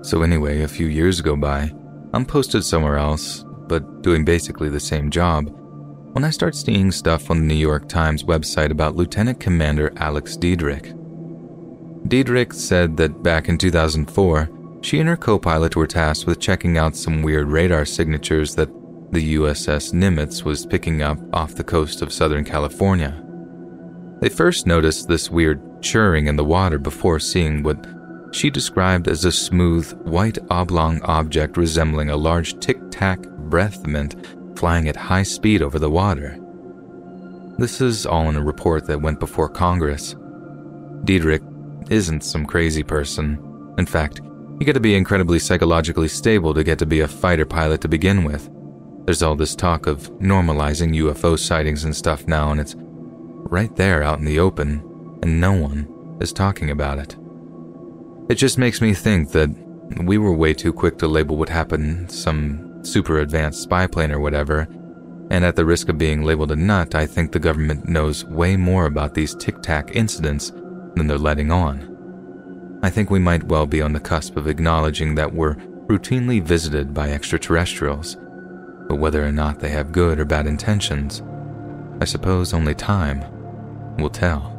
So anyway, a few years go by, I'm posted somewhere else, but doing basically the same job, when I start seeing stuff on the New York Times website about Lieutenant Commander Alex Diedrich. Diedrich said that back in two thousand four, she and her co-pilot were tasked with checking out some weird radar signatures that the U S S Nimitz was picking up off the coast of Southern California. They first noticed this weird churring in the water before seeing what she described as a smooth, white oblong object resembling a large tic-tac breath mint flying at high speed over the water. This is all in a report that went before Congress. Diedrich isn't some crazy person. In fact, you got to be incredibly psychologically stable to get to be a fighter pilot to begin with. There's all this talk of normalizing U F O sightings and stuff now, and it's right there out in the open, and no one is talking about it. It just makes me think that we were way too quick to label what happened some super advanced spy plane or whatever, and at the risk of being labeled a nut, I think the government knows way more about these tic-tac incidents than they're letting on. I think we might well be on the cusp of acknowledging that we're routinely visited by extraterrestrials, but whether or not they have good or bad intentions, I suppose only time will tell.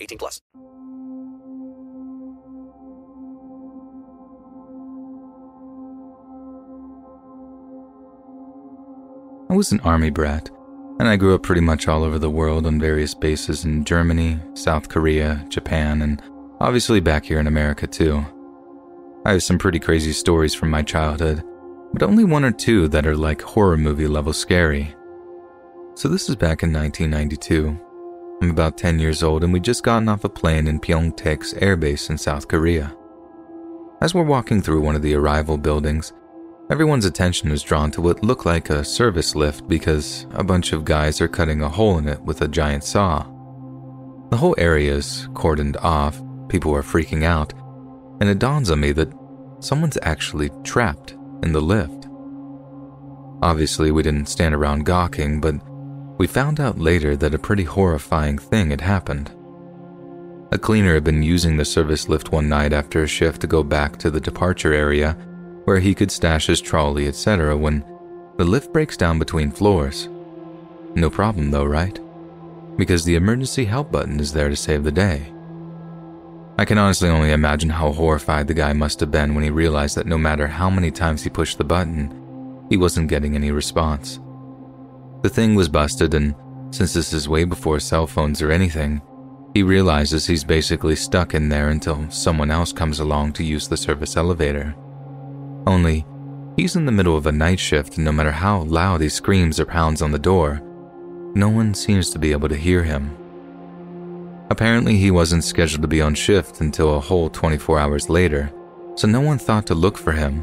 eighteen plus. I was an army brat, and I grew up pretty much all over the world on various bases in Germany, South Korea, Japan, and obviously back here in America too. I have some pretty crazy stories from my childhood, but only one or two that are like horror movie level scary. So this is back in nineteen ninety-two. I'm about ten years old, and we'd just gotten off a plane in Pyeongtaek's Air Base in South Korea. As we're walking through one of the arrival buildings, everyone's attention is drawn to what looked like a service lift because a bunch of guys are cutting a hole in it with a giant saw. The whole area is cordoned off, people are freaking out, and it dawns on me that someone's actually trapped in the lift. Obviously, we didn't stand around gawking, but we found out later that a pretty horrifying thing had happened. A cleaner had been using the service lift one night after a shift to go back to the departure area where he could stash his trolley, et cetera, when the lift breaks down between floors. No problem though, right? Because the emergency help button is there to save the day. I can honestly only imagine how horrified the guy must have been when he realized that no matter how many times he pushed the button, he wasn't getting any response. The thing was busted, and since this is way before cell phones or anything, he realizes he's basically stuck in there until someone else comes along to use the service elevator. Only, he's in the middle of a night shift, and no matter how loud he screams or pounds on the door, no one seems to be able to hear him. Apparently, he wasn't scheduled to be on shift until a whole twenty-four hours later, so no one thought to look for him.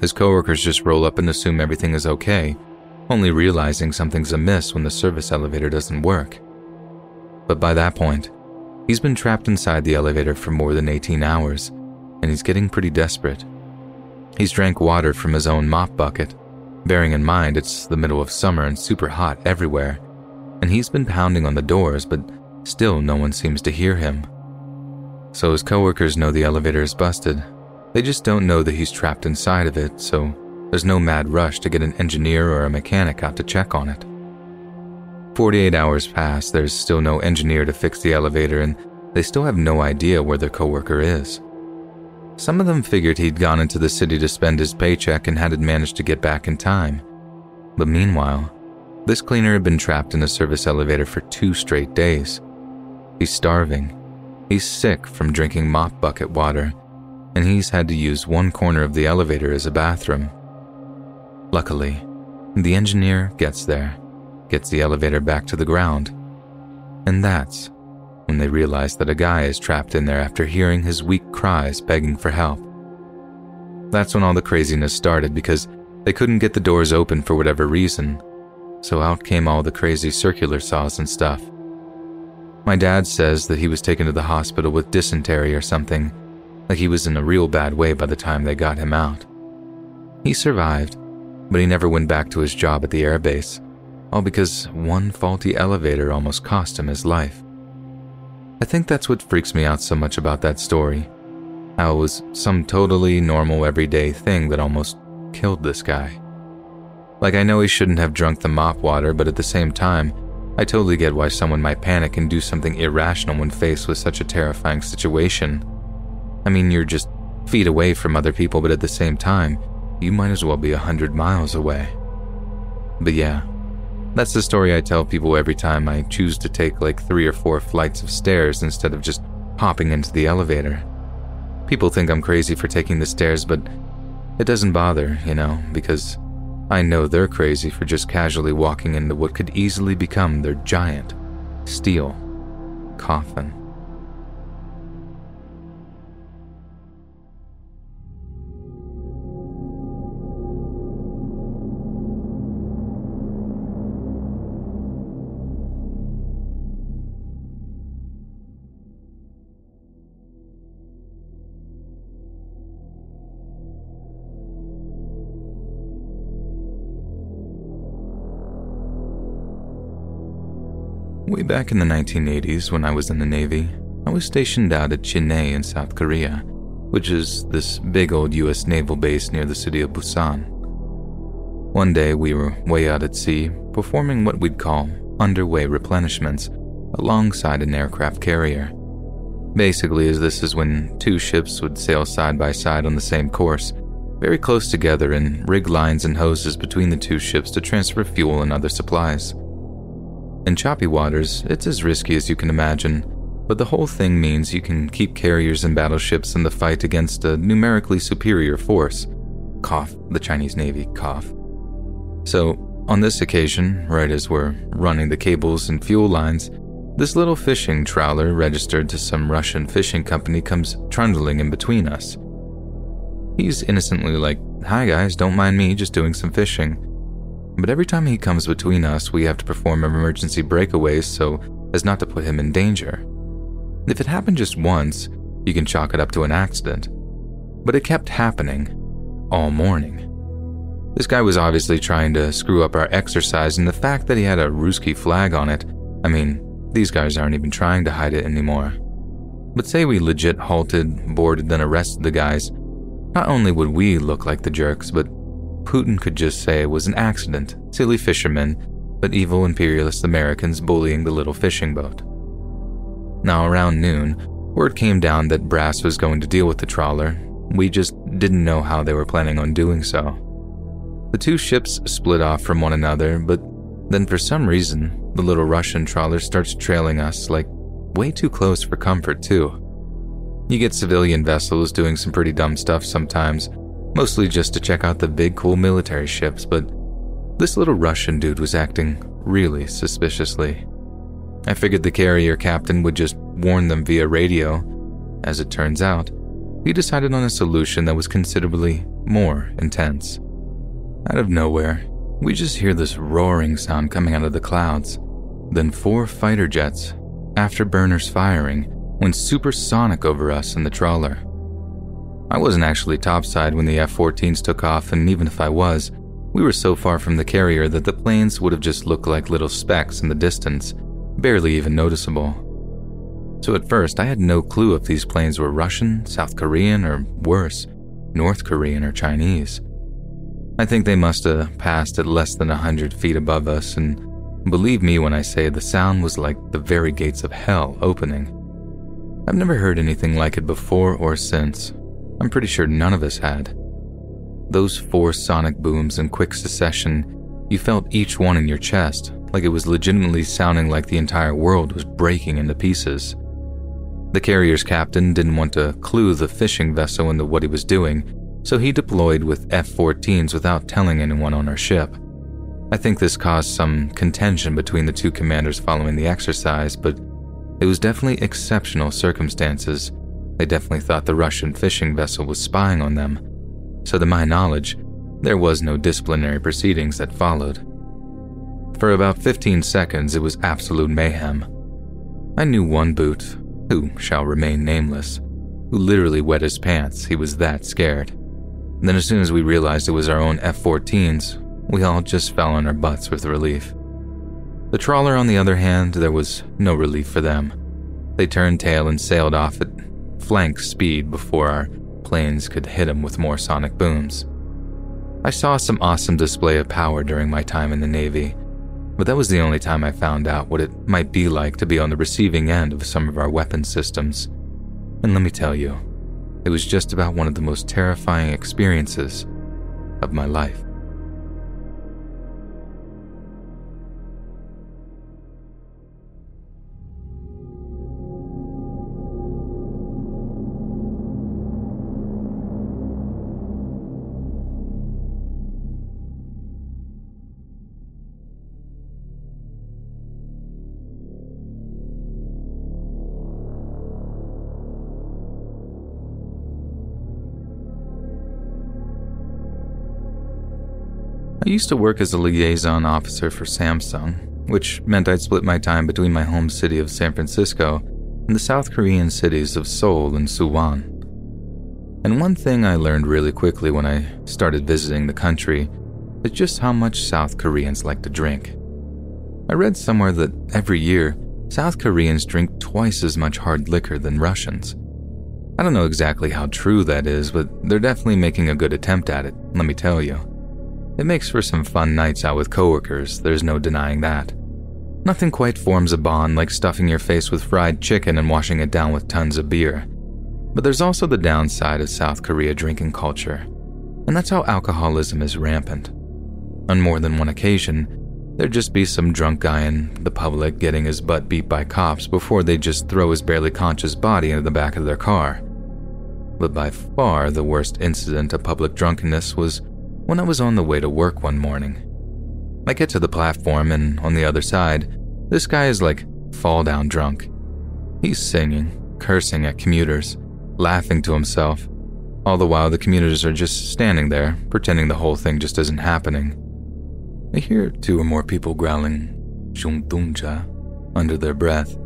His coworkers just roll up and assume everything is okay, only realizing something's amiss when the service elevator doesn't work. But by that point, he's been trapped inside the elevator for more than eighteen hours, and he's getting pretty desperate. He's drank water from his own mop bucket, bearing in mind it's the middle of summer and super hot everywhere, and he's been pounding on the doors, but still no one seems to hear him. So his coworkers know the elevator is busted. They just don't know that he's trapped inside of it, so there's no mad rush to get an engineer or a mechanic out to check on it. forty-eight hours pass, there's still no engineer to fix the elevator, and they still have no idea where their coworker is. Some of them figured he'd gone into the city to spend his paycheck and hadn't managed to get back in time. But meanwhile, this cleaner had been trapped in a service elevator for two straight days. He's starving, he's sick from drinking mop bucket water, and he's had to use one corner of the elevator as a bathroom. Luckily, the engineer gets there, gets the elevator back to the ground, and that's when they realize that a guy is trapped in there after hearing his weak cries begging for help. That's when all the craziness started, because they couldn't get the doors open for whatever reason, so out came all the crazy circular saws and stuff. My dad says that he was taken to the hospital with dysentery or something, like he was in a real bad way by the time they got him out. He survived, but he never went back to his job at the airbase, all because one faulty elevator almost cost him his life. I think that's what freaks me out so much about that story, how it was some totally normal everyday thing that almost killed this guy. Like, I know he shouldn't have drunk the mop water, but at the same time, I totally get why someone might panic and do something irrational when faced with such a terrifying situation. I mean, you're just feet away from other people, but at the same time, you might as well be a hundred miles away. But yeah, that's the story I tell people every time I choose to take like three or four flights of stairs instead of just hopping into the elevator. People think I'm crazy for taking the stairs, but it doesn't bother, you know, because I know they're crazy for just casually walking into what could easily become their giant steel coffin. Way back in the nineteen eighties, when I was in the Navy, I was stationed out at Chinae in South Korea, which is this big old U S naval base near the city of Busan. One day we were way out at sea, performing what we'd call underway replenishments alongside an aircraft carrier. Basically, as this is when two ships would sail side by side on the same course, very close together, and rig lines and hoses between the two ships to transfer fuel and other supplies. In choppy waters, it's as risky as you can imagine, but the whole thing means you can keep carriers and battleships in the fight against a numerically superior force. Cough, the Chinese Navy, cough. So, on this occasion, right as we're running the cables and fuel lines, this little fishing trawler registered to some Russian fishing company comes trundling in between us. He's innocently like, "Hi guys, don't mind me, just doing some fishing." But every time he comes between us, we have to perform emergency breakaways so as not to put him in danger. If it happened just once, you can chalk it up to an accident. But it kept happening all morning. This guy was obviously trying to screw up our exercise, and the fact that he had a Ruski flag on it, I mean, these guys aren't even trying to hide it anymore. But say we legit halted, boarded, then arrested the guys, not only would we look like the jerks, but Putin could just say it was an accident, silly fishermen, but evil imperialist Americans bullying the little fishing boat. Now around noon, word came down that Brass was going to deal with the trawler. We just didn't know how they were planning on doing so. The two ships split off from one another, but then for some reason, the little Russian trawler starts trailing us, like way too close for comfort too. You get civilian vessels doing some pretty dumb stuff sometimes, mostly just to check out the big cool military ships, but this little Russian dude was acting really suspiciously. I figured the carrier captain would just warn them via radio. As it turns out, he decided on a solution that was considerably more intense. Out of nowhere, we just hear this roaring sound coming out of the clouds, then four fighter jets, afterburners firing, went supersonic over us and the trawler. I wasn't actually topside when the F fourteens took off, and even if I was, we were so far from the carrier that the planes would have just looked like little specks in the distance, barely even noticeable. So at first, I had no clue if these planes were Russian, South Korean, or worse, North Korean or Chinese. I think they must have passed at less than a hundred feet above us, and believe me when I say the sound was like the very gates of hell opening. I've never heard anything like it before or since. I'm pretty sure none of us had. Those four sonic booms in quick succession, you felt each one in your chest, like it was legitimately sounding like the entire world was breaking into pieces. The carrier's captain didn't want to clue the fishing vessel into what he was doing, so he deployed with F fourteens without telling anyone on our ship. I think this caused some contention between the two commanders following the exercise, but it was definitely exceptional circumstances. They definitely thought the Russian fishing vessel was spying on them. So to my knowledge, there was no disciplinary proceedings that followed. For about fifteen seconds, it was absolute mayhem. I knew one boot, who shall remain nameless, who literally wet his pants. He was that scared. And then as soon as we realized it was our own F fourteens, we all just fell on our butts with relief. The trawler, on the other hand, there was no relief for them. They turned tail and sailed off at flank speed before our planes could hit them with more sonic booms. I saw some awesome display of power during my time in the Navy, but that was the only time I found out what it might be like to be on the receiving end of some of our weapon systems. And let me tell you, it was just about one of the most terrifying experiences of my life. I used to work as a liaison officer for Samsung, which meant I'd split my time between my home city of San Francisco and the South Korean cities of Seoul and Suwon. And one thing I learned really quickly when I started visiting the country is just how much South Koreans like to drink. I read somewhere that every year, South Koreans drink twice as much hard liquor than Russians. I don't know exactly how true that is, but they're definitely making a good attempt at it, let me tell you. It makes for some fun nights out with coworkers, there's no denying that. Nothing quite forms a bond like stuffing your face with fried chicken and washing it down with tons of beer. But there's also the downside of South Korea drinking culture, and that's how alcoholism is rampant. On more than one occasion, there'd just be some drunk guy in the public getting his butt beat by cops before they'd just throw his barely conscious body into the back of their car. But by far the worst incident of public drunkenness was when I was on the way to work one morning. I get to the platform and on the other side, this guy is like fall down drunk. He's singing, cursing at commuters, laughing to himself. All the while the commuters are just standing there, pretending the whole thing just isn't happening. I hear two or more people growling "Jungdungja" under their breath,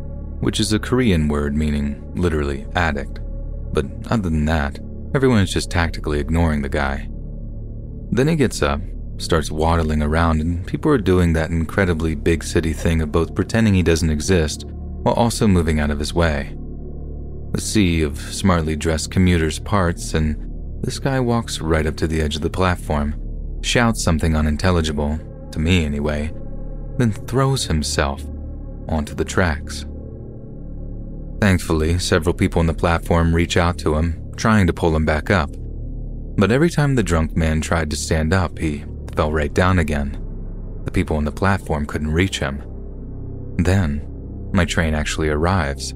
which is a Korean word meaning literally addict. But other than that, everyone is just tactically ignoring the guy. Then he gets up, starts waddling around, and people are doing that incredibly big city thing of both pretending he doesn't exist while also moving out of his way. The sea of smartly dressed commuters parts, and this guy walks right up to the edge of the platform, shouts something unintelligible, to me anyway, then throws himself onto the tracks. Thankfully, several people on the platform reach out to him, trying to pull him back up. But every time the drunk man tried to stand up, he fell right down again. The people on the platform couldn't reach him. Then, my train actually arrives.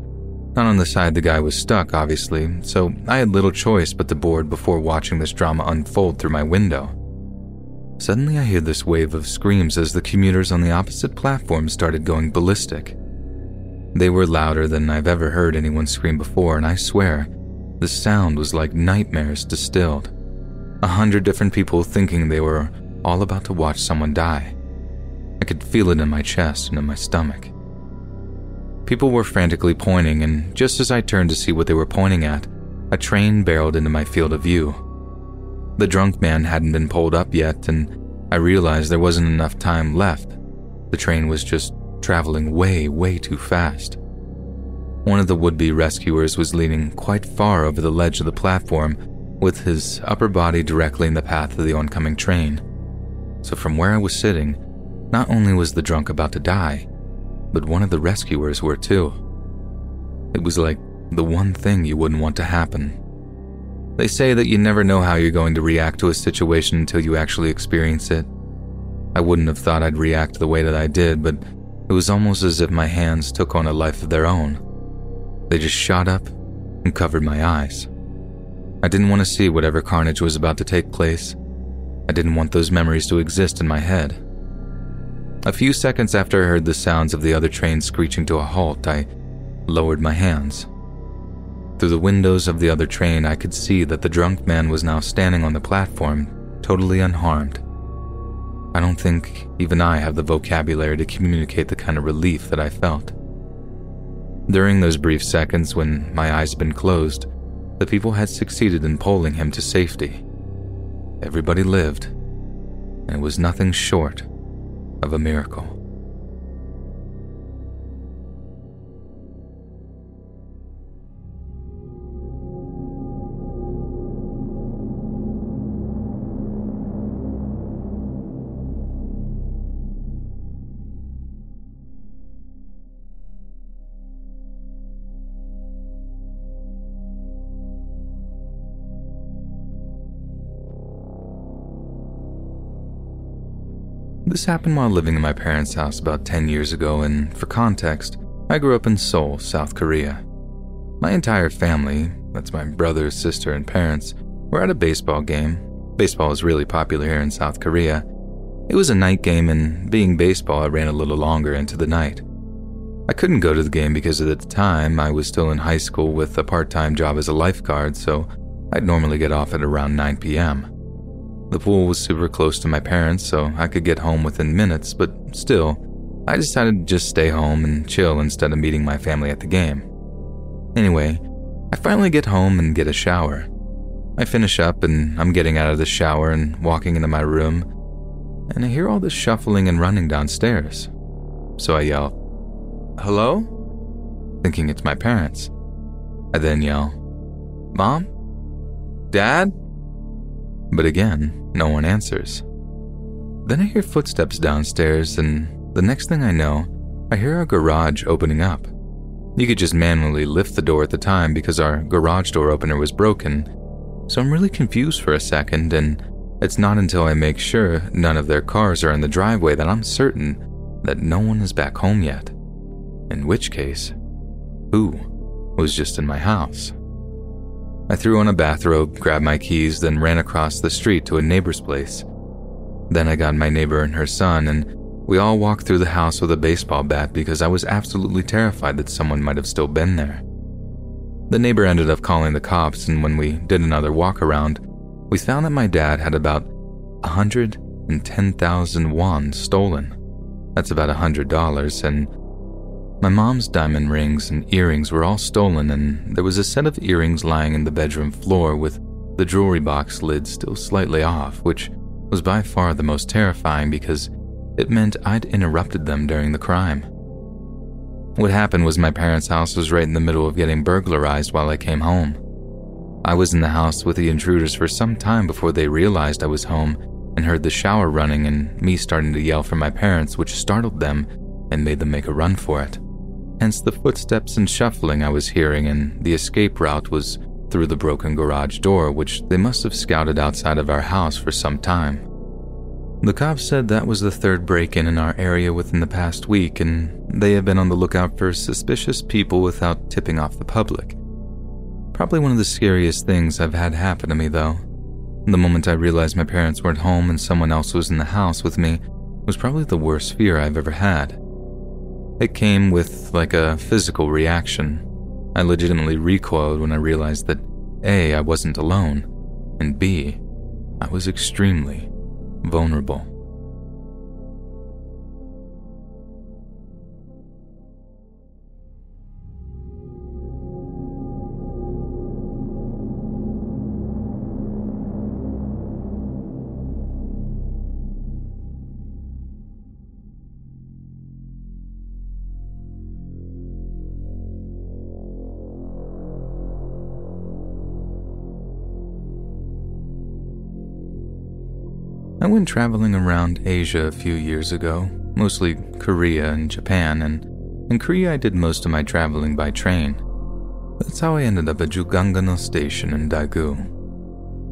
Not on the side the guy was stuck, obviously, so I had little choice but to board before watching this drama unfold through my window. Suddenly I hear this wave of screams as the commuters on the opposite platform started going ballistic. They were louder than I've ever heard anyone scream before, and I swear, the sound was like nightmares distilled. A hundred different people thinking they were all about to watch someone die. I could feel it in my chest and in my stomach. People were frantically pointing, and just as I turned to see what they were pointing at, a train barreled into my field of view. The drunk man hadn't been pulled up yet, and I realized there wasn't enough time left. The train was just traveling way, way too fast. One of the would-be rescuers was leaning quite far over the ledge of the platform, with his upper body directly in the path of the oncoming train. So from where I was sitting, not only was the drunk about to die, but one of the rescuers were too. It was like the one thing you wouldn't want to happen. They say that you never know how you're going to react to a situation until you actually experience it. I wouldn't have thought I'd react the way that I did, but it was almost as if my hands took on a life of their own. They just shot up and covered my eyes. I didn't want to see whatever carnage was about to take place. I didn't want those memories to exist in my head. A few seconds after I heard the sounds of the other train screeching to a halt, I lowered my hands. Through the windows of the other train, I could see that the drunk man was now standing on the platform, totally unharmed. I don't think even I have the vocabulary to communicate the kind of relief that I felt. During those brief seconds when my eyes had been closed, the people had succeeded in pulling him to safety. Everybody lived, and it was nothing short of a miracle. This happened while living in my parents' house about ten years ago, and for context, I grew up in Seoul, South Korea. My entire family, that's my brother, sister, and parents, were at a baseball game. Baseball is really popular here in South Korea. It was a night game, and being baseball, I ran a little longer into the night. I couldn't go to the game because at the time, I was still in high school with a part-time job as a lifeguard, so I'd normally get off at around nine p.m. The pool was super close to my parents, so I could get home within minutes, but still, I decided to just stay home and chill instead of meeting my family at the game. Anyway, I finally get home and get a shower. I finish up and I'm getting out of the shower and walking into my room, and I hear all this shuffling and running downstairs. So I yell, "Hello?" thinking it's my parents. I then yell, "Mom? Dad?" But again, no one answers. Then I hear footsteps downstairs, and the next thing I know, I hear our garage opening up. You could just manually lift the door at the time because our garage door opener was broken, so I'm really confused for a second, and it's not until I make sure none of their cars are in the driveway that I'm certain that no one is back home yet. In which case, who was just in my house? I threw on a bathrobe, grabbed my keys, then ran across the street to a neighbor's place. Then I got my neighbor and her son, and we all walked through the house with a baseball bat because I was absolutely terrified that someone might have still been there. The neighbor ended up calling the cops, and when we did another walk around, we found that my dad had about one hundred ten thousand won stolen. That's about one hundred dollars, and my mom's diamond rings and earrings were all stolen, and there was a set of earrings lying in the bedroom floor with the jewelry box lid still slightly off, which was by far the most terrifying because it meant I'd interrupted them during the crime. What happened was my parents' house was right in the middle of getting burglarized while I came home. I was in the house with the intruders for some time before they realized I was home and heard the shower running and me starting to yell for my parents, which startled them and made them make a run for it. Hence the footsteps and shuffling I was hearing, and the escape route was through the broken garage door, which they must have scouted outside of our house for some time. The cops said that was the third break-in in our area within the past week, and they have been on the lookout for suspicious people without tipping off the public. Probably one of the scariest things I've had happen to me, though. The moment I realized my parents weren't home and someone else was in the house with me was probably the worst fear I've ever had. It came with like a physical reaction. I legitimately recoiled when I realized that A, I wasn't alone, and B, I was extremely vulnerable. I went traveling around Asia a few years ago, mostly Korea and Japan, and in Korea I did most of my traveling by train. That's how I ended up at Jugangano Station in Daegu.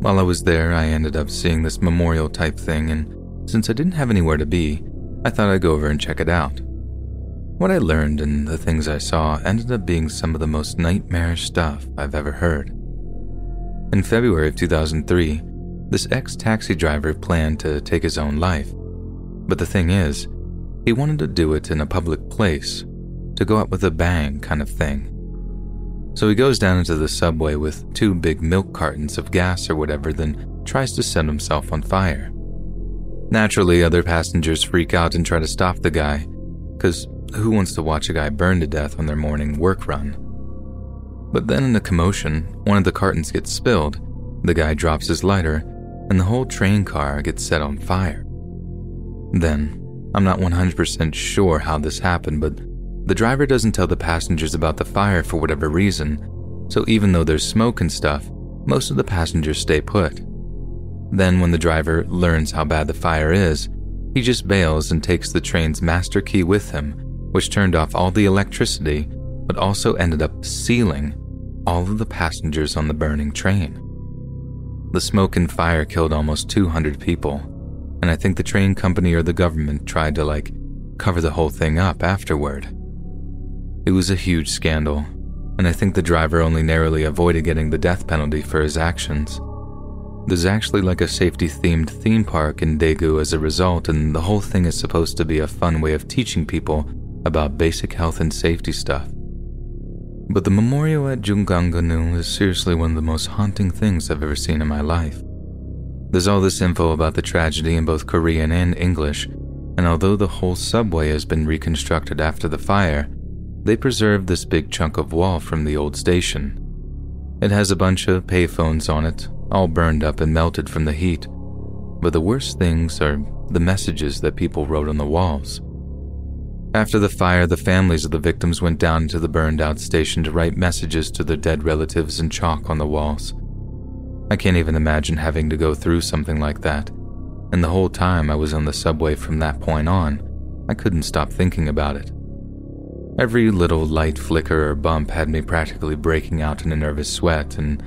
While I was there, I ended up seeing this memorial type thing, and since I didn't have anywhere to be, I thought I'd go over and check it out. What I learned and the things I saw ended up being some of the most nightmarish stuff I've ever heard. In February of two thousand three, this ex-taxi driver planned to take his own life. But the thing is, he wanted to do it in a public place, to go out with a bang kind of thing. So he goes down into the subway with two big milk cartons of gas or whatever, then tries to set himself on fire. Naturally, other passengers freak out and try to stop the guy, because who wants to watch a guy burn to death on their morning work run? But then in a commotion, one of the cartons gets spilled, the guy drops his lighter, and the whole train car gets set on fire. Then, I'm not one hundred percent sure how this happened, but the driver doesn't tell the passengers about the fire for whatever reason, so even though there's smoke and stuff, most of the passengers stay put. Then when the driver learns how bad the fire is, he just bails and takes the train's master key with him, which turned off all the electricity, but also ended up sealing all of the passengers on the burning train. The smoke and fire killed almost two hundred people, and I think the train company or the government tried to, like, cover the whole thing up afterward. It was a huge scandal, and I think the driver only narrowly avoided getting the death penalty for his actions. There's actually like a safety-themed theme park in Daegu as a result, and the whole thing is supposed to be a fun way of teaching people about basic health and safety stuff. But the memorial at Jugangano is seriously one of the most haunting things I've ever seen in my life. There's all this info about the tragedy in both Korean and English, and although the whole subway has been reconstructed after the fire, they preserved this big chunk of wall from the old station. It has a bunch of payphones on it, all burned up and melted from the heat, but the worst things are the messages that people wrote on the walls. After the fire, the families of the victims went down to the burned-out station to write messages to their dead relatives in chalk on the walls. I can't even imagine having to go through something like that, and the whole time I was on the subway from that point on, I couldn't stop thinking about it. Every little light flicker or bump had me practically breaking out in a nervous sweat, and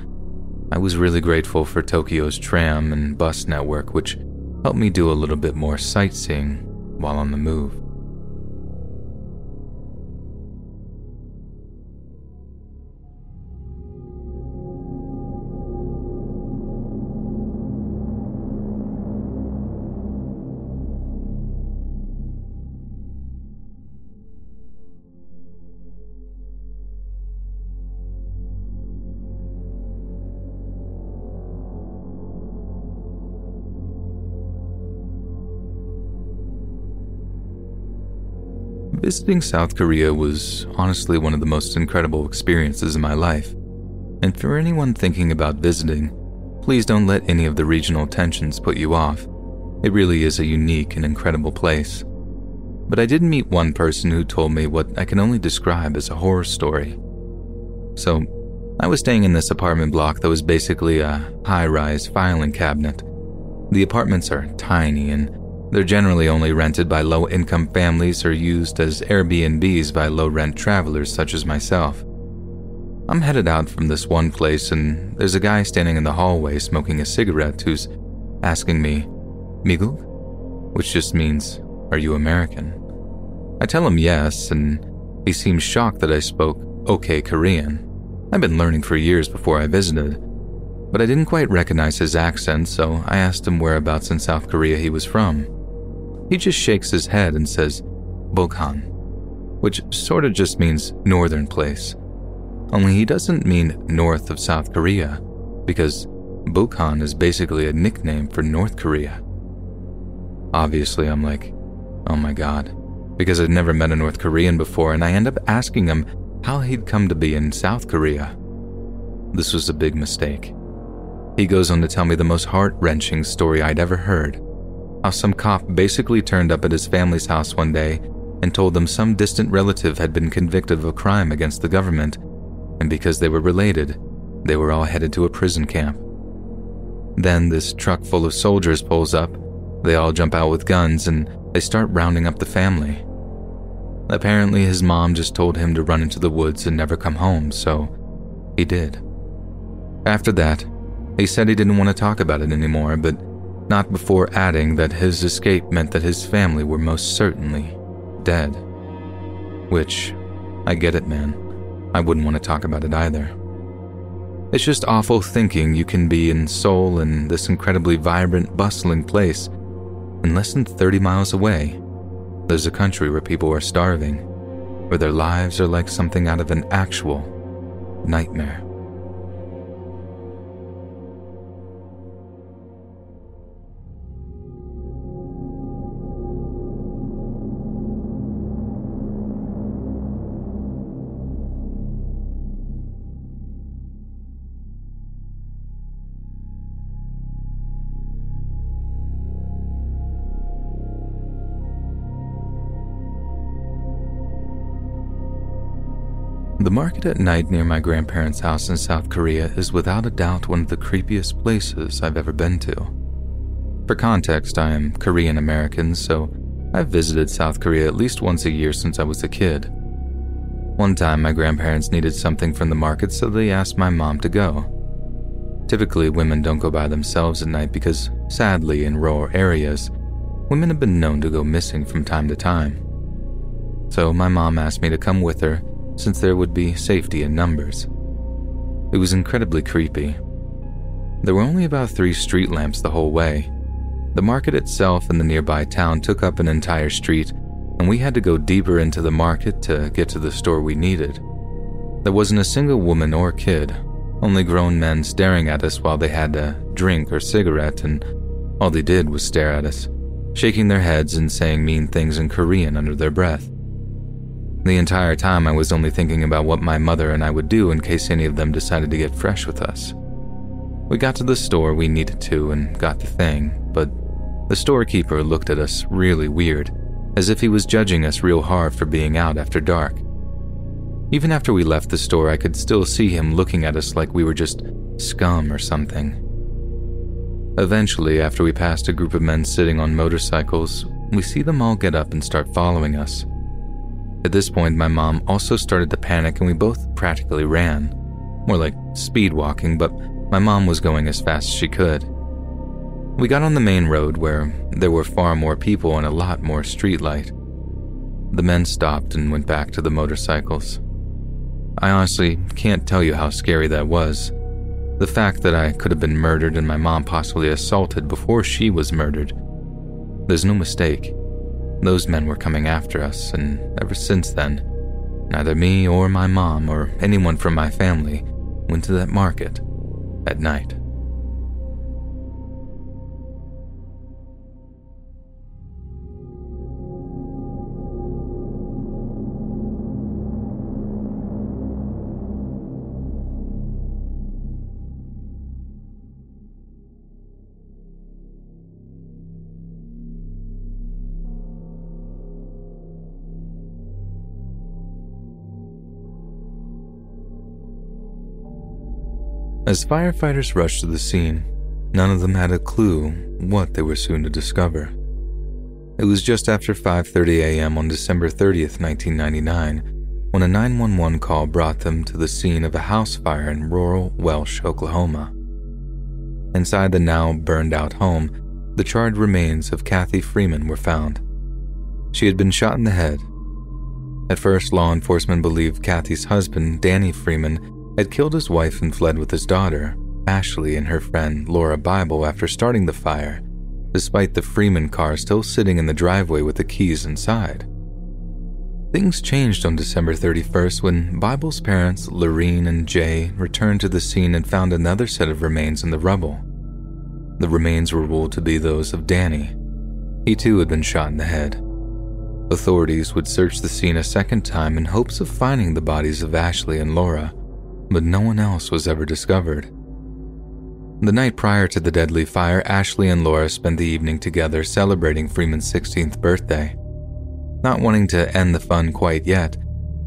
I was really grateful for Tokyo's tram and bus network, which helped me do a little bit more sightseeing while on the move. Visiting South Korea was honestly one of the most incredible experiences in my life, and for anyone thinking about visiting, please don't let any of the regional tensions put you off. It really is a unique and incredible place. But I did meet one person who told me what I can only describe as a horror story. So, I was staying in this apartment block that was basically a high-rise filing cabinet. The apartments are tiny, and they're generally only rented by low-income families or used as Airbnbs by low-rent travelers such as myself. I'm headed out from this one place, and there's a guy standing in the hallway smoking a cigarette who's asking me, "Miguk?" Which just means, "Are you American?" I tell him yes, and he seems shocked that I spoke okay Korean. I've been learning for years before I visited, but I didn't quite recognize his accent, so I asked him whereabouts in South Korea he was from. He just shakes his head and says, "Boghan," which sort of just means northern place. Only he doesn't mean north of South Korea, because Boghan is basically a nickname for North Korea. Obviously, I'm like, oh my god, because I'd never met a North Korean before, and I end up asking him how he'd come to be in South Korea. This was a big mistake. He goes on to tell me the most heart-wrenching story I'd ever heard. How some cop basically turned up at his family's house one day and told them some distant relative had been convicted of a crime against the government, and because they were related, they were all headed to a prison camp. Then this truck full of soldiers pulls up, they all jump out with guns, and they start rounding up the family. Apparently his mom just told him to run into the woods and never come home, so he did. After that, he said he didn't want to talk about it anymore, but not before adding that his escape meant that his family were most certainly dead. Which, I get it, man. I wouldn't want to talk about it either. It's just awful thinking you can be in Seoul in this incredibly vibrant, bustling place, and less than thirty miles away, there's a country where people are starving, where their lives are like something out of an actual nightmare. The market at night near my grandparents' house in South Korea is without a doubt one of the creepiest places I've ever been to. For context, I am Korean American, so I've visited South Korea at least once a year since I was a kid. One time my grandparents needed something from the market, so they asked my mom to go. Typically, women don't go by themselves at night because, sadly, in rural areas, women have been known to go missing from time to time. So my mom asked me to come with her, since there would be safety in numbers. It was incredibly creepy. There were only about three street lamps the whole way. The market itself and the nearby town took up an entire street, and we had to go deeper into the market to get to the store we needed. There wasn't a single woman or kid, only grown men staring at us while they had a drink or cigarette, and all they did was stare at us, shaking their heads and saying mean things in Korean under their breath. The entire time I was only thinking about what my mother and I would do in case any of them decided to get fresh with us. We got to the store we needed to and got the thing, but the storekeeper looked at us really weird, as if he was judging us real hard for being out after dark. Even after we left the store, I could still see him looking at us like we were just scum or something. Eventually, after we passed a group of men sitting on motorcycles, we see them all get up and start following us. At this point, my mom also started to panic and we both practically ran. More like speed walking, but my mom was going as fast as she could. We got on the main road where there were far more people and a lot more streetlight. The men stopped and went back to the motorcycles. I honestly can't tell you how scary that was. The fact that I could have been murdered and my mom possibly assaulted before she was murdered. There's no mistake. Those men were coming after us, and ever since then, neither me or my mom or anyone from my family went to that market at night. As firefighters rushed to the scene, none of them had a clue what they were soon to discover. It was just after five thirty a.m. on December thirtieth, nineteen ninety-nine, when a nine one one call brought them to the scene of a house fire in rural Welsh, Oklahoma. Inside the now burned-out home, the charred remains of Kathy Freeman were found. She had been shot in the head. At first, law enforcement believed Kathy's husband, Danny Freeman, had killed his wife and fled with his daughter, Ashley, and her friend, Laura Bible, after starting the fire, despite the Freeman car still sitting in the driveway with the keys inside. Things changed on December thirty-first when Bible's parents, Lorene and Jay, returned to the scene and found another set of remains in the rubble. The remains were ruled to be those of Danny. He too had been shot in the head. Authorities would search the scene a second time in hopes of finding the bodies of Ashley and Laura, but no one else was ever discovered. The night prior to the deadly fire, Ashley and Laura spent the evening together celebrating Freeman's sixteenth birthday. Not wanting to end the fun quite yet,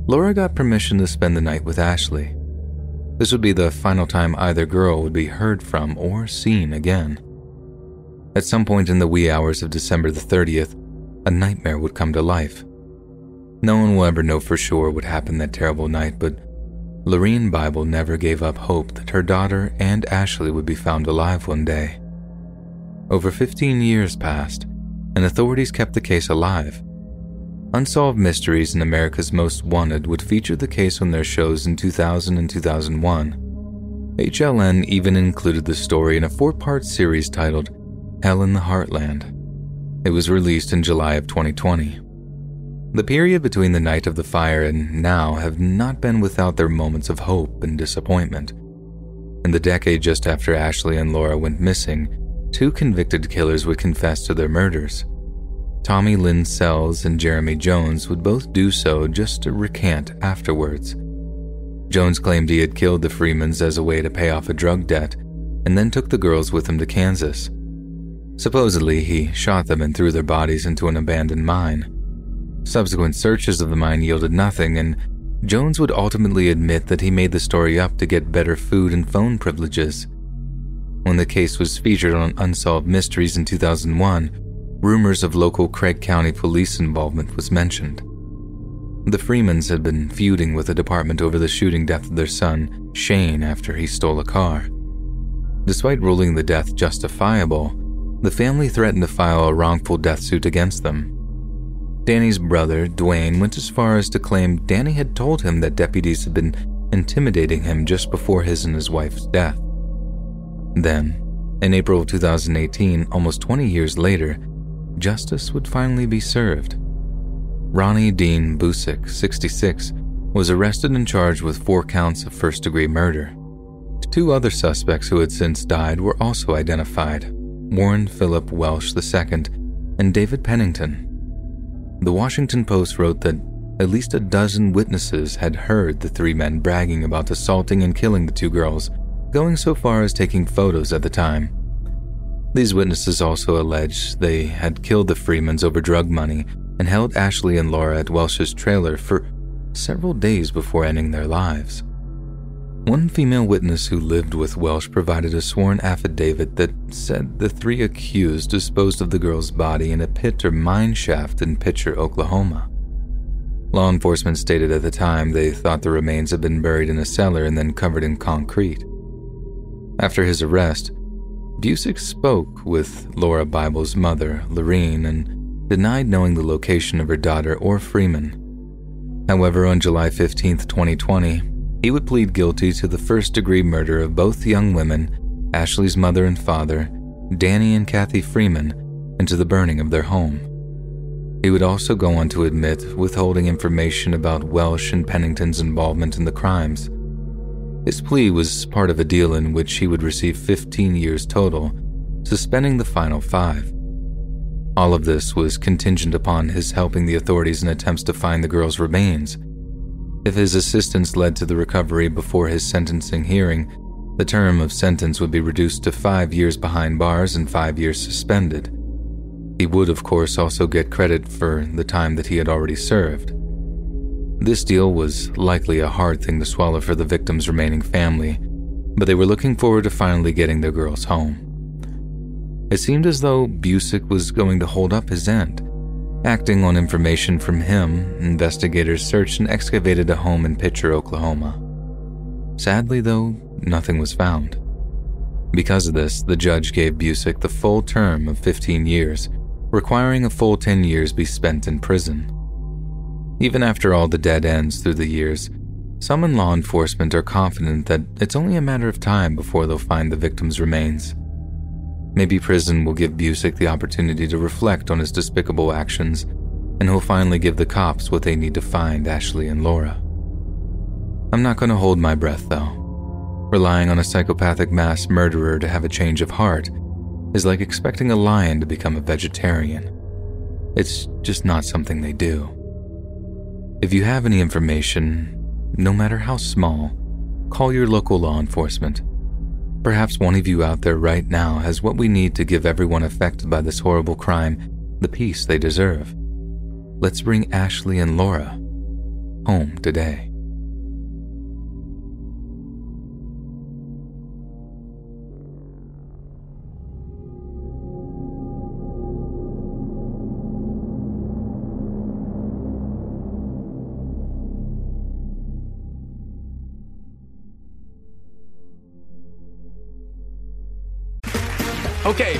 Laura got permission to spend the night with Ashley. This would be the final time either girl would be heard from or seen again. At some point in the wee hours of December the thirtieth, a nightmare would come to life. No one will ever know for sure what happened that terrible night, but Loreen Bible never gave up hope that her daughter and Ashley would be found alive one day. Over fifteen years passed, and authorities kept the case alive. Unsolved Mysteries in America's Most Wanted would feature the case on their shows in two thousand and two thousand one. H L N even included the story in a four-part series titled Hell in the Heartland. It was released in July of twenty twenty. The period between the night of the fire and now have not been without their moments of hope and disappointment. In the decade just after Ashley and Laura went missing, two convicted killers would confess to their murders. Tommy Lynn Sells and Jeremy Jones would both do so just to recant afterwards. Jones claimed he had killed the Freemans as a way to pay off a drug debt and then took the girls with him to Kansas. Supposedly, he shot them and threw their bodies into an abandoned mine. Subsequent searches of the mine yielded nothing, and Jones would ultimately admit that he made the story up to get better food and phone privileges. When the case was featured on Unsolved Mysteries in two thousand one, rumors of local Craig County police involvement was mentioned. The Freemans had been feuding with the department over the shooting death of their son, Shane, after he stole a car. Despite ruling the death justifiable, the family threatened to file a wrongful death suit against them. Danny's brother, Dwayne, went as far as to claim Danny had told him that deputies had been intimidating him just before his and his wife's death. Then, in April of two thousand eighteen, almost twenty years later, justice would finally be served. Ronnie Dean Busick, sixty-six, was arrested and charged with four counts of first-degree murder. Two other suspects who had since died were also identified, Warren Philip Welsh the second and David Pennington. The Washington Post wrote that at least a dozen witnesses had heard the three men bragging about assaulting and killing the two girls, going so far as taking photos at the time. These witnesses also alleged they had killed the Freemans over drug money and held Ashley and Laura at Welsh's trailer for several days before ending their lives. One female witness who lived with Welsh provided a sworn affidavit that said the three accused disposed of the girl's body in a pit or mine shaft in Pitcher, Oklahoma. Law enforcement stated at the time they thought the remains had been buried in a cellar and then covered in concrete. After his arrest, Busick spoke with Laura Bible's mother, Loreen, and denied knowing the location of her daughter or Freeman. However, on July fifteenth, twenty twenty, he would plead guilty to the first-degree murder of both young women, Ashley's mother and father, Danny and Kathy Freeman, and to the burning of their home. He would also go on to admit withholding information about Welsh and Pennington's involvement in the crimes. His plea was part of a deal in which he would receive fifteen years total, suspending the final five. All of this was contingent upon his helping the authorities in attempts to find the girls' remains. If his assistance led to the recovery before his sentencing hearing, the term of sentence would be reduced to five years behind bars and five years suspended. He would, of course, also get credit for the time that he had already served. This deal was likely a hard thing to swallow for the victim's remaining family, but they were looking forward to finally getting their girls home. It seemed as though Busick was going to hold up his end. Acting on information from him, investigators searched and excavated a home in Pitcher, Oklahoma. Sadly, though, nothing was found. Because of this, the judge gave Busick the full term of fifteen years, requiring a full ten years be spent in prison. Even after all the dead ends through the years, some in law enforcement are confident that it's only a matter of time before they'll find the victim's remains. Maybe prison will give Busick the opportunity to reflect on his despicable actions, and he'll finally give the cops what they need to find Ashley and Laura. I'm not going to hold my breath, though. Relying on a psychopathic mass murderer to have a change of heart is like expecting a lion to become a vegetarian. It's just not something they do. If you have any information, no matter how small, call your local law enforcement. Perhaps one of you out there right now has what we need to give everyone affected by this horrible crime the peace they deserve. Let's bring Ashley and Laura home today. Okay,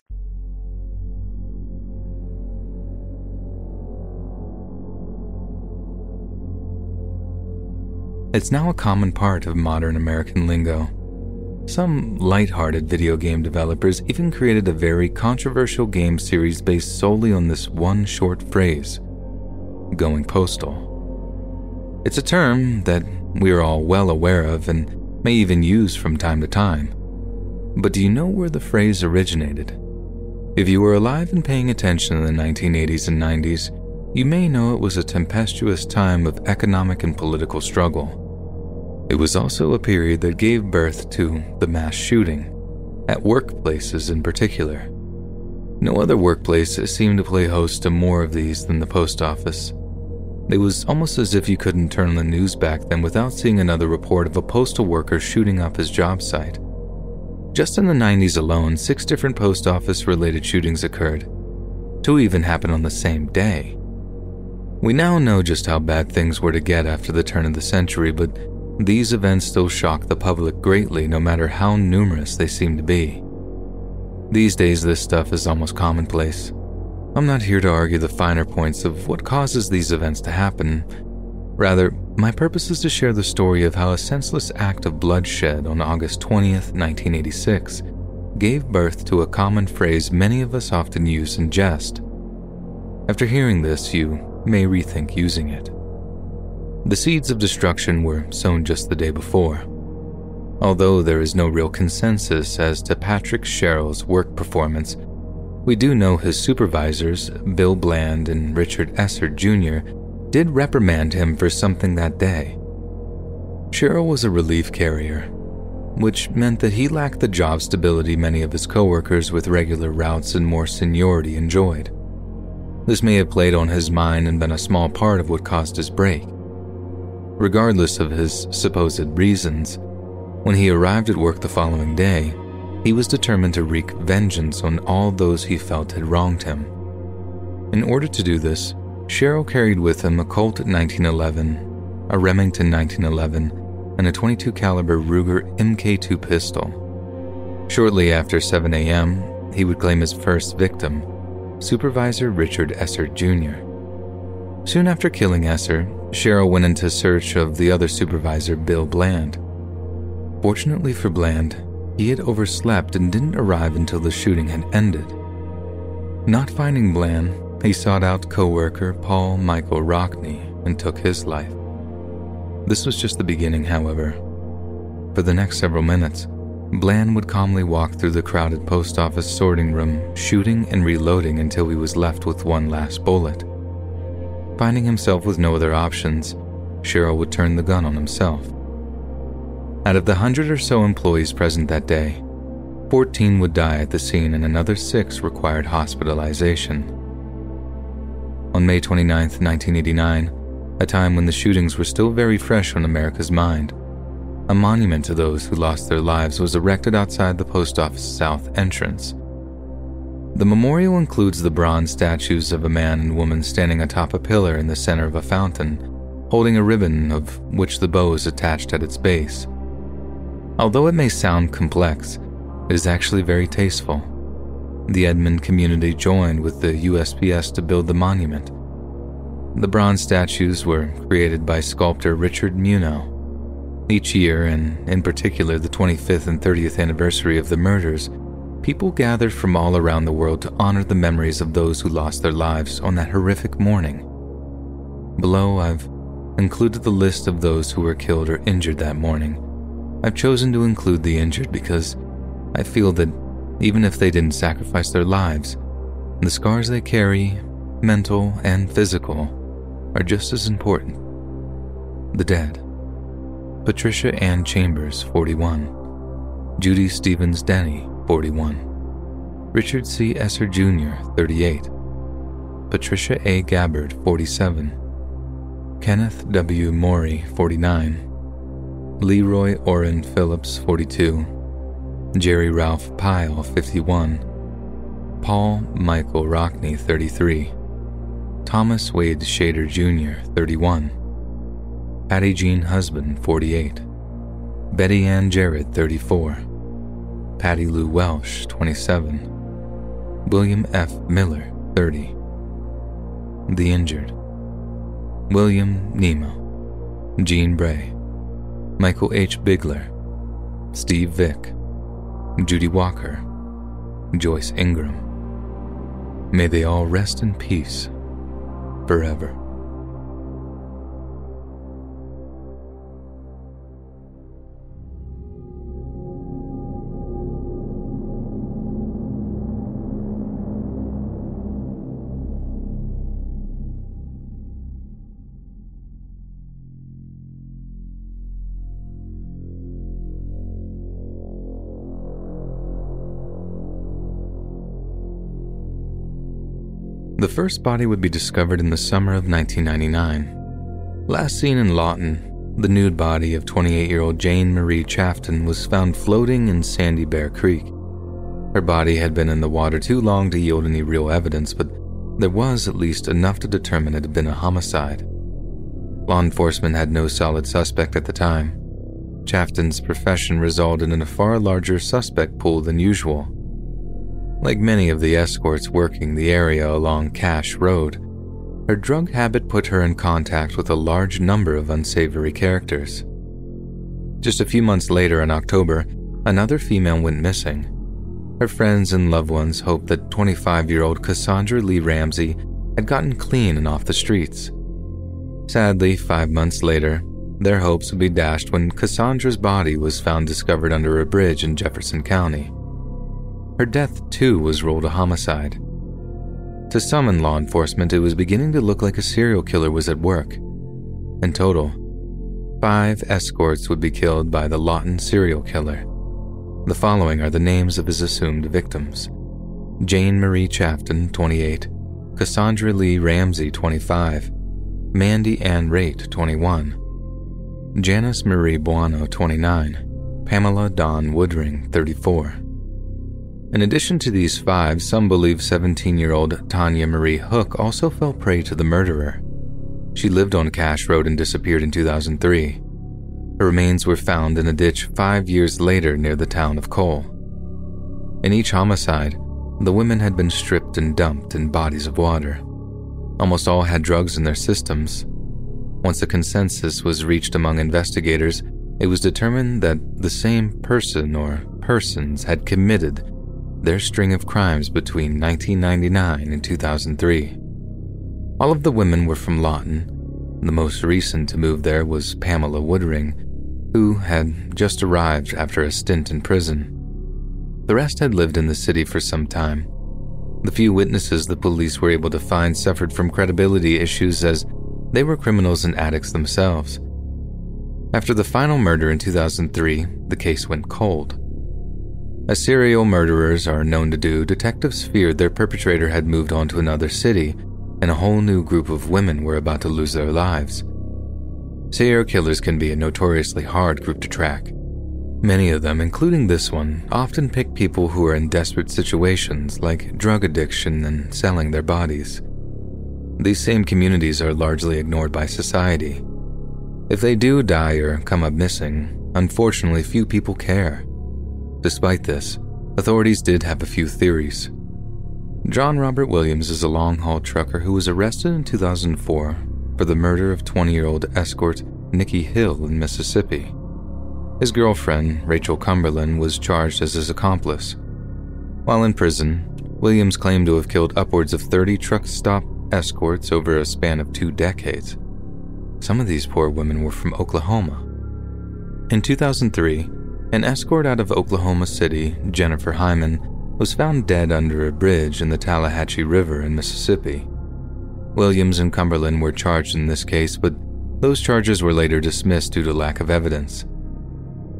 It's now a common part of modern American lingo. Some lighthearted video game developers even created a very controversial game series based solely on this one short phrase, going postal. It's a term that we are all well aware of and may even use from time to time. But do you know where the phrase originated? If you were alive and paying attention in the nineteen eighties and nineties, you may know it was a tempestuous time of economic and political struggle. It was also a period that gave birth to the mass shooting, at workplaces in particular. No other workplace seemed to play host to more of these than the post office. It was almost as if you couldn't turn the news back then without seeing another report of a postal worker shooting up his job site. Just in the nineties alone, six different post office-related shootings occurred. Two even happened on the same day. We now know just how bad things were to get after the turn of the century, but these events still shock the public greatly no matter how numerous they seem to be. These days, this stuff is almost commonplace. I'm not here to argue the finer points of what causes these events to happen. Rather, my purpose is to share the story of how a senseless act of bloodshed on August twentieth, nineteen eighty-six, gave birth to a common phrase many of us often use in jest. After hearing this, you may rethink using it. The seeds of destruction were sown just the day before. Although there is no real consensus as to Patrick Sherrill's work performance, we do know his supervisors, Bill Bland and Richard Essard Junior, did reprimand him for something that day. Sherrill was a relief carrier, which meant that he lacked the job stability many of his coworkers with regular routes and more seniority enjoyed. This may have played on his mind and been a small part of what caused his break. Regardless of his supposed reasons, when he arrived at work the following day, he was determined to wreak vengeance on all those he felt had wronged him. In order to do this, Sherrill carried with him a Colt nineteen eleven, a Remington nineteen eleven, and a twenty-two caliber Ruger M K two pistol. Shortly after seven a.m., he would claim his first victim, Supervisor Richard Essard Junior Soon after killing Essard, Sherrill went into search of the other supervisor, Bill Bland. Fortunately for Bland, he had overslept and didn't arrive until the shooting had ended. Not finding Bland, he sought out co-worker Paul Michael Rockney and took his life. This was just the beginning, however. For the next several minutes, Bland would calmly walk through the crowded post office sorting room, shooting and reloading until he was left with one last bullet. Finding himself with no other options, Sherrill would turn the gun on himself. Out of the hundred or so employees present that day, fourteen would die at the scene and another six required hospitalization. On May twenty-ninth, nineteen eighty-nine, a time when the shootings were still very fresh on America's mind, a monument to those who lost their lives was erected outside the post office south entrance. The memorial includes the bronze statues of a man and woman standing atop a pillar in the center of a fountain, holding a ribbon of which the bow is attached at its base. Although it may sound complex, it is actually very tasteful. The Edmond community joined with the U S P S to build the monument. The bronze statues were created by sculptor Richard Munoz. Each year, and in particular the twenty-fifth and thirtieth anniversary of the murders, people gathered from all around the world to honor the memories of those who lost their lives on that horrific morning. Below, I've included the list of those who were killed or injured that morning. I've chosen to include the injured because I feel that even if they didn't sacrifice their lives, the scars they carry, mental and physical, are just as important. The dead. Patricia Ann Chambers, forty-one. Judy Stevens Denny, forty-one. Richard C. Esser Junior, thirty-eight, Patricia A. Gabbard, forty-seven, Kenneth W. Morey, forty-nine, Leroy Orrin Phillips, forty-two, Jerry Ralph Pyle, fifty-one, Paul Michael Rockney, thirty-three, Thomas Wade Shader Junior, thirty-one, Patty Jean Husband, forty-eight, Betty Ann Jarrett, thirty-four, Patty Lou Welsh, twenty-seven, William F. Miller, thirty, The Injured: William Nemo, Gene Bray, Michael H. Bigler, Steve Vick, Judy Walker, Joyce Ingram. May they all rest in peace forever. The first body would be discovered in the summer of nineteen ninety-nine. Last seen in Lawton, the nude body of twenty-eight-year-old Jane Marie Chafton was found floating in Sandy Bear Creek. Her body had been in the water too long to yield any real evidence, but there was at least enough to determine it had been a homicide. Law enforcement had no solid suspect at the time. Chafton's profession resulted in a far larger suspect pool than usual. Like many of the escorts working the area along Cache Road, her drug habit put her in contact with a large number of unsavory characters. Just a few months later in October, another female went missing. Her friends and loved ones hoped that twenty-five-year-old Cassandra Lee Ramsey had gotten clean and off the streets. Sadly, five months later, their hopes would be dashed when Cassandra's body was found discovered under a bridge in Jefferson County. Her death, too, was ruled a homicide. To some in law enforcement, it was beginning to look like a serial killer was at work. In total, five escorts would be killed by the Lawton serial killer. The following are the names of his assumed victims: Jane Marie Chafton, twenty-eight, Cassandra Lee Ramsey, twenty-five, Mandy Ann Raitt, twenty-one, Janice Marie Buono, twenty-nine, Pamela Dawn Woodring, thirty-four. In addition to these five, some believe seventeen-year-old Tanya Marie Hook also fell prey to the murderer. She lived on Cache Road and disappeared in two thousand three. Her remains were found in a ditch five years later near the town of Cole. In each homicide, the women had been stripped and dumped in bodies of water. Almost all had drugs in their systems. Once a consensus was reached among investigators, it was determined that the same person or persons had committed their string of crimes between nineteen ninety-nine and two thousand three. All of the women were from Lawton. The most recent to move there was Pamela Woodring, who had just arrived after a stint in prison. The rest had lived in the city for some time. The few witnesses the police were able to find suffered from credibility issues as they were criminals and addicts themselves. After the final murder in two thousand three, the case went cold. As serial murderers are known to do, detectives feared their perpetrator had moved on to another city and a whole new group of women were about to lose their lives. Serial killers can be a notoriously hard group to track. Many of them, including this one, often pick people who are in desperate situations like drug addiction and selling their bodies. These same communities are largely ignored by society. If they do die or come up missing, unfortunately few people care. Despite this, authorities did have a few theories. John Robert Williams is a long-haul trucker who was arrested in two thousand four for the murder of twenty-year-old escort Nikki Hill in Mississippi. His girlfriend, Rachel Cumberland, was charged as his accomplice. While in prison, Williams claimed to have killed upwards of thirty truck stop escorts over a span of two decades. Some of these poor women were from Oklahoma. In two thousand three, an escort out of Oklahoma City, Jennifer Hyman, was found dead under a bridge in the Tallahatchie River in Mississippi. Williams and Cumberland were charged in this case, but those charges were later dismissed due to lack of evidence.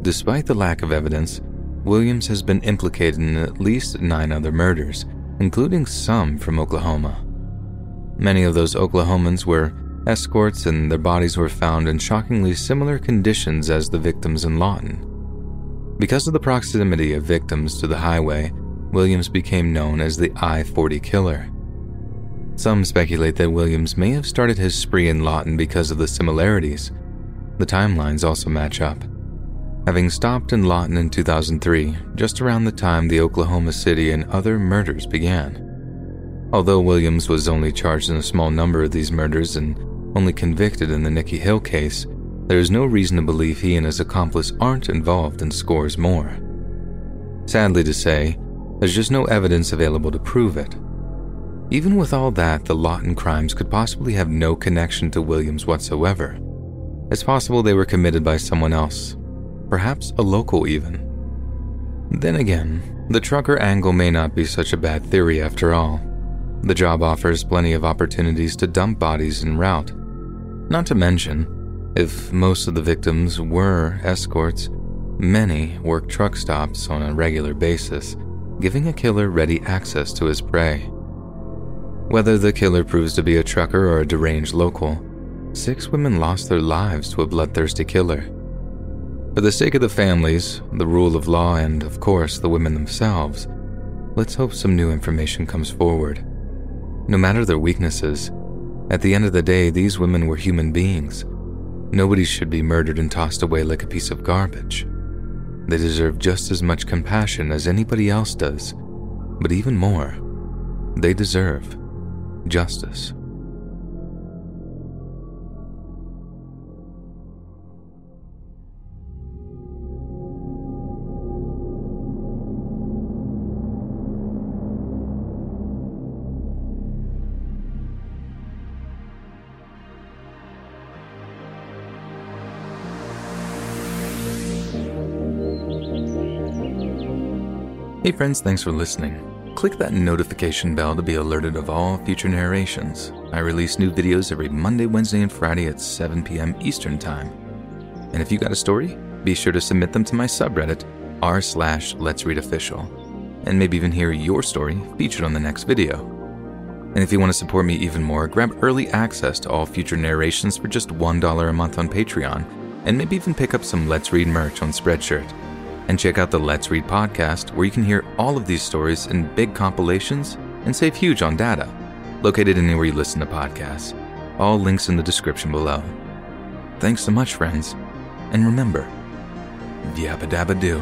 Despite the lack of evidence, Williams has been implicated in at least nine other murders, including some from Oklahoma. Many of those Oklahomans were escorts, and their bodies were found in shockingly similar conditions as the victims in Lawton. Because of the proximity of victims to the highway, Williams became known as the I forty killer. Some speculate that Williams may have started his spree in Lawton because of the similarities. The timelines also match up. Having stopped in Lawton in two thousand three, just around the time the Oklahoma City and other murders began. Although Williams was only charged in a small number of these murders and only convicted in the Nikki Hill case, there is no reason to believe he and his accomplice aren't involved in scores more. Sadly to say, there's just no evidence available to prove it. Even with all that, the Lawton crimes could possibly have no connection to Williams whatsoever. It's possible they were committed by someone else, perhaps a local even. Then again, the trucker angle may not be such a bad theory after all. The job offers plenty of opportunities to dump bodies en route. Not to mention, if most of the victims were escorts, many work truck stops on a regular basis, giving a killer ready access to his prey. Whether the killer proves to be a trucker or a deranged local, six women lost their lives to a bloodthirsty killer. For the sake of the families, the rule of law, and of course the women themselves, let's hope some new information comes forward. No matter their weaknesses, at the end of the day, these women were human beings. Nobody should be murdered and tossed away like a piece of garbage. They deserve just as much compassion as anybody else does, but even more, they deserve justice. Hey friends, thanks for listening. Click that notification bell to be alerted of all future narrations. I release new videos every Monday, Wednesday, and Friday at seven p.m. Eastern Time. And if you got a story, be sure to submit them to my subreddit, r slash let's read official, and maybe even hear your story featured on the next video. And if you want to support me even more, grab early access to all future narrations for just one dollar a month on Patreon, and maybe even pick up some Let's Read merch on Spreadshirt. And check out the Let's Read podcast, where you can hear all of these stories in big compilations and save huge on data, located anywhere you listen to podcasts. All links in the description below. Thanks so much, friends. And remember, yabba dabba doo.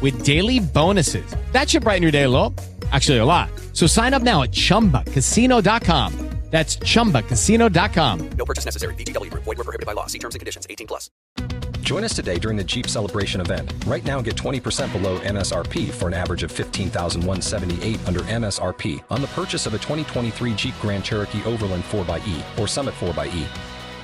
with daily bonuses. That should brighten your day a little. Actually, a lot. So sign up now at Chumba Casino dot com. That's Chumba Casino dot com. No purchase necessary. V G W Group. Void where prohibited by law. See terms and conditions. eighteen plus. Join us today during the Jeep Celebration event. Right now, get twenty percent below M S R P for an average of fifteen thousand one hundred seventy-eight dollars under M S R P on the purchase of a twenty twenty-three Jeep Grand Cherokee Overland four by E or Summit four by E.